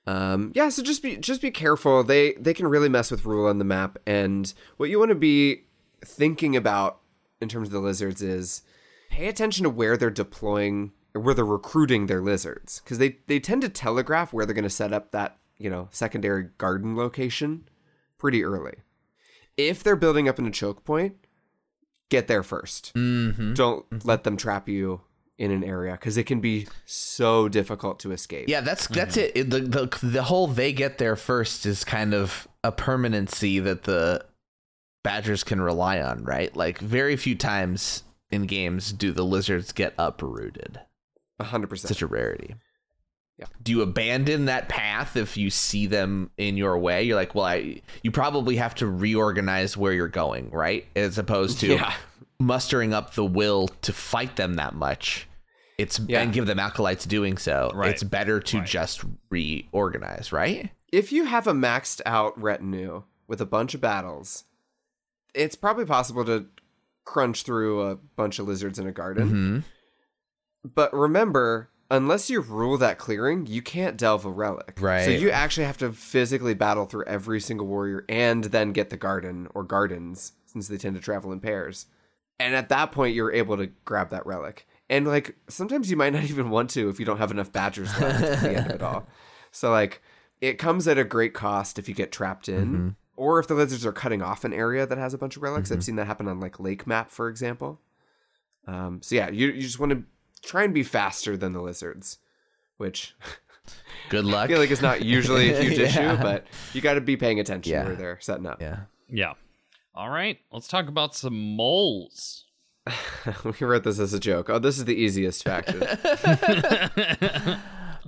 Um, yeah, so just be just be careful. They they can really mess with rule on the map. And what you want to be thinking about in terms of the lizards is pay attention to where they're deploying or where they're recruiting their lizards, because they, they tend to telegraph where they're going to set up that, you know, secondary garden location pretty early. If they're building up in a choke point, get there first. Mm-hmm. Don't mm-hmm. let them trap you in an area, because it can be so difficult to escape. Yeah, that's that's mm-hmm. it. The, the the whole they get there first is kind of a permanency that the badgers can rely on, right? Like, very few times in games do the lizards get uprooted. A hundred percent. Such a rarity. Yeah. Do you abandon that path if you see them in your way? You're like, well, I. You probably have to reorganize where you're going, right? As opposed to yeah. mustering up the will to fight them that much. It's yeah. and give them acolytes doing so. Right. It's better to right. just reorganize, right? If you have a maxed out retinue with a bunch of battles, it's probably possible to crunch through a bunch of lizards in a garden. Mm-hmm. But remember, unless you rule that clearing, you can't delve a relic. Right. So you actually have to physically battle through every single warrior and then get the garden or gardens, since they tend to travel in pairs. And at that point, you're able to grab that relic. And, like, sometimes you might not even want to if you don't have enough badgers left at the end of it all. So, like, it comes at a great cost if you get trapped in. Mm-hmm. Or if the lizards are cutting off an area that has a bunch of relics. Mm-hmm. I've seen that happen on, like, Lake Map, for example. Um, so, yeah, you, you just want to try and be faster than the lizards, which... Good luck. I feel like it's not usually a huge yeah. issue, but you got to be paying attention yeah. where they're setting up. Yeah. Yeah. All right. Let's talk about some moles. We wrote this as a joke. Oh, this is the easiest faction. But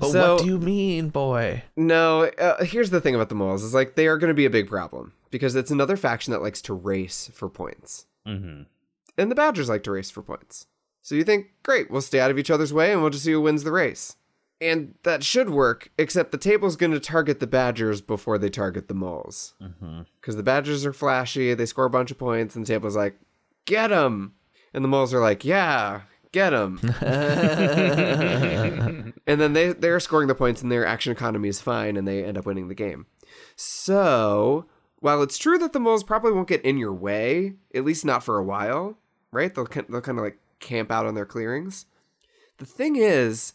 so, what do you mean, boy? No, uh, here's the thing about the moles. Is like they are going to be a big problem because it's another faction that likes to race for points. Mm-hmm. And the badgers like to race for points. So you think, great, we'll stay out of each other's way and we'll just see who wins the race. And that should work, except the table's going to target the badgers before they target the moles. Mm-hmm. Because the badgers are flashy, they score a bunch of points, and the table's like, get them! And the moles are like, yeah, get them. And then they, they're scoring the points, and their action economy is fine, and they end up winning the game. So, while it's true that the moles probably won't get in your way, at least not for a while, right? They'll, they'll kind of like camp out on their clearings. The thing is...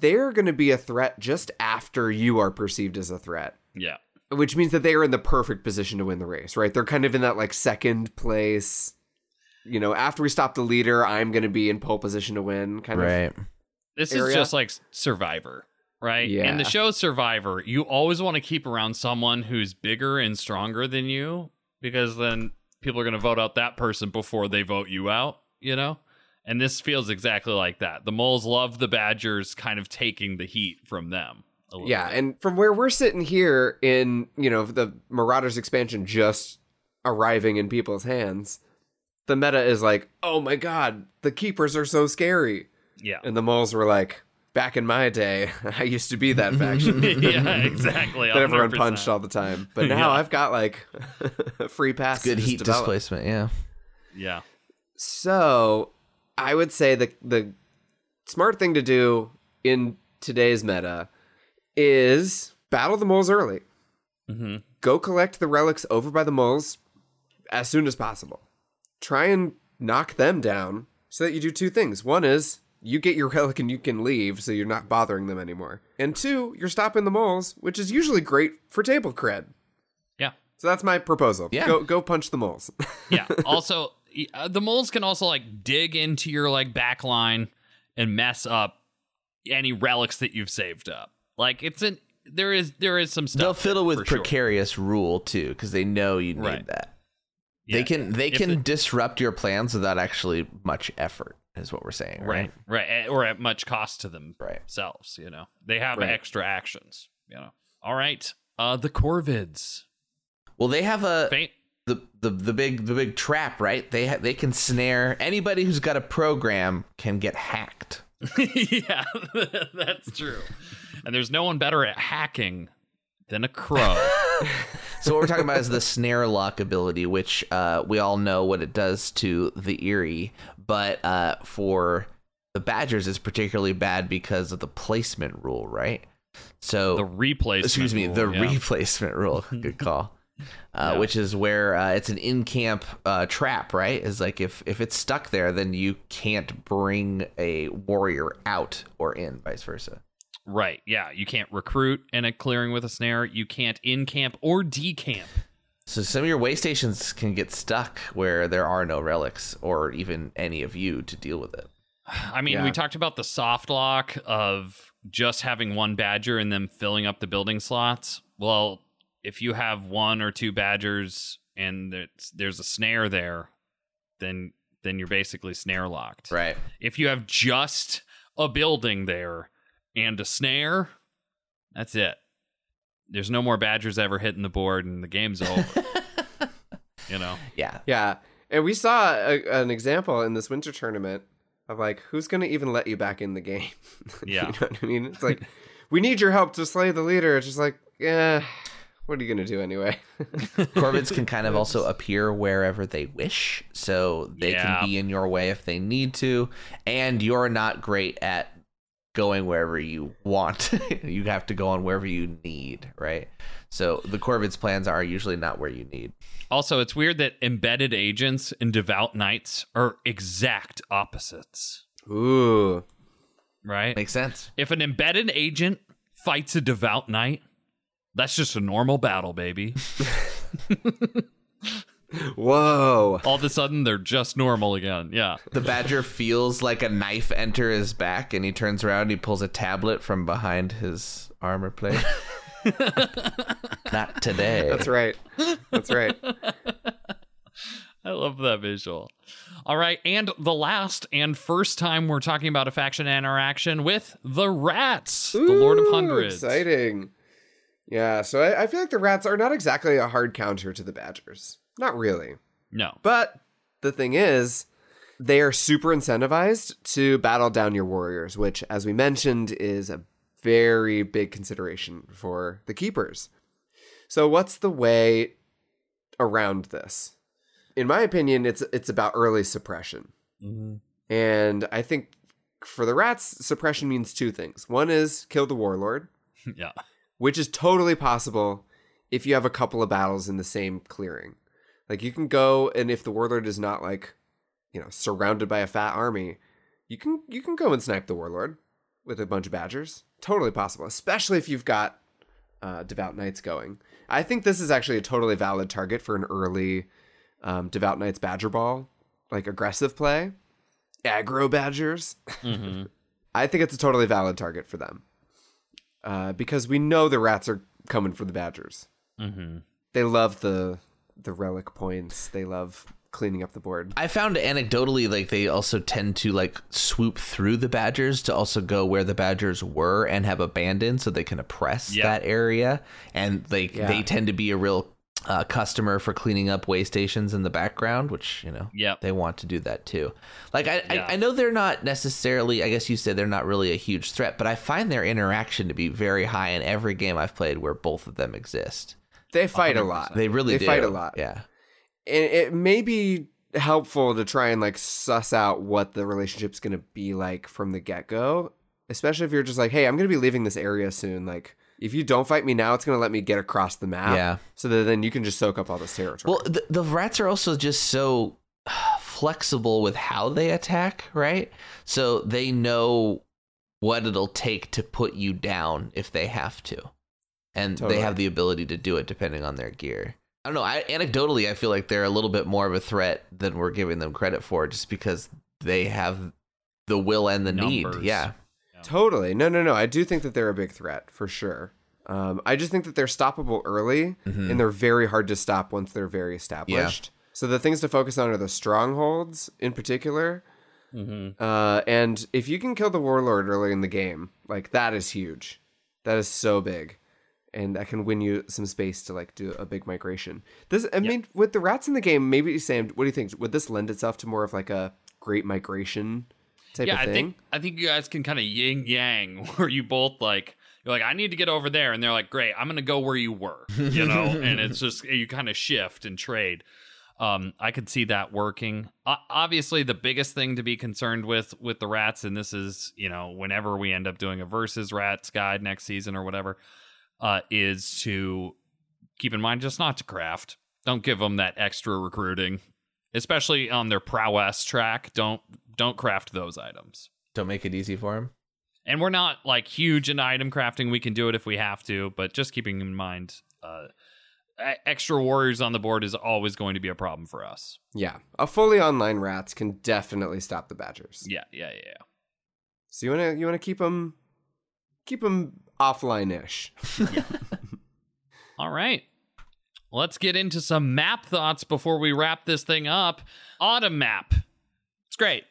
they're going to be a threat just after you are perceived as a threat. Yeah. Which means that they are in the perfect position to win the race, right? They're kind of in that, like, second place. You know, after we stop the leader, I'm going to be in pole position to win kind right. of This area. Is just like Survivor, right? Yeah. In the show Survivor, you always want to keep around someone who's bigger and stronger than you, because then people are going to vote out that person before they vote you out, you know? And this feels exactly like that. The moles love the badgers kind of taking the heat from them. A little yeah, bit. And from where we're sitting here in, you know, the Marauders expansion just arriving in people's hands, the meta is like, oh my god, the keepers are so scary. Yeah. And the moles were like, back in my day, I used to be that faction. Yeah, exactly. That everyone punched all the time. But now yeah. I've got like a free pass. It's good heat develop. Displacement, yeah. Yeah. So... I would say the the smart thing to do in today's meta is battle the moles early. Mm-hmm. Go collect the relics over by the moles as soon as possible. Try and knock them down so that you do two things. One is you get your relic and you can leave, so you're not bothering them anymore. And two, you're stopping the moles, which is usually great for table cred. Yeah. So that's my proposal. Yeah. Go, go punch the moles. Yeah. Also, the moles can also, like, dig into your, like, back line and mess up any relics that you've saved up. Like, it's an... There is there is some stuff. They'll fiddle with precarious sure. rule too, because they know you need right. that. Yeah. They can they if can it, disrupt your plans without actually much effort, is what we're saying, right? Right, right. Or at much cost to them right. themselves. You know, they have right. extra actions. You know, all right. Uh, the Corvids. Well, they have a Faint. the the the big the big trap, right? They ha- they can snare anybody who's got a program can get hacked. Yeah, that's true. And there's no one better at hacking than a crow. So what we're talking about is the snare lock ability, which uh, we all know what it does to the Eerie. But uh, for the Badgers, it's particularly bad because of the placement rule, right? So the replacement excuse me, rule, the yeah. replacement rule. Good call. Uh, yeah. Which is where uh, it's an in-camp uh, trap, right? Is like if, if it's stuck there, then you can't bring a warrior out or in, vice versa. Right, yeah. You can't recruit in a clearing with a snare. You can't in-camp or decamp. So some of your way stations can get stuck where there are no relics or even any of you to deal with it. I mean, yeah. we talked about the soft lock of just having one Badger and them filling up the building slots. Well, if you have one or two Badgers and there's a snare there, then then you're basically snare locked. Right. If you have just a building there... and a snare, that's it. There's no more Badgers ever hitting the board, and the game's over. You know? Yeah. Yeah. And we saw a, an example in this winter tournament of, like, who's going to even let you back in the game? Yeah. You know what I mean? It's like, we need your help to slay the leader. It's just like, yeah, what are you going to do anyway? Corvids can kind of also appear wherever they wish, so they yeah. can be in your way if they need to, and you're not great at going wherever you want. You have to go on wherever you need, right? So the Corvid's plans are usually not where you need. Also, it's weird that embedded agents and devout knights are exact opposites. Ooh. Right? Makes sense. If an embedded agent fights a devout knight, that's just a normal battle, baby. Whoa. All of a sudden, they're just normal again. Yeah. The Badger feels like a knife enter his back, and he turns around and he pulls a tablet from behind his armor plate. Not today. That's right. That's right. I love that visual. All right. And the last and first time we're talking about a faction interaction with the Rats, Ooh, the Lord of Hundreds. Exciting. Yeah. So I, I feel like the Rats are not exactly a hard counter to the Badgers. Not really. No. But the thing is, they are super incentivized to battle down your warriors, which, as we mentioned, is a very big consideration for the keepers. So what's the way around this? In my opinion, it's it's about early suppression. Mm-hmm. And I think for the Rats, suppression means two things. One is kill the warlord. Yeah. Which is totally possible if you have a couple of battles in the same clearing. Like, you can go, and if the warlord is not, like, you know, surrounded by a fat army, you can you can go and snipe the warlord with a bunch of Badgers. Totally possible, especially if you've got uh, Devout Knights going. I think this is actually a totally valid target for an early um, Devout Knights Badger Ball, like aggressive play, aggro Badgers. Mm-hmm. I think it's a totally valid target for them uh, because we know the Rats are coming for the Badgers. Mm-hmm. They love the... the relic points. They love cleaning up the board. I found anecdotally, like, they also tend to, like, swoop through the Badgers to also go where the Badgers were and have abandoned, so they can oppress yeah. that area. And like yeah. they tend to be a real uh, customer for cleaning up way stations in the background, which, you know, yeah. they want to do that too. Like, I, yeah. I, I know they're not necessarily, I guess you said they're not really a huge threat, but I find their interaction to be very high in every game I've played where both of them exist. They fight one hundred percent. A lot. They really they do. They fight a lot. Yeah. And it may be helpful to try and, like, suss out what the relationship's going to be like from the get-go, especially if you're just like, hey, I'm going to be leaving this area soon. Like, if you don't fight me now, it's going to let me get across the map. Yeah. So that then you can just soak up all this territory. Well, the, the Rats are also just so... flexible with how they attack, right? So they know what it'll take to put you down if they have to. And totally. They have the ability to do it depending on their gear. I don't know. I, anecdotally, I feel like they're a little bit more of a threat than we're giving them credit for just because they have the will and the Numbers. Need. Yeah. yeah, totally. No, no, no. I do think that they're a big threat for sure. Um, I just think that they're stoppable early mm-hmm. and they're very hard to stop once they're very established. Yeah. So the things to focus on are the strongholds in particular. Mm-hmm. Uh, and if you can kill the warlord early in the game, like that is huge. That is so big. And that can win you some space to like do a big migration. This, I yep. mean, with the rats in the game, maybe Sam, what do you think? Would this lend itself to more of like a great migration type yeah, of thing? Yeah, I think I think you guys can kind of yin yang where you both like, you're like, I need to get over there. And they're like, great, I'm going to go where you were, you know? And it's just, you kind of shift and trade. Um, I could see that working. Uh, obviously, the biggest thing to be concerned with with the rats, and this is, you know, whenever we end up doing a versus rats guide next season or whatever, Uh, is to keep in mind just not to craft. Don't give them that extra recruiting, especially on their prowess track. Don't don't craft those items. Don't make it easy for them. And we're not like huge in item crafting. We can do it if we have to, but just keeping in mind, uh, extra warriors on the board is always going to be a problem for us. Yeah, a fully online rats can definitely stop the badgers. Yeah, yeah, yeah. So you wanna you wanna keep them keep them. Offline-ish. All right. Let's get into some map thoughts before we wrap this thing up. Autumn map. It's great.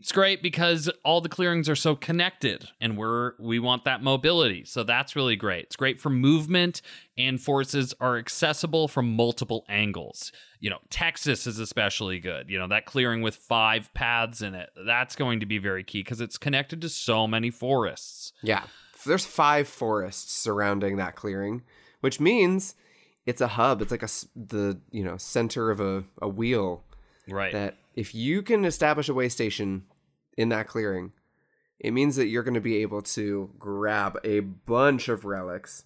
It's great because all the clearings are so connected and we're we want that mobility. So that's really great. It's great for movement and forces are accessible from multiple angles. You know, Texas is especially good. You know, that clearing with five paths in it. That's going to be very key because it's connected to so many forests. Yeah. There's five forests surrounding that clearing, which means it's a hub. It's like a the you know center of a, a wheel, right? That if you can establish a way station in that clearing, it means that you're going to be able to grab a bunch of relics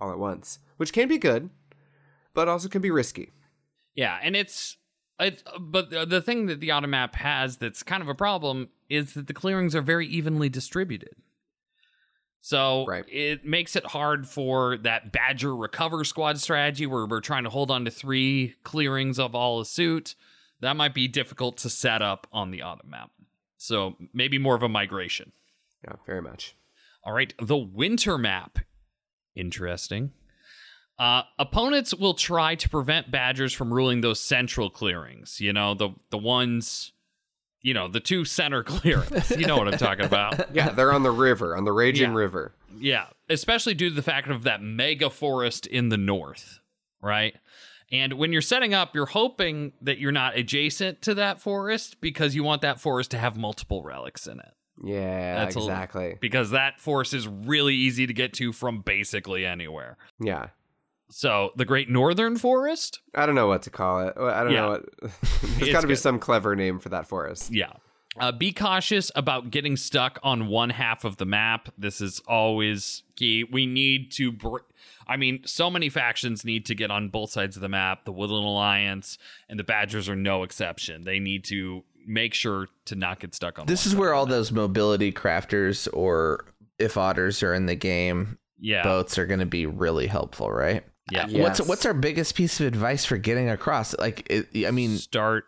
all at once, which can be good, but also can be risky. Yeah, and it's it's but the thing that the auto map has that's kind of a problem is that the clearings are very evenly distributed. So right. It makes it hard for that Badger Recover Squad strategy where we're trying to hold on to three clearings of all a suit. That might be difficult to set up on the autumn map. So maybe more of a migration. Yeah, very much. All right. The winter map. Interesting. Uh, opponents will try to prevent Badgers from ruling those central clearings. You know, the, the ones... You know, the two center clearings. You know what I'm talking about. Yeah, they're on the river, on the raging yeah. river. Yeah, especially due to the fact of that mega forest in the north, right? And when you're setting up, you're hoping that you're not adjacent to that forest because you want that forest to have multiple relics in it. Yeah, That's exactly. A, because that forest is really easy to get to from basically anywhere. Yeah. So the Great Northern Forest? I don't know what to call it. I don't yeah. know what. There's got to be some clever name for that forest. Yeah. Uh, be cautious about getting stuck on one half of the map. This is always key. We need to. Br- I mean, so many factions need to get on both sides of the map. The Woodland Alliance and the Badgers are no exception. They need to make sure to not get stuck on. This is where all those mobility crafters or if otters are in the game, yeah. boats are going to be really helpful, right? Yeah. Yes. What's what's our biggest piece of advice for getting across? Like, it, I mean, start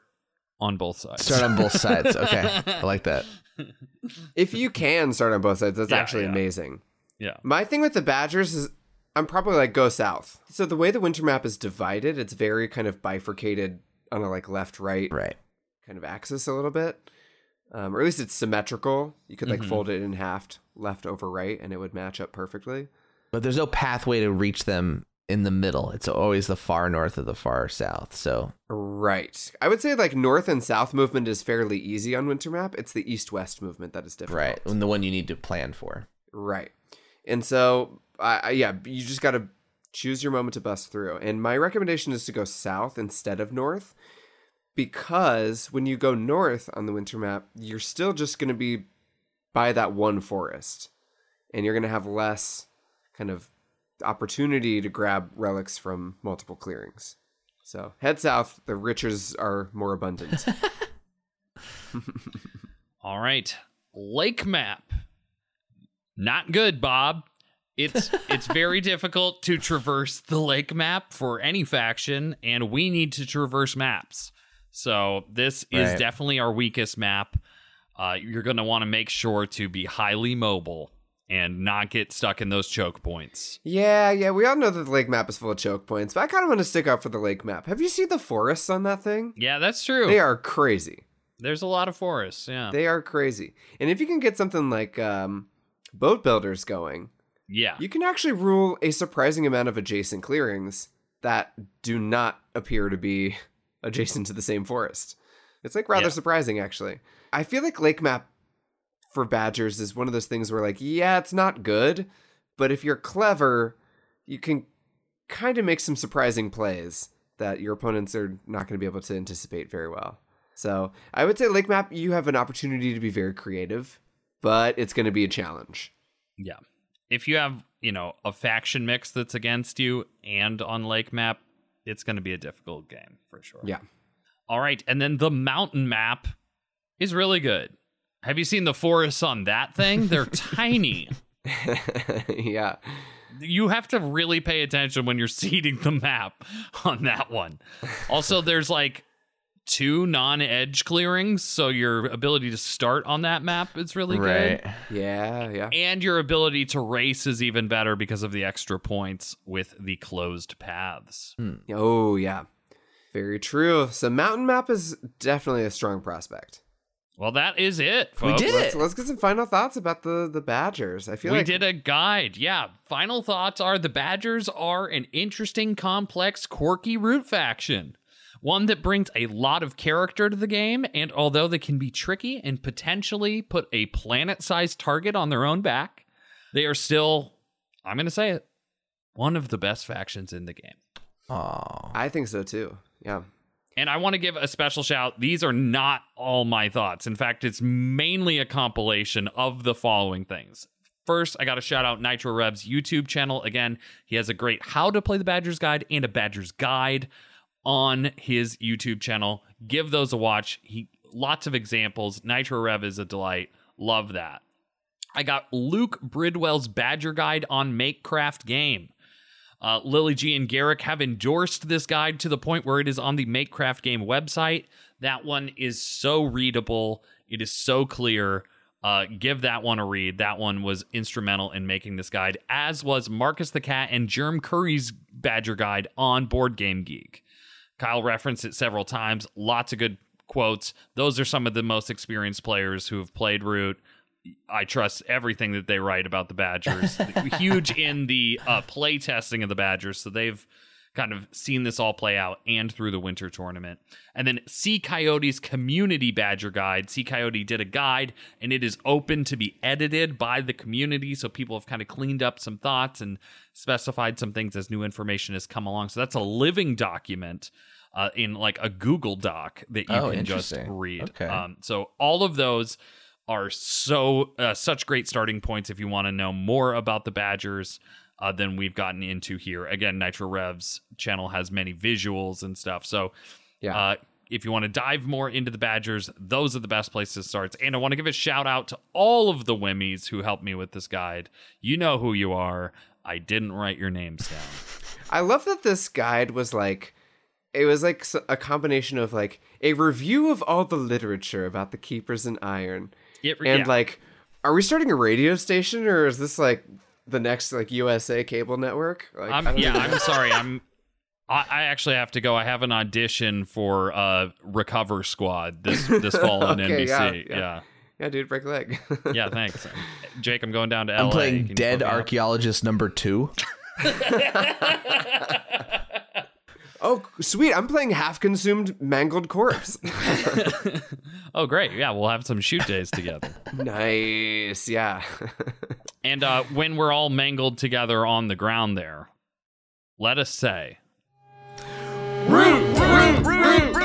on both sides. Start on both sides. Okay, I like that. If you can start on both sides, that's yeah, actually yeah. amazing. Yeah. My thing with the Badgers is I'm probably like go south. So the way the winter map is divided, it's very kind of bifurcated on a like left right right kind of axis a little bit, um, or at least it's symmetrical. You could like mm-hmm. fold it in half, left over right, and it would match up perfectly. But there's no pathway to reach them. In the middle, it's always the far north of the far south. So right, I would say like north and south movement is fairly easy on winter map. It's the east west movement that is difficult, right? And the one you need to plan for, right? And so uh, yeah, you just got to choose your moment to bust through, and my recommendation is to go south instead of north, because when you go north on the winter map, you're still just going to be by that one forest, and you're going to have less kind of opportunity to grab relics from multiple clearings. So head south. The riches are more abundant. All right. Lake map. Not good, Bob. It's it's very difficult to traverse the lake map for any faction, and we need to traverse maps. So this right. is definitely our weakest map. Uh, you're going to want to make sure to be highly mobile and not get stuck in those choke points. Yeah, yeah. We all know that the lake map is full of choke points, but I kind of want to stick up for the lake map. Have you seen the forests on that thing? Yeah, that's true. They are crazy. There's a lot of forests, yeah. They are crazy. And if you can get something like um, Boat Builders going, yeah, you can actually rule a surprising amount of adjacent clearings that do not appear to be adjacent to the same forest. It's like rather yeah. surprising, actually. I feel like lake map for Badgers is one of those things where like, yeah, it's not good, but if you're clever, you can kind of make some surprising plays that your opponents are not going to be able to anticipate very well. So I would say lake map, you have an opportunity to be very creative, but it's going to be a challenge. Yeah. If you have, you know, a faction mix that's against you and on lake map, it's going to be a difficult game for sure. Yeah. All right. And then the mountain map is really good. Have you seen the forests on that thing? They're tiny. Yeah. You have to really pay attention when you're seeding the map on that one. Also, there's like two non-edge clearings, so your ability to start on that map is really right. good. Yeah, yeah. And your ability to race is even better because of the extra points with the closed paths. Hmm. Oh, yeah. Very true. So mountain map is definitely a strong prospect. Well, that is it, folks. We did let's, it. Let's get some final thoughts about the, the Badgers. I feel we like we did a guide. Yeah. Final thoughts are the Badgers are an interesting, complex, quirky root faction. One that brings a lot of character to the game, and although they can be tricky and potentially put a planet-sized target on their own back, they are still, I'm going to say it, one of the best factions in the game. Oh, I think so too. Yeah. And I want to give a special shout. These are not all my thoughts. In fact, it's mainly a compilation of the following things. First, I got to shout out Nitro Rev's YouTube channel. Again, he has a great How to Play the Badgers guide and a Badgers guide on his YouTube channel. Give those a watch. He lots of examples. Nitro Rev is a delight. Love that. I got Luke Bridwell's Badger Guide on Makecraft Game. Uh, Lily G and Garrick have endorsed this guide to the point where it is on the Makecraft Game website. That one is so readable. It is so clear. Uh, give that one a read. That one was instrumental in making this guide, as was Marcus the Cat and Jerm Curry's Badger Guide on BoardGameGeek. Kyle referenced it several times. Lots of good quotes. Those are some of the most experienced players who have played Root. I trust everything that they write about the Badgers. Huge in the uh, play testing of the Badgers. So they've kind of seen this all play out and through the winter tournament. And then Sea Coyote's Community Badger Guide. Sea Coyote did a guide and it is open to be edited by the community. So people have kind of cleaned up some thoughts and specified some things as new information has come along. So that's a living document. Uh, in like a Google Doc that you oh, can just read. Okay. Um, so all of those are so uh, such great starting points if you want to know more about the Badgers uh, than we've gotten into here. Again, Nitro Rev's channel has many visuals and stuff. So yeah. uh, if you want to dive more into the Badgers, those are the best places to start. And I want to give a shout out to all of the Wimmies who helped me with this guide. You know who you are. I didn't write your names down. I love that this guide was like, it was like a combination of like a review of all the literature about the Keepers in Iron. It, and yeah. like, are we starting a radio station or is this like the next like U S A cable network? Like, I'm, I don't yeah, know. I'm sorry. I'm, I, I actually have to go. I have an audition for uh, Recover Squad this, this fall on okay, N B C. Yeah, yeah. yeah. Yeah, dude, break a leg. Yeah, thanks. Jake, I'm going down to L A. I'm playing Dead Archaeologist number two. Oh, sweet. I'm playing half-consumed mangled corpse. Oh, great. Yeah, we'll have some shoot days together. Nice. Yeah. And uh, when we're all mangled together on the ground there, let us say... Root! Root! Root! Root!